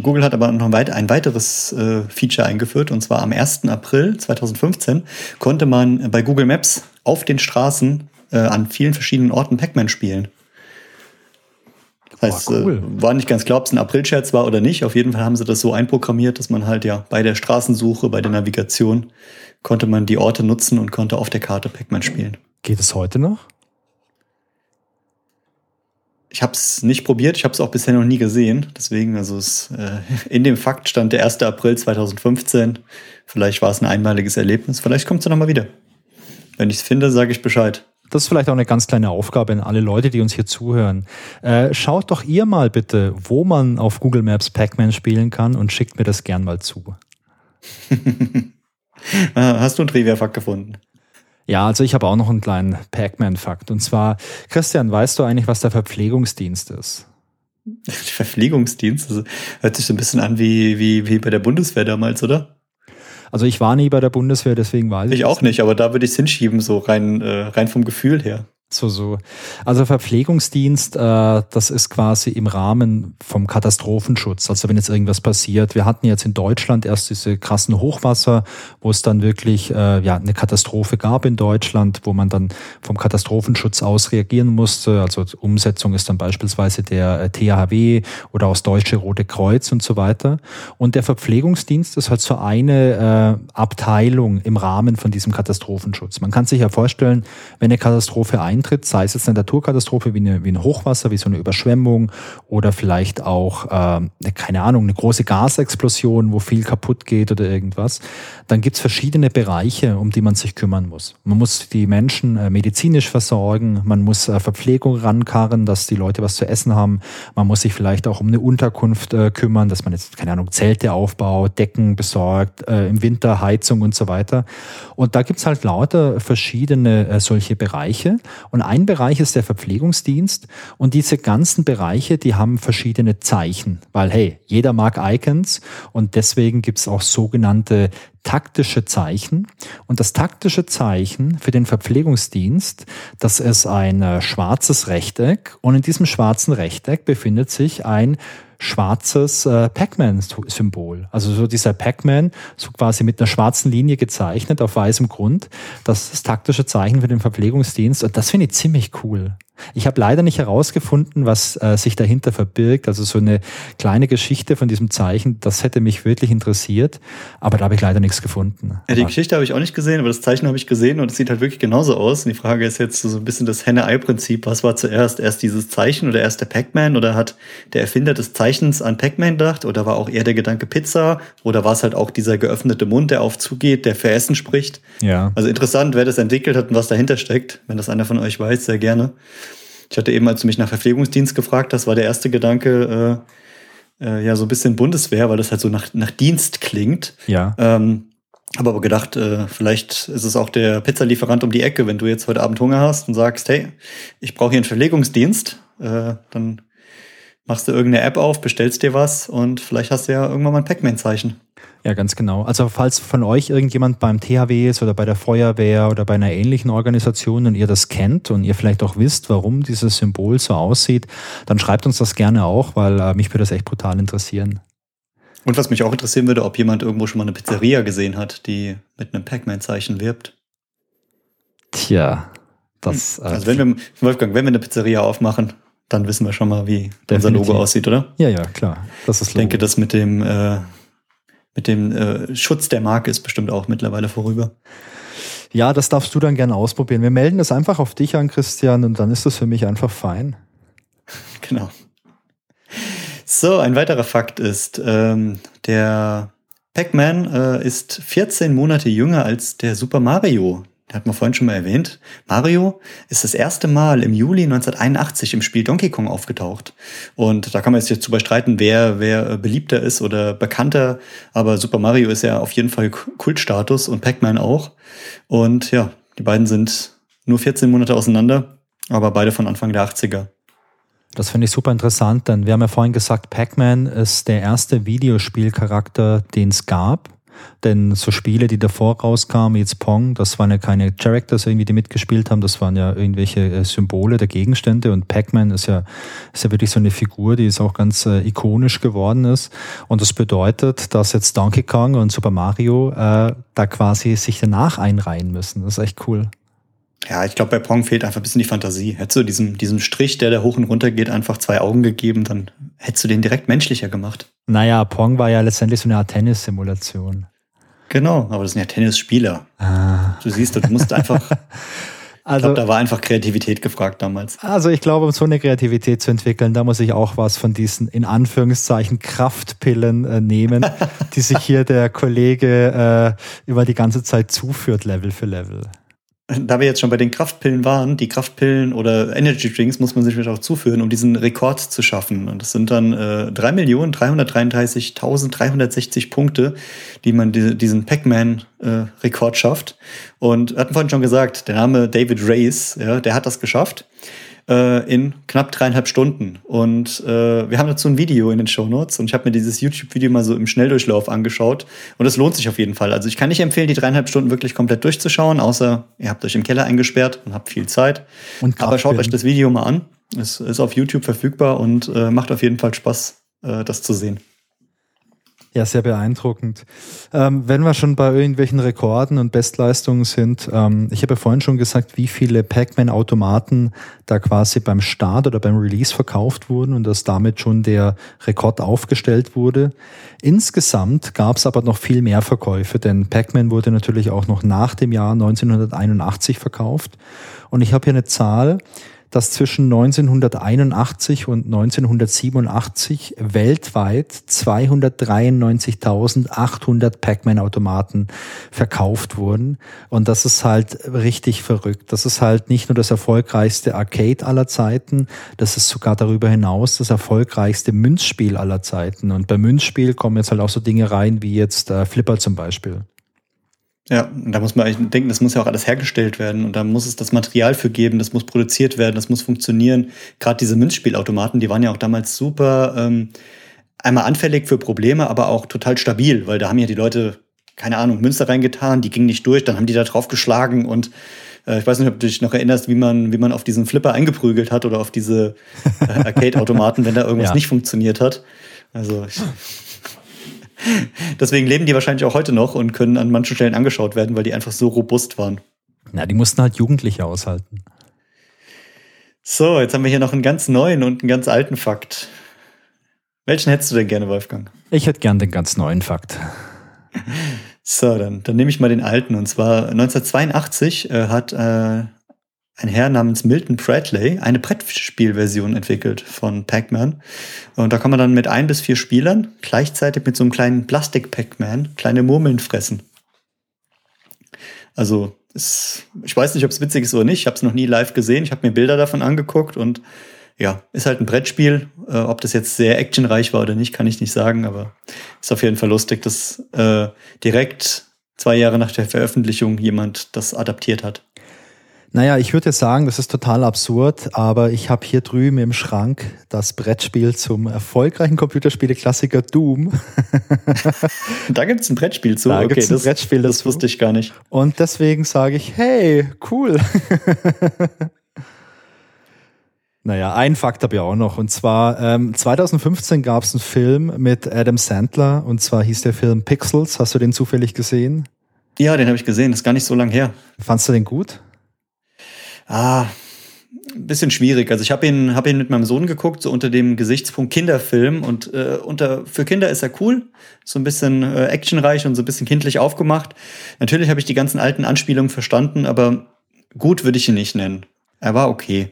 Google hat aber noch weit, ein weiteres äh, Feature eingeführt, und zwar am ersten April zweitausendfünfzehn konnte man bei Google Maps auf den Straßen an vielen verschiedenen Orten Pac-Man spielen. Das heißt, oh, cool. äh, war nicht ganz klar, ob es ein April-Scherz war oder nicht. Auf jeden Fall haben sie das so einprogrammiert, dass man halt ja bei der Straßensuche, bei der Navigation, konnte man die Orte nutzen und konnte auf der Karte Pac-Man spielen. Geht es heute noch? Ich habe es nicht probiert, ich habe es auch bisher noch nie gesehen. Deswegen, also es, äh, in dem Fakt stand der ersten April zweitausendfünfzehn. Vielleicht war es ein einmaliges Erlebnis. Vielleicht kommt es noch mal wieder. Wenn ich es finde, sage ich Bescheid. Das ist vielleicht auch eine ganz kleine Aufgabe an alle Leute, die uns hier zuhören. Äh, schaut doch ihr mal bitte, wo man auf Google Maps Pac-Man spielen kann, und schickt mir das gern mal zu. Hast du einen Trivia-Fakt gefunden? Ja, also ich habe auch noch einen kleinen Pac-Man-Fakt. Und zwar, Christian, weißt du eigentlich, was der Verpflegungsdienst ist? Der Verpflegungsdienst? Also, hört sich so ein bisschen an wie, wie, wie bei der Bundeswehr damals, oder? Also ich war nie bei der Bundeswehr, deswegen weiß ich Ich auch nicht, aber da würde ich es hinschieben, so rein, äh, rein vom Gefühl her. So, so. Also Verpflegungsdienst, äh, das ist quasi im Rahmen vom Katastrophenschutz. Also wenn jetzt irgendwas passiert. Wir hatten jetzt in Deutschland erst diese krassen Hochwasser, wo es dann wirklich äh, ja eine Katastrophe gab in Deutschland, wo man dann vom Katastrophenschutz aus reagieren musste. Also Umsetzung ist dann beispielsweise der äh, T H W oder aus Deutsche Rote Kreuz und so weiter. Und der Verpflegungsdienst ist halt so eine äh, Abteilung im Rahmen von diesem Katastrophenschutz. Man kann sich ja vorstellen, wenn eine Katastrophe eintritt, sei es jetzt eine Naturkatastrophe wie, eine, wie ein Hochwasser, wie so eine Überschwemmung, oder vielleicht auch, ähm, keine Ahnung, eine große Gasexplosion, wo viel kaputt geht oder irgendwas, dann gibt es verschiedene Bereiche, um die man sich kümmern muss. Man muss die Menschen äh, medizinisch versorgen, man muss äh, Verpflegung rankarren, dass die Leute was zu essen haben, man muss sich vielleicht auch um eine Unterkunft äh, kümmern, dass man jetzt, keine Ahnung, Zelte aufbaut, Decken besorgt, äh, im Winter Heizung und so weiter. Und da gibt es halt lauter verschiedene äh, solche Bereiche. Und ein Bereich ist der Verpflegungsdienst, und diese ganzen Bereiche, die haben verschiedene Zeichen, weil hey, jeder mag Icons, und deswegen gibt es auch sogenannte taktische Zeichen. Und das taktische Zeichen für den Verpflegungsdienst, das ist ein äh, schwarzes Rechteck, und in diesem schwarzen Rechteck befindet sich ein schwarzes äh, Pac-Man-Symbol. Also so dieser Pac-Man, so quasi mit einer schwarzen Linie gezeichnet auf weißem Grund. Das ist das taktische Zeichen für den Verpflegungsdienst, und das finde ich ziemlich cool. Ich habe leider nicht herausgefunden, was äh, sich dahinter verbirgt. Also so eine kleine Geschichte von diesem Zeichen, das hätte mich wirklich interessiert. Aber da habe ich leider nichts gefunden. Ja, die aber Geschichte habe ich auch nicht gesehen, aber das Zeichen habe ich gesehen und es sieht halt wirklich genauso aus. Und die Frage ist jetzt so ein bisschen das Henne-Ei-Prinzip. Was war zuerst? Erst dieses Zeichen oder erst der Pac-Man? Oder hat der Erfinder des Zeichens an Pac-Man gedacht? Oder war auch eher der Gedanke Pizza? Oder war es halt auch dieser geöffnete Mund, der auf zugeht, der für Essen spricht? Ja. Also interessant, wer das entwickelt hat und was dahinter steckt. Wenn das einer von euch weiß, sehr gerne. Ich hatte eben, als du mich nach Verpflegungsdienst gefragt hast, war der erste Gedanke äh, äh, ja so ein bisschen Bundeswehr, weil das halt so nach, nach Dienst klingt. Ja. Ähm, habe aber gedacht, äh, vielleicht ist es auch der Pizzalieferant um die Ecke, wenn du jetzt heute Abend Hunger hast und sagst, hey, ich brauche hier einen Verpflegungsdienst, äh, dann machst du irgendeine App auf, bestellst dir was und vielleicht hast du ja irgendwann mal ein Pac-Man-Zeichen. Ja, ganz genau. Also falls von euch irgendjemand beim T H W ist oder bei der Feuerwehr oder bei einer ähnlichen Organisation und ihr das kennt und ihr vielleicht auch wisst, warum dieses Symbol so aussieht, dann schreibt uns das gerne auch, weil äh, mich würde das echt brutal interessieren. Und was mich auch interessieren würde, ob jemand irgendwo schon mal eine Pizzeria gesehen hat, die mit einem Pac-Man-Zeichen wirbt. Tja, das... Hm. Also wenn wir, Wolfgang, wenn wir eine Pizzeria aufmachen, dann wissen wir schon mal, wie unser Logo aussieht, oder? Ja, ja, klar. Das ist ich Logo. Denke, das mit dem, äh, mit dem äh, Schutz der Marke ist bestimmt auch mittlerweile vorüber. Ja, das darfst du dann gerne ausprobieren. Wir melden das einfach auf dich an, Christian, und dann ist das für mich einfach fein. Genau. So, ein weiterer Fakt ist, ähm, der Pac-Man äh, ist vierzehn Monate jünger als der Super Mario. Den hat man vorhin schon mal erwähnt. Mario ist das erste Mal im Juli neunzehnhunderteinundachtzig im Spiel Donkey Kong aufgetaucht. Und da kann man jetzt jetzt überstreiten, wer, wer beliebter ist oder bekannter. Aber Super Mario ist ja auf jeden Fall Kultstatus und Pac-Man auch. Und ja, die beiden sind nur vierzehn Monate auseinander, aber beide von Anfang der achtziger. Das finde ich super interessant, denn wir haben ja vorhin gesagt, Pac-Man ist der erste Videospielcharakter, den es gab. Denn so Spiele, die davor rauskamen, jetzt Pong, das waren ja keine Characters irgendwie, die mitgespielt haben, das waren ja irgendwelche Symbole der Gegenstände und Pac-Man ist ja, ist ja wirklich so eine Figur, die ist auch ganz äh, ikonisch geworden ist und das bedeutet, dass jetzt Donkey Kong und Super Mario äh, da quasi sich danach einreihen müssen. Das ist echt cool. Ja, ich glaube, bei Pong fehlt einfach ein bisschen die Fantasie. Hättest du diesem, diesem Strich, der da hoch und runter geht, einfach zwei Augen gegeben, dann hättest du den direkt menschlicher gemacht. Naja, Pong war ja letztendlich so eine Art Tennissimulation. Genau, aber das sind ja Tennisspieler. Ah. Du siehst, du musst einfach... Also, ich glaube, da war einfach Kreativität gefragt damals. Also ich glaube, um so eine Kreativität zu entwickeln, da muss ich auch was von diesen, in Anführungszeichen, Kraftpillen äh, nehmen, die sich hier der Kollege äh, über die ganze Zeit zuführt, Level für Level. Da wir jetzt schon bei den Kraftpillen waren, die Kraftpillen oder Energy Drinks muss man sich auch zuführen, um diesen Rekord zu schaffen. Und das sind dann äh, drei Millionen dreihundertdreiunddreißigtausenddreihundertsechzig Punkte, die man die, diesen Pac-Man-Rekord äh, schafft. Und wir hatten vorhin schon gesagt, der Name David Reyes, ja, der hat das geschafft äh, in knapp dreieinhalb Stunden. Und äh, wir haben dazu ein Video in den Shownotes und ich habe mir dieses YouTube-Video mal so im Schnelldurchlauf angeschaut. Und es lohnt sich auf jeden Fall. Also ich kann nicht empfehlen, die dreieinhalb Stunden wirklich komplett durchzuschauen, außer ihr habt euch im Keller eingesperrt und habt viel Zeit. Und aber schaut euch das Video mal an. Es ist auf YouTube verfügbar und äh, macht auf jeden Fall Spaß, äh, das zu sehen. Ja, sehr beeindruckend. Ähm, wenn wir schon bei irgendwelchen Rekorden und Bestleistungen sind, ähm, ich habe ja vorhin schon gesagt, wie viele Pac-Man-Automaten da quasi beim Start oder beim Release verkauft wurden und dass damit schon der Rekord aufgestellt wurde. Insgesamt gab es aber noch viel mehr Verkäufe, denn Pac-Man wurde natürlich auch noch nach dem Jahr neunzehnhunderteinundachtzig verkauft. Und ich habe hier eine Zahl, dass zwischen neunzehnhunderteinundachtzig und neunzehnhundertsiebenundachtzig weltweit zweihundertdreiundneunzigtausendachthundert Pac-Man-Automaten verkauft wurden. Und das ist halt richtig verrückt. Das ist halt nicht nur das erfolgreichste Arcade aller Zeiten, das ist sogar darüber hinaus das erfolgreichste Münzspiel aller Zeiten. Und bei Münzspiel kommen jetzt halt auch so Dinge rein, wie jetzt äh, Flipper zum Beispiel. Ja, da muss man eigentlich denken, das muss ja auch alles hergestellt werden und da muss es das Material für geben, das muss produziert werden, das muss funktionieren. Gerade diese Münzspielautomaten, die waren ja auch damals super, ähm, einmal anfällig für Probleme, aber auch total stabil, weil da haben ja die Leute, keine Ahnung, Münze reingetan, die gingen nicht durch, dann haben die da drauf geschlagen und äh, ich weiß nicht, ob du dich noch erinnerst, wie man wie man auf diesen Flipper eingeprügelt hat oder auf diese äh, Arcade-Automaten, wenn da irgendwas ja. nicht funktioniert hat. Also ich... Deswegen leben die wahrscheinlich auch heute noch und können an manchen Stellen angeschaut werden, weil die einfach so robust waren. Na, die mussten halt Jugendliche aushalten. So, jetzt haben wir hier noch einen ganz neuen und einen ganz alten Fakt. Welchen hättest du denn gerne, Wolfgang? Ich hätte gern den ganz neuen Fakt. So, dann, dann nehme ich mal den alten. Und zwar neunzehnhundertzweiundachtzig äh, hat äh, ein Herr namens Milton Bradley eine Brettspielversion entwickelt von Pac-Man. Und da kann man dann mit ein bis vier Spielern gleichzeitig mit so einem kleinen Plastik-Pac-Man kleine Murmeln fressen. Also, es, ich weiß nicht, ob es witzig ist oder nicht. Ich habe es noch nie live gesehen. Ich habe mir Bilder davon angeguckt und ja, ist halt ein Brettspiel. Äh, ob das jetzt sehr actionreich war oder nicht, kann ich nicht sagen, aber ist auf jeden Fall lustig, dass äh, direkt zwei Jahre nach der Veröffentlichung jemand das adaptiert hat. Naja, ich würde jetzt sagen, das ist total absurd, aber ich habe hier drüben im Schrank das Brettspiel zum erfolgreichen Computerspiele-Klassiker Doom. Da gibt es ein Brettspiel zu. Da okay, gibt's ein das, Brettspiel das dazu. Wusste ich gar nicht. Und deswegen sage ich, hey, cool. Naja, einen Fakt habe ich auch noch. Und zwar ähm, zweitausendfünfzehn gab es einen Film mit Adam Sandler. Und zwar hieß der Film Pixels. Hast du den zufällig gesehen? Ja, den habe ich gesehen. Das ist gar nicht so lange her. Fandst du den gut? Ah, ein bisschen schwierig. Also ich habe ihn, hab ihn mit meinem Sohn geguckt, so unter dem Gesichtspunkt Kinderfilm. Und äh, unter für Kinder ist er cool, so ein bisschen äh, actionreich und so ein bisschen kindlich aufgemacht. Natürlich habe ich die ganzen alten Anspielungen verstanden, aber gut würde ich ihn nicht nennen. Er war okay.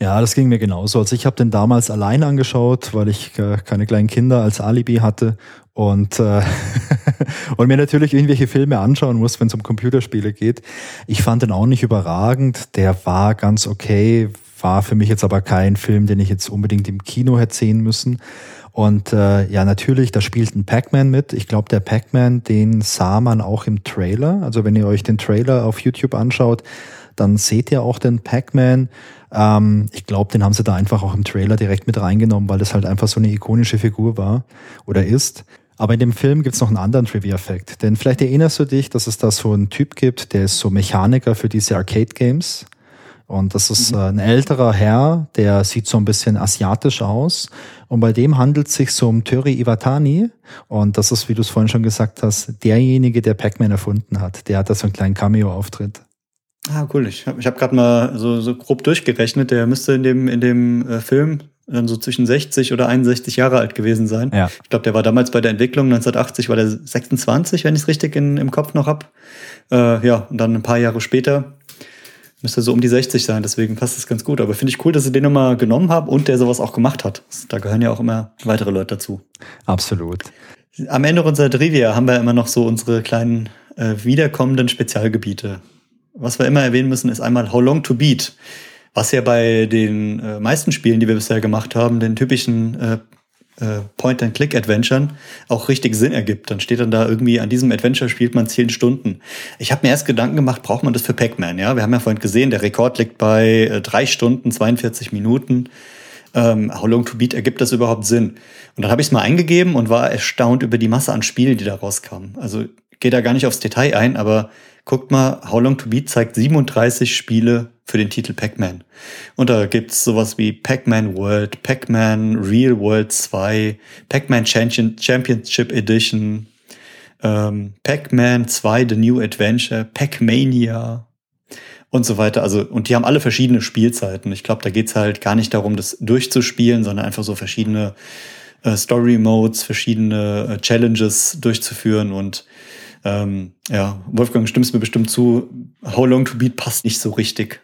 Ja, das ging mir genauso. Also ich habe den damals allein angeschaut, weil ich äh, keine kleinen Kinder als Alibi hatte und, äh, und mir natürlich irgendwelche Filme anschauen muss, wenn es um Computerspiele geht. Ich fand den auch nicht überragend. Der war ganz okay, war für mich jetzt aber kein Film, den ich jetzt unbedingt im Kino hätte sehen müssen. Und äh, ja, natürlich, da spielt ein Pac-Man mit. Ich glaube, der Pac-Man, den sah man auch im Trailer. Also wenn ihr euch den Trailer auf YouTube anschaut, dann seht ihr auch den Pac-Man. Ähm, ich glaube, den haben sie da einfach auch im Trailer direkt mit reingenommen, weil das halt einfach so eine ikonische Figur war oder ist. Aber in dem Film gibt es noch einen anderen Trivia-Fact. Denn vielleicht erinnerst du dich, dass es da so einen Typ gibt, der ist so Mechaniker für diese Arcade-Games. Und das ist äh, ein älterer Herr, der sieht so ein bisschen asiatisch aus. Und bei dem handelt es sich so um Tori Iwatani. Und das ist, wie du es vorhin schon gesagt hast, derjenige, der Pac-Man erfunden hat. Der hat da so einen kleinen Cameo-Auftritt. Ah, cool. Ich habe ich hab gerade mal so, so grob durchgerechnet. Der müsste in dem, in dem äh, Film dann so zwischen sechzig oder einundsechzig Jahre alt gewesen sein. Ja. Ich glaube, der war damals bei der Entwicklung, neunzehnhundertachtzig war der sechsundzwanzig, wenn ich es richtig in, im Kopf noch habe. Äh, ja, und dann ein paar Jahre später müsste so um die sechzig sein, deswegen passt das ganz gut. Aber finde ich cool, dass ich den nochmal genommen habe und der sowas auch gemacht hat. Da gehören ja auch immer weitere Leute dazu. Absolut. Am Ende unserer Trivia haben wir immer noch so unsere kleinen äh, wiederkommenden Spezialgebiete. Was wir immer erwähnen müssen, ist einmal How Long to Beat, was ja bei den äh, meisten Spielen, die wir bisher gemacht haben, den typischen äh, äh, Point-and-Click-Adventuren auch richtig Sinn ergibt. Dann steht dann da irgendwie, an diesem Adventure spielt man zehn Stunden. Ich habe mir erst Gedanken gemacht, braucht man das für Pac-Man? Ja, wir haben ja vorhin gesehen, der Rekord liegt bei äh, drei Stunden, zweiundvierzig Minuten. Ähm, How Long to Beat, ergibt das überhaupt Sinn? Und dann habe ich es mal eingegeben und war erstaunt über die Masse an Spielen, die da rauskamen. Also gehe da gar nicht aufs Detail ein, aber guckt mal, How Long to Beat zeigt siebenunddreißig Spiele für den Titel Pac-Man. Und da gibt's sowas wie Pac-Man World, Pac-Man Real World zwei, Pac-Man Championship Edition, ähm, Pac-Man zwei The New Adventure, Pac-Mania und so weiter. Also, und die haben alle verschiedene Spielzeiten. Ich glaube, da geht's halt gar nicht darum, das durchzuspielen, sondern einfach so verschiedene äh, Story-Modes, verschiedene äh, Challenges durchzuführen und Ähm, ja, Wolfgang, stimmst mir bestimmt zu, How Long to Beat passt nicht so richtig.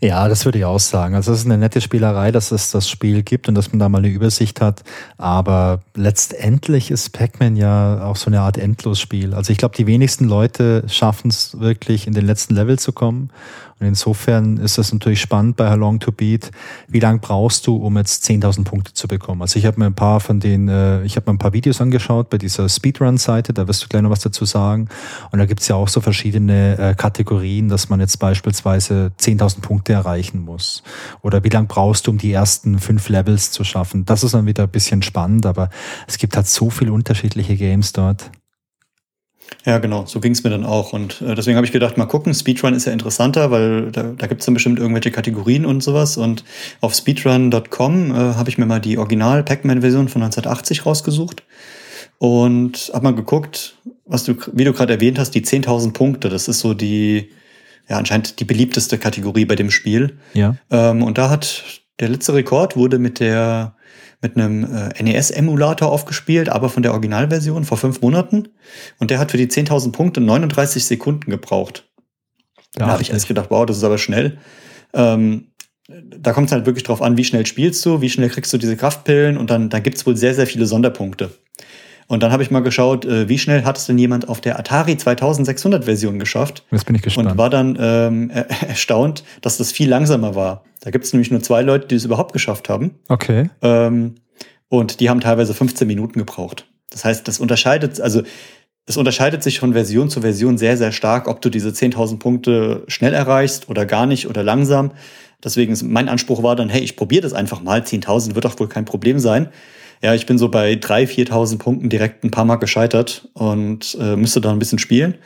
Ja, das würde ich auch sagen. Also es ist eine nette Spielerei, dass es das Spiel gibt und dass man da mal eine Übersicht hat. Aber letztendlich ist Pac-Man ja auch so eine Art Endlosspiel. Also ich glaube, die wenigsten Leute schaffen es wirklich, in den letzten Level zu kommen. Und insofern ist das natürlich spannend bei How Long to Beat. Wie lange brauchst du, um jetzt zehntausend Punkte zu bekommen? Also ich habe mir ein paar von den, ich habe mir ein paar Videos angeschaut bei dieser Speedrun-Seite, da wirst du gleich noch was dazu sagen. Und da gibt es ja auch so verschiedene Kategorien, dass man jetzt beispielsweise zehntausend Punkte erreichen muss. Oder wie lange brauchst du, um die ersten fünf Levels zu schaffen? Das ist dann wieder ein bisschen spannend, aber es gibt halt so viele unterschiedliche Games dort. Ja, genau, so ging's mir dann auch. Und äh, deswegen habe ich gedacht, mal gucken, Speedrun ist ja interessanter, weil da, da gibt's dann bestimmt irgendwelche Kategorien und sowas. Und auf speedrun Punkt com äh, habe ich mir mal die Original-Pac-Man-Version von neunzehnhundertachtzig rausgesucht und habe mal geguckt, was du, wie du gerade erwähnt hast, die zehntausend Punkte. Das ist so die, ja anscheinend die beliebteste Kategorie bei dem Spiel. Ja. Ähm, und da hat der letzte Rekord wurde mit der mit einem äh, N E S-Emulator aufgespielt, aber von der Originalversion vor fünf Monaten. Und der hat für die zehntausend Punkte neununddreißig Sekunden gebraucht. Da habe ich erst gedacht, wow, das ist aber schnell. Ähm, da kommt es halt wirklich drauf an, wie schnell spielst du, wie schnell kriegst du diese Kraftpillen und dann, dann gibt es wohl sehr, sehr viele Sonderpunkte. Und dann habe ich mal geschaut, äh, wie schnell hat es denn jemand auf der Atari zweitausendsechshundert Version geschafft? Jetzt bin ich gespannt. Und war dann ähm, er- erstaunt, dass das viel langsamer war. Da gibt es nämlich nur zwei Leute, die es überhaupt geschafft haben. Okay. Ähm, und die haben teilweise fünfzehn Minuten gebraucht. Das heißt, das unterscheidet, also es unterscheidet sich von Version zu Version sehr, sehr stark, ob du diese zehntausend Punkte schnell erreichst oder gar nicht oder langsam. Deswegen ist mein Anspruch war dann, hey, ich probiere das einfach mal. zehntausend wird doch wohl kein Problem sein. Ja, ich bin so bei dreitausend, viertausend Punkten direkt ein paar Mal gescheitert und äh, müsste da ein bisschen spielen.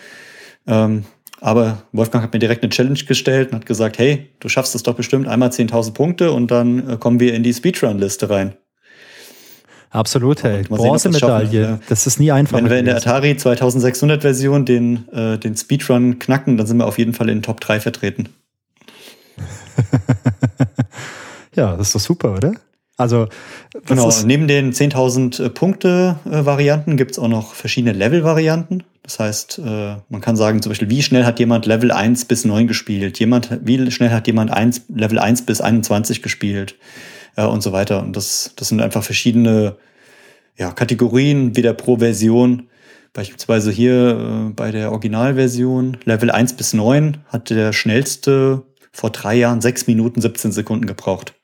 Ähm, aber Wolfgang hat mir direkt eine Challenge gestellt und hat gesagt, hey, du schaffst das doch bestimmt einmal zehntausend Punkte und dann äh, kommen wir in die Speedrun-Liste rein. Absolut, hey, Bronzemedaille. Das, ja. das ist nie einfach. Wenn wir in der Atari zweitausendsechshundert-Version den, äh, den Speedrun knacken, dann sind wir auf jeden Fall in den Top drei vertreten. Ja, das ist doch super, oder? Also, genau, neben den zehntausend Punkte-Varianten gibt es auch noch verschiedene Level-Varianten. Das heißt, man kann sagen zum Beispiel, wie schnell hat jemand Level eins bis neun gespielt? Jemand, wie schnell hat jemand Level eins bis einundzwanzig gespielt? Und so weiter. Und das, das sind einfach verschiedene ja, Kategorien, wieder pro Version. Beispielsweise hier bei der Originalversion Level eins bis neun hat der schnellste vor drei Jahren sechs Minuten siebzehn Sekunden gebraucht.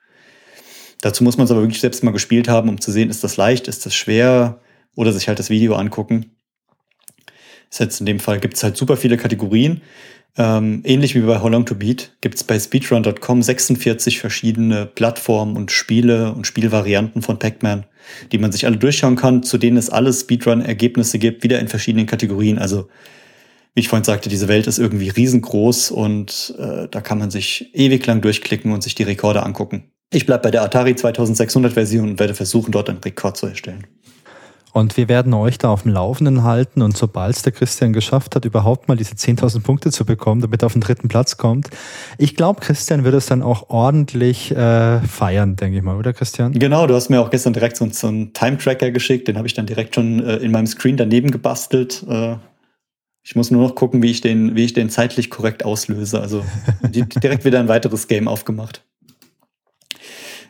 Dazu muss man es aber wirklich selbst mal gespielt haben, um zu sehen, ist das leicht, ist das schwer oder sich halt das Video angucken. Das ist jetzt in dem Fall, gibt es halt super viele Kategorien. Ähm, ähnlich wie bei How Long to Beat gibt es bei speedrun Punkt com sechsundvierzig verschiedene Plattformen und Spiele und Spielvarianten von Pac-Man, die man sich alle durchschauen kann, zu denen es alle Speedrun-Ergebnisse gibt, wieder in verschiedenen Kategorien. Also wie ich vorhin sagte, diese Welt ist irgendwie riesengroß und äh, da kann man sich ewig lang durchklicken und sich die Rekorde angucken. Ich bleibe bei der Atari zweitausendsechshundert Version und werde versuchen, dort einen Rekord zu erstellen. Und wir werden euch da auf dem Laufenden halten und sobald es der Christian geschafft hat, überhaupt mal diese zehntausend Punkte zu bekommen, damit er auf den dritten Platz kommt. Ich glaube, Christian wird es dann auch ordentlich äh, feiern, denke ich mal, oder Christian? Genau, du hast mir auch gestern direkt so, so einen Time-Tracker geschickt, den habe ich dann direkt schon äh, in meinem Screen daneben gebastelt. Äh, ich muss nur noch gucken, wie ich den, wie ich den zeitlich korrekt auslöse. Also direkt wieder ein weiteres Game aufgemacht.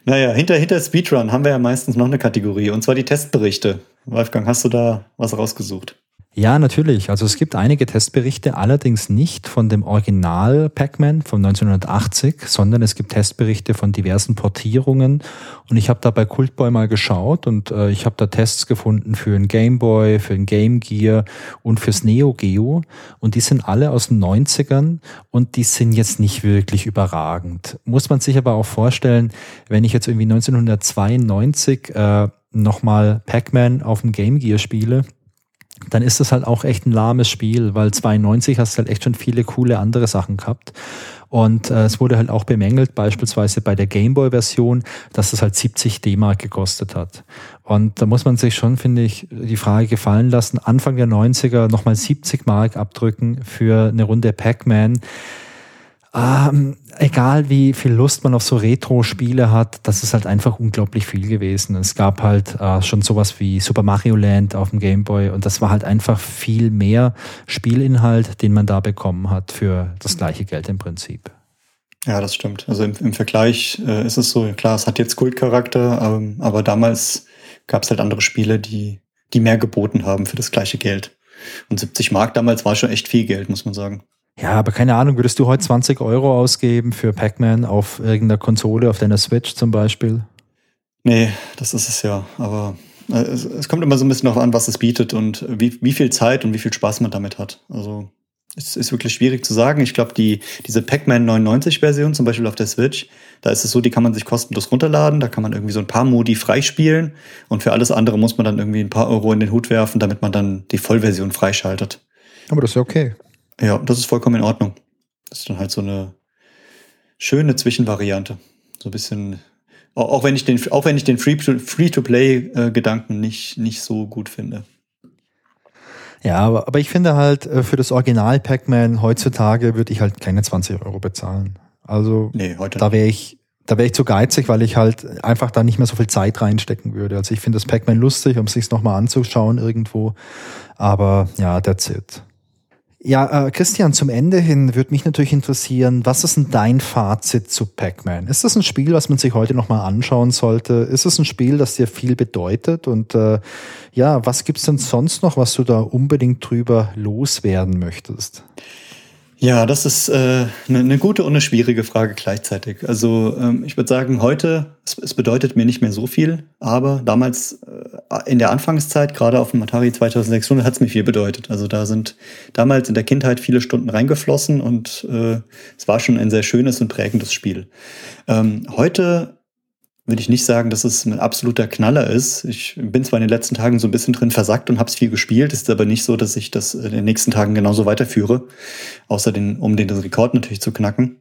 Naja, hinter, hinter Speedrun haben wir ja meistens noch eine Kategorie, und zwar die Testberichte. Wolfgang, hast du da was rausgesucht? Ja, natürlich. Also es gibt einige Testberichte, allerdings nicht von dem Original Pac-Man von neunzehnhundertachtzig, sondern es gibt Testberichte von diversen Portierungen. Und ich habe da bei Cultboy mal geschaut und äh, ich habe da Tests gefunden für den Game Boy, für den Game Gear und fürs Neo Geo. Und die sind alle aus den neunzigern und die sind jetzt nicht wirklich überragend. Muss man sich aber auch vorstellen, wenn ich jetzt irgendwie neunzehnhundertzweiundneunzig äh, nochmal Pac-Man auf dem Game Gear spiele, dann ist das halt auch echt ein lahmes Spiel, weil zweiundneunzig hast du halt echt schon viele coole andere Sachen gehabt. Und äh, es wurde halt auch bemängelt, beispielsweise bei der Gameboy-Version, dass das halt siebzig D-Mark gekostet hat. Und da muss man sich schon, finde ich, die Frage gefallen lassen, Anfang der neunziger nochmal siebzig Mark abdrücken für eine Runde Pac-Man. Ähm, egal wie viel Lust man auf so Retro-Spiele hat, das ist halt einfach unglaublich viel gewesen. Es gab halt äh, schon sowas wie Super Mario Land auf dem Game Boy und das war halt einfach viel mehr Spielinhalt, den man da bekommen hat für das gleiche Geld im Prinzip. Ja, das stimmt. Also im, im Vergleich äh, ist es so, klar, es hat jetzt Kultcharakter, ähm, aber damals gab es halt andere Spiele, die, die mehr geboten haben für das gleiche Geld. Und siebzig Mark damals war schon echt viel Geld, muss man sagen. Ja, aber keine Ahnung, würdest du heute zwanzig Euro ausgeben für Pac-Man auf irgendeiner Konsole, auf deiner Switch zum Beispiel? Nee, das ist es ja. Aber es, es kommt immer so ein bisschen darauf an, was es bietet und wie, wie viel Zeit und wie viel Spaß man damit hat. Also es ist wirklich schwierig zu sagen. Ich glaube, die, diese Pac-Man neunundneunzig-Version zum Beispiel auf der Switch, da ist es so, die kann man sich kostenlos runterladen, da kann man irgendwie so ein paar Modi freispielen und für alles andere muss man dann irgendwie ein paar Euro in den Hut werfen, damit man dann die Vollversion freischaltet. Aber das ist ja okay. Ja, das ist vollkommen in Ordnung. Das ist dann halt so eine schöne Zwischenvariante. So ein bisschen, auch wenn ich den, auch wenn ich den Free-to-Play-Gedanken nicht, nicht so gut finde. Ja, aber, aber ich finde halt, für das Original Pac-Man heutzutage würde ich halt keine zwanzig Euro bezahlen. Also nee, heute da wäre ich da wäre ich zu geizig, weil ich halt einfach da nicht mehr so viel Zeit reinstecken würde. Also ich finde das Pac-Man lustig, um es sich nochmal anzuschauen irgendwo. Aber ja, that's it. Ja, äh, Christian, zum Ende hin würde mich natürlich interessieren, was ist denn dein Fazit zu Pac-Man? Ist das ein Spiel, was man sich heute nochmal anschauen sollte? Ist es ein Spiel, das dir viel bedeutet? Und äh, ja, was gibt's denn sonst noch, was du da unbedingt drüber loswerden möchtest? Ja, das ist eine äh, ne gute und eine schwierige Frage gleichzeitig. Also ähm, ich würde sagen, heute, es, es bedeutet mir nicht mehr so viel, aber damals äh, in der Anfangszeit, gerade auf dem Atari zweitausendsechshundert, hat es mir viel bedeutet. Also da sind damals in der Kindheit viele Stunden reingeflossen und äh, es war schon ein sehr schönes und prägendes Spiel. Ähm, heute würde ich nicht sagen, dass es ein absoluter Knaller ist. Ich bin zwar in den letzten Tagen so ein bisschen drin versackt und habe es viel gespielt, ist aber nicht so, dass ich das in den nächsten Tagen genauso weiterführe, außer den, um den Rekord natürlich zu knacken.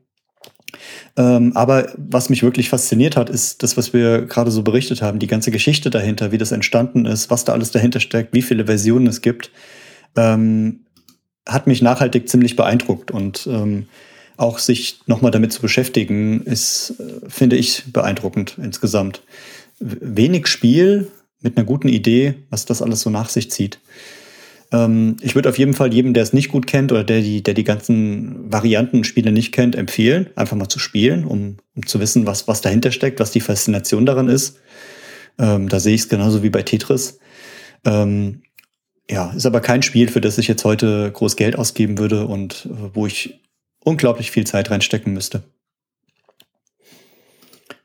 Ähm, aber was mich wirklich fasziniert hat, ist das, was wir gerade so berichtet haben, die ganze Geschichte dahinter, wie das entstanden ist, was da alles dahinter steckt, wie viele Versionen es gibt, ähm, hat mich nachhaltig ziemlich beeindruckt und ähm, auch sich nochmal damit zu beschäftigen, ist, finde ich, beeindruckend insgesamt. Wenig Spiel mit einer guten Idee, was das alles so nach sich zieht. Ähm, ich würde auf jeden Fall jedem, der es nicht gut kennt oder der die, der die ganzen Varianten Spiele nicht kennt, empfehlen, einfach mal zu spielen, um, um zu wissen, was, was dahinter steckt, was die Faszination daran ist. Ähm, da sehe ich es genauso wie bei Tetris. Ähm, ja, ist aber kein Spiel, für das ich jetzt heute groß Geld ausgeben würde und äh, wo ich unglaublich viel Zeit reinstecken müsste.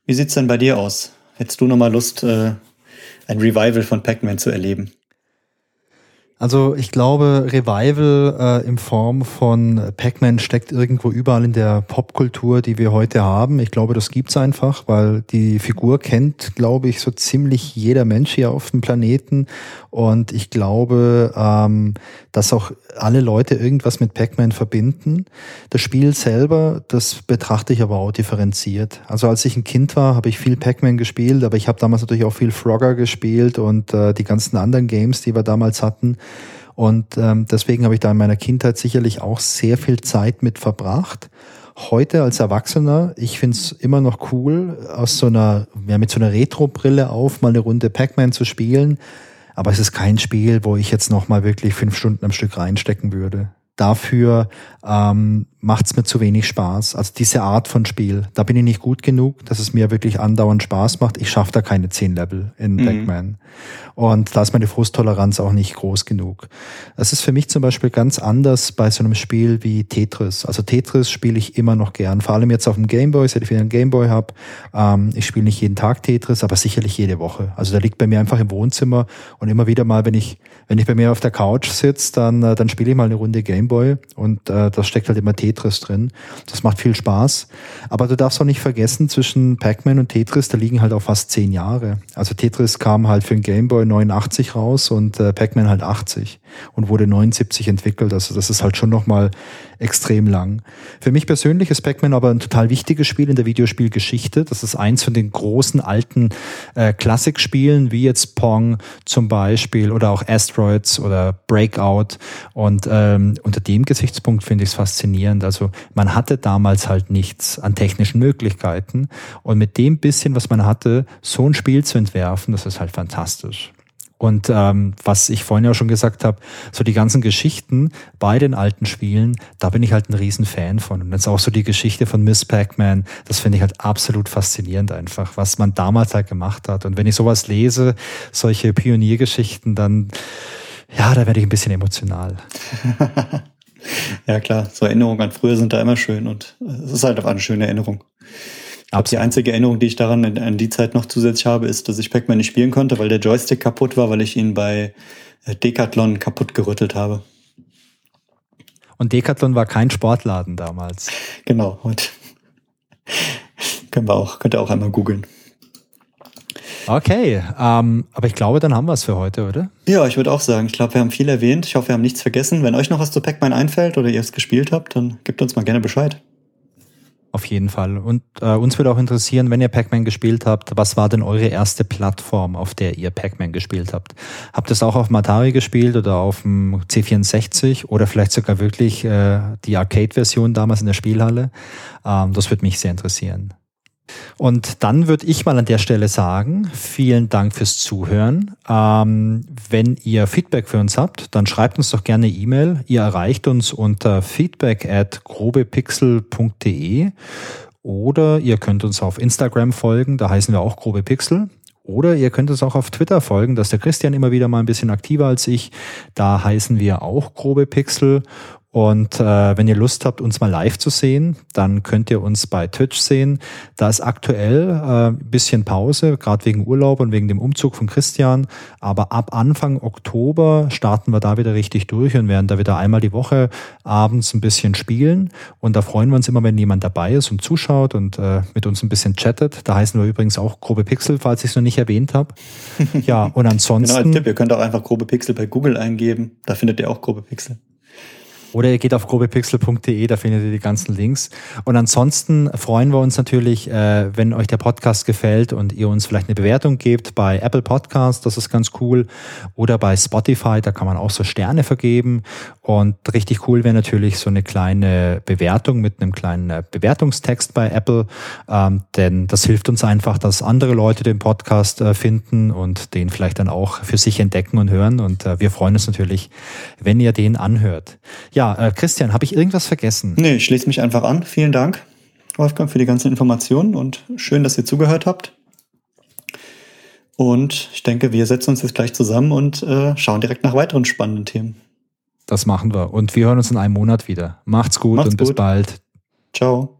Wie sieht's denn bei dir aus? Hättest du nochmal Lust, äh, ein Revival von Pac-Man zu erleben? Also ich glaube, Revival äh, in Form von Pac-Man steckt irgendwo überall in der Popkultur, die wir heute haben. Ich glaube, das gibt's einfach, weil die Figur kennt, glaube ich, so ziemlich jeder Mensch hier auf dem Planeten. Und ich glaube, ähm, dass auch alle Leute irgendwas mit Pac-Man verbinden. Das Spiel selber, das betrachte ich aber auch differenziert. Also als ich ein Kind war, habe ich viel Pac-Man gespielt, aber ich habe damals natürlich auch viel Frogger gespielt und äh, die ganzen anderen Games, die wir damals hatten. Und ähm, deswegen habe ich da in meiner Kindheit sicherlich auch sehr viel Zeit mit verbracht. Heute als Erwachsener, ich find's immer noch cool, aus so einer, ja, mit so einer Retro-Brille auf mal eine Runde Pac-Man zu spielen. Aber es ist kein Spiel, wo ich jetzt nochmal wirklich fünf Stunden am Stück reinstecken würde. Dafür ähm, macht's mir zu wenig Spaß. Also diese Art von Spiel, da bin ich nicht gut genug, dass es mir wirklich andauernd Spaß macht. Ich schaffe da keine zehn Level in mhm. Pac-Man. Und da ist meine Frusttoleranz auch nicht groß genug. Das ist für mich zum Beispiel ganz anders bei so einem Spiel wie Tetris. Also Tetris spiele ich immer noch gern. Vor allem jetzt auf dem Gameboy, seit ich wieder einen Gameboy habe. Ähm, ich spiele nicht jeden Tag Tetris, aber sicherlich jede Woche. Also der liegt bei mir einfach im Wohnzimmer und immer wieder mal, wenn ich wenn ich bei mir auf der Couch sitze, dann, dann spiele ich mal eine Runde Gameboy. Boy und äh, da steckt halt immer Tetris drin. Das macht viel Spaß. Aber du darfst auch nicht vergessen, zwischen Pac-Man und Tetris, da liegen halt auch fast zehn Jahre. Also Tetris kam halt für den Gameboy neunundachtzig raus und äh, Pac-Man halt achtzig und wurde neunundsiebzig entwickelt. Also das ist halt schon nochmal extrem lang. Für mich persönlich ist Pac-Man aber ein total wichtiges Spiel in der Videospielgeschichte. Das ist eins von den großen alten äh, Klassikspielen, wie jetzt Pong zum Beispiel oder auch Asteroids oder Breakout. Und ähm, unter dem Gesichtspunkt finde ich es faszinierend. Also man hatte damals halt nichts an technischen Möglichkeiten. Und mit dem bisschen, was man hatte, so ein Spiel zu entwerfen, das ist halt fantastisch. Und ähm, was ich vorhin ja schon gesagt habe, so die ganzen Geschichten bei den alten Spielen, da bin ich halt ein riesen Fan von. Und jetzt auch so die Geschichte von Miss Pac-Man, das finde ich halt absolut faszinierend einfach, was man damals halt gemacht hat. Und wenn ich sowas lese, solche Pioniergeschichten, dann, ja, da werde ich ein bisschen emotional. Ja klar, so Erinnerungen an früher sind da immer schön und es ist halt auch eine schöne Erinnerung. Die einzige Erinnerung, die ich daran an die Zeit noch zusätzlich habe, ist, dass ich Pac-Man nicht spielen konnte, weil der Joystick kaputt war, weil ich ihn bei Decathlon kaputt gerüttelt habe. Und Decathlon war kein Sportladen damals. Genau, und können wir auch, könnt ihr auch einmal googeln. Okay, ähm, aber ich glaube, dann haben wir es für heute, oder? Ja, ich würde auch sagen, ich glaube, wir haben viel erwähnt. Ich hoffe, wir haben nichts vergessen. Wenn euch noch was zu Pac-Man einfällt oder ihr es gespielt habt, dann gebt uns mal gerne Bescheid. Auf jeden Fall. Und äh, uns würde auch interessieren, wenn ihr Pac-Man gespielt habt, was war denn eure erste Plattform, auf der ihr Pac-Man gespielt habt? Habt ihr es auch auf dem Atari gespielt oder auf dem C vierundsechzig oder vielleicht sogar wirklich äh, die Arcade-Version damals in der Spielhalle? Ähm, das würde mich sehr interessieren. Und dann würde ich mal an der Stelle sagen, vielen Dank fürs Zuhören. Ähm, wenn ihr Feedback für uns habt, dann schreibt uns doch gerne eine E-Mail. Ihr erreicht uns unter feedback at grobepixel punkt de oder ihr könnt uns auf Instagram folgen, da heißen wir auch grobepixel. Oder ihr könnt uns auch auf Twitter folgen, da ist der Christian immer wieder mal ein bisschen aktiver als ich. Da heißen wir auch grobepixel. Und äh, wenn ihr Lust habt, uns mal live zu sehen, dann könnt ihr uns bei Twitch sehen. Da ist aktuell äh, ein bisschen Pause, gerade wegen Urlaub und wegen dem Umzug von Christian. Aber ab Anfang Oktober starten wir da wieder richtig durch und werden da wieder einmal die Woche abends ein bisschen spielen. Und da freuen wir uns immer, wenn jemand dabei ist und zuschaut und äh, mit uns ein bisschen chattet. Da heißen wir übrigens auch grobepixel, falls ich es noch nicht erwähnt habe. Ja, und ansonsten... Genau, als Tipp, ihr könnt auch einfach grobepixel bei Google eingeben. Da findet ihr auch grobepixel. Oder ihr geht auf grobepixel punkt de, da findet ihr die ganzen Links. Und ansonsten freuen wir uns natürlich, äh, wenn euch der Podcast gefällt und ihr uns vielleicht eine Bewertung gebt bei Apple Podcasts, das ist ganz cool. Oder bei Spotify, da kann man auch so Sterne vergeben. Und richtig cool wäre natürlich so eine kleine Bewertung mit einem kleinen Bewertungstext bei Apple. Ähm, denn das hilft uns einfach, dass andere Leute den Podcast äh, finden und den vielleicht dann auch für sich entdecken und hören. Und äh, wir freuen uns natürlich, wenn ihr den anhört. Ja, Ja, äh, Christian, habe ich irgendwas vergessen? Nee, ich schließe mich einfach an. Vielen Dank, Wolfgang, für die ganzen Informationen und schön, dass ihr zugehört habt. Und ich denke, wir setzen uns jetzt gleich zusammen und äh, schauen direkt nach weiteren spannenden Themen. Das machen wir und wir hören uns in einem Monat wieder. Macht's gut. Macht's und gut. Bis bald. Ciao.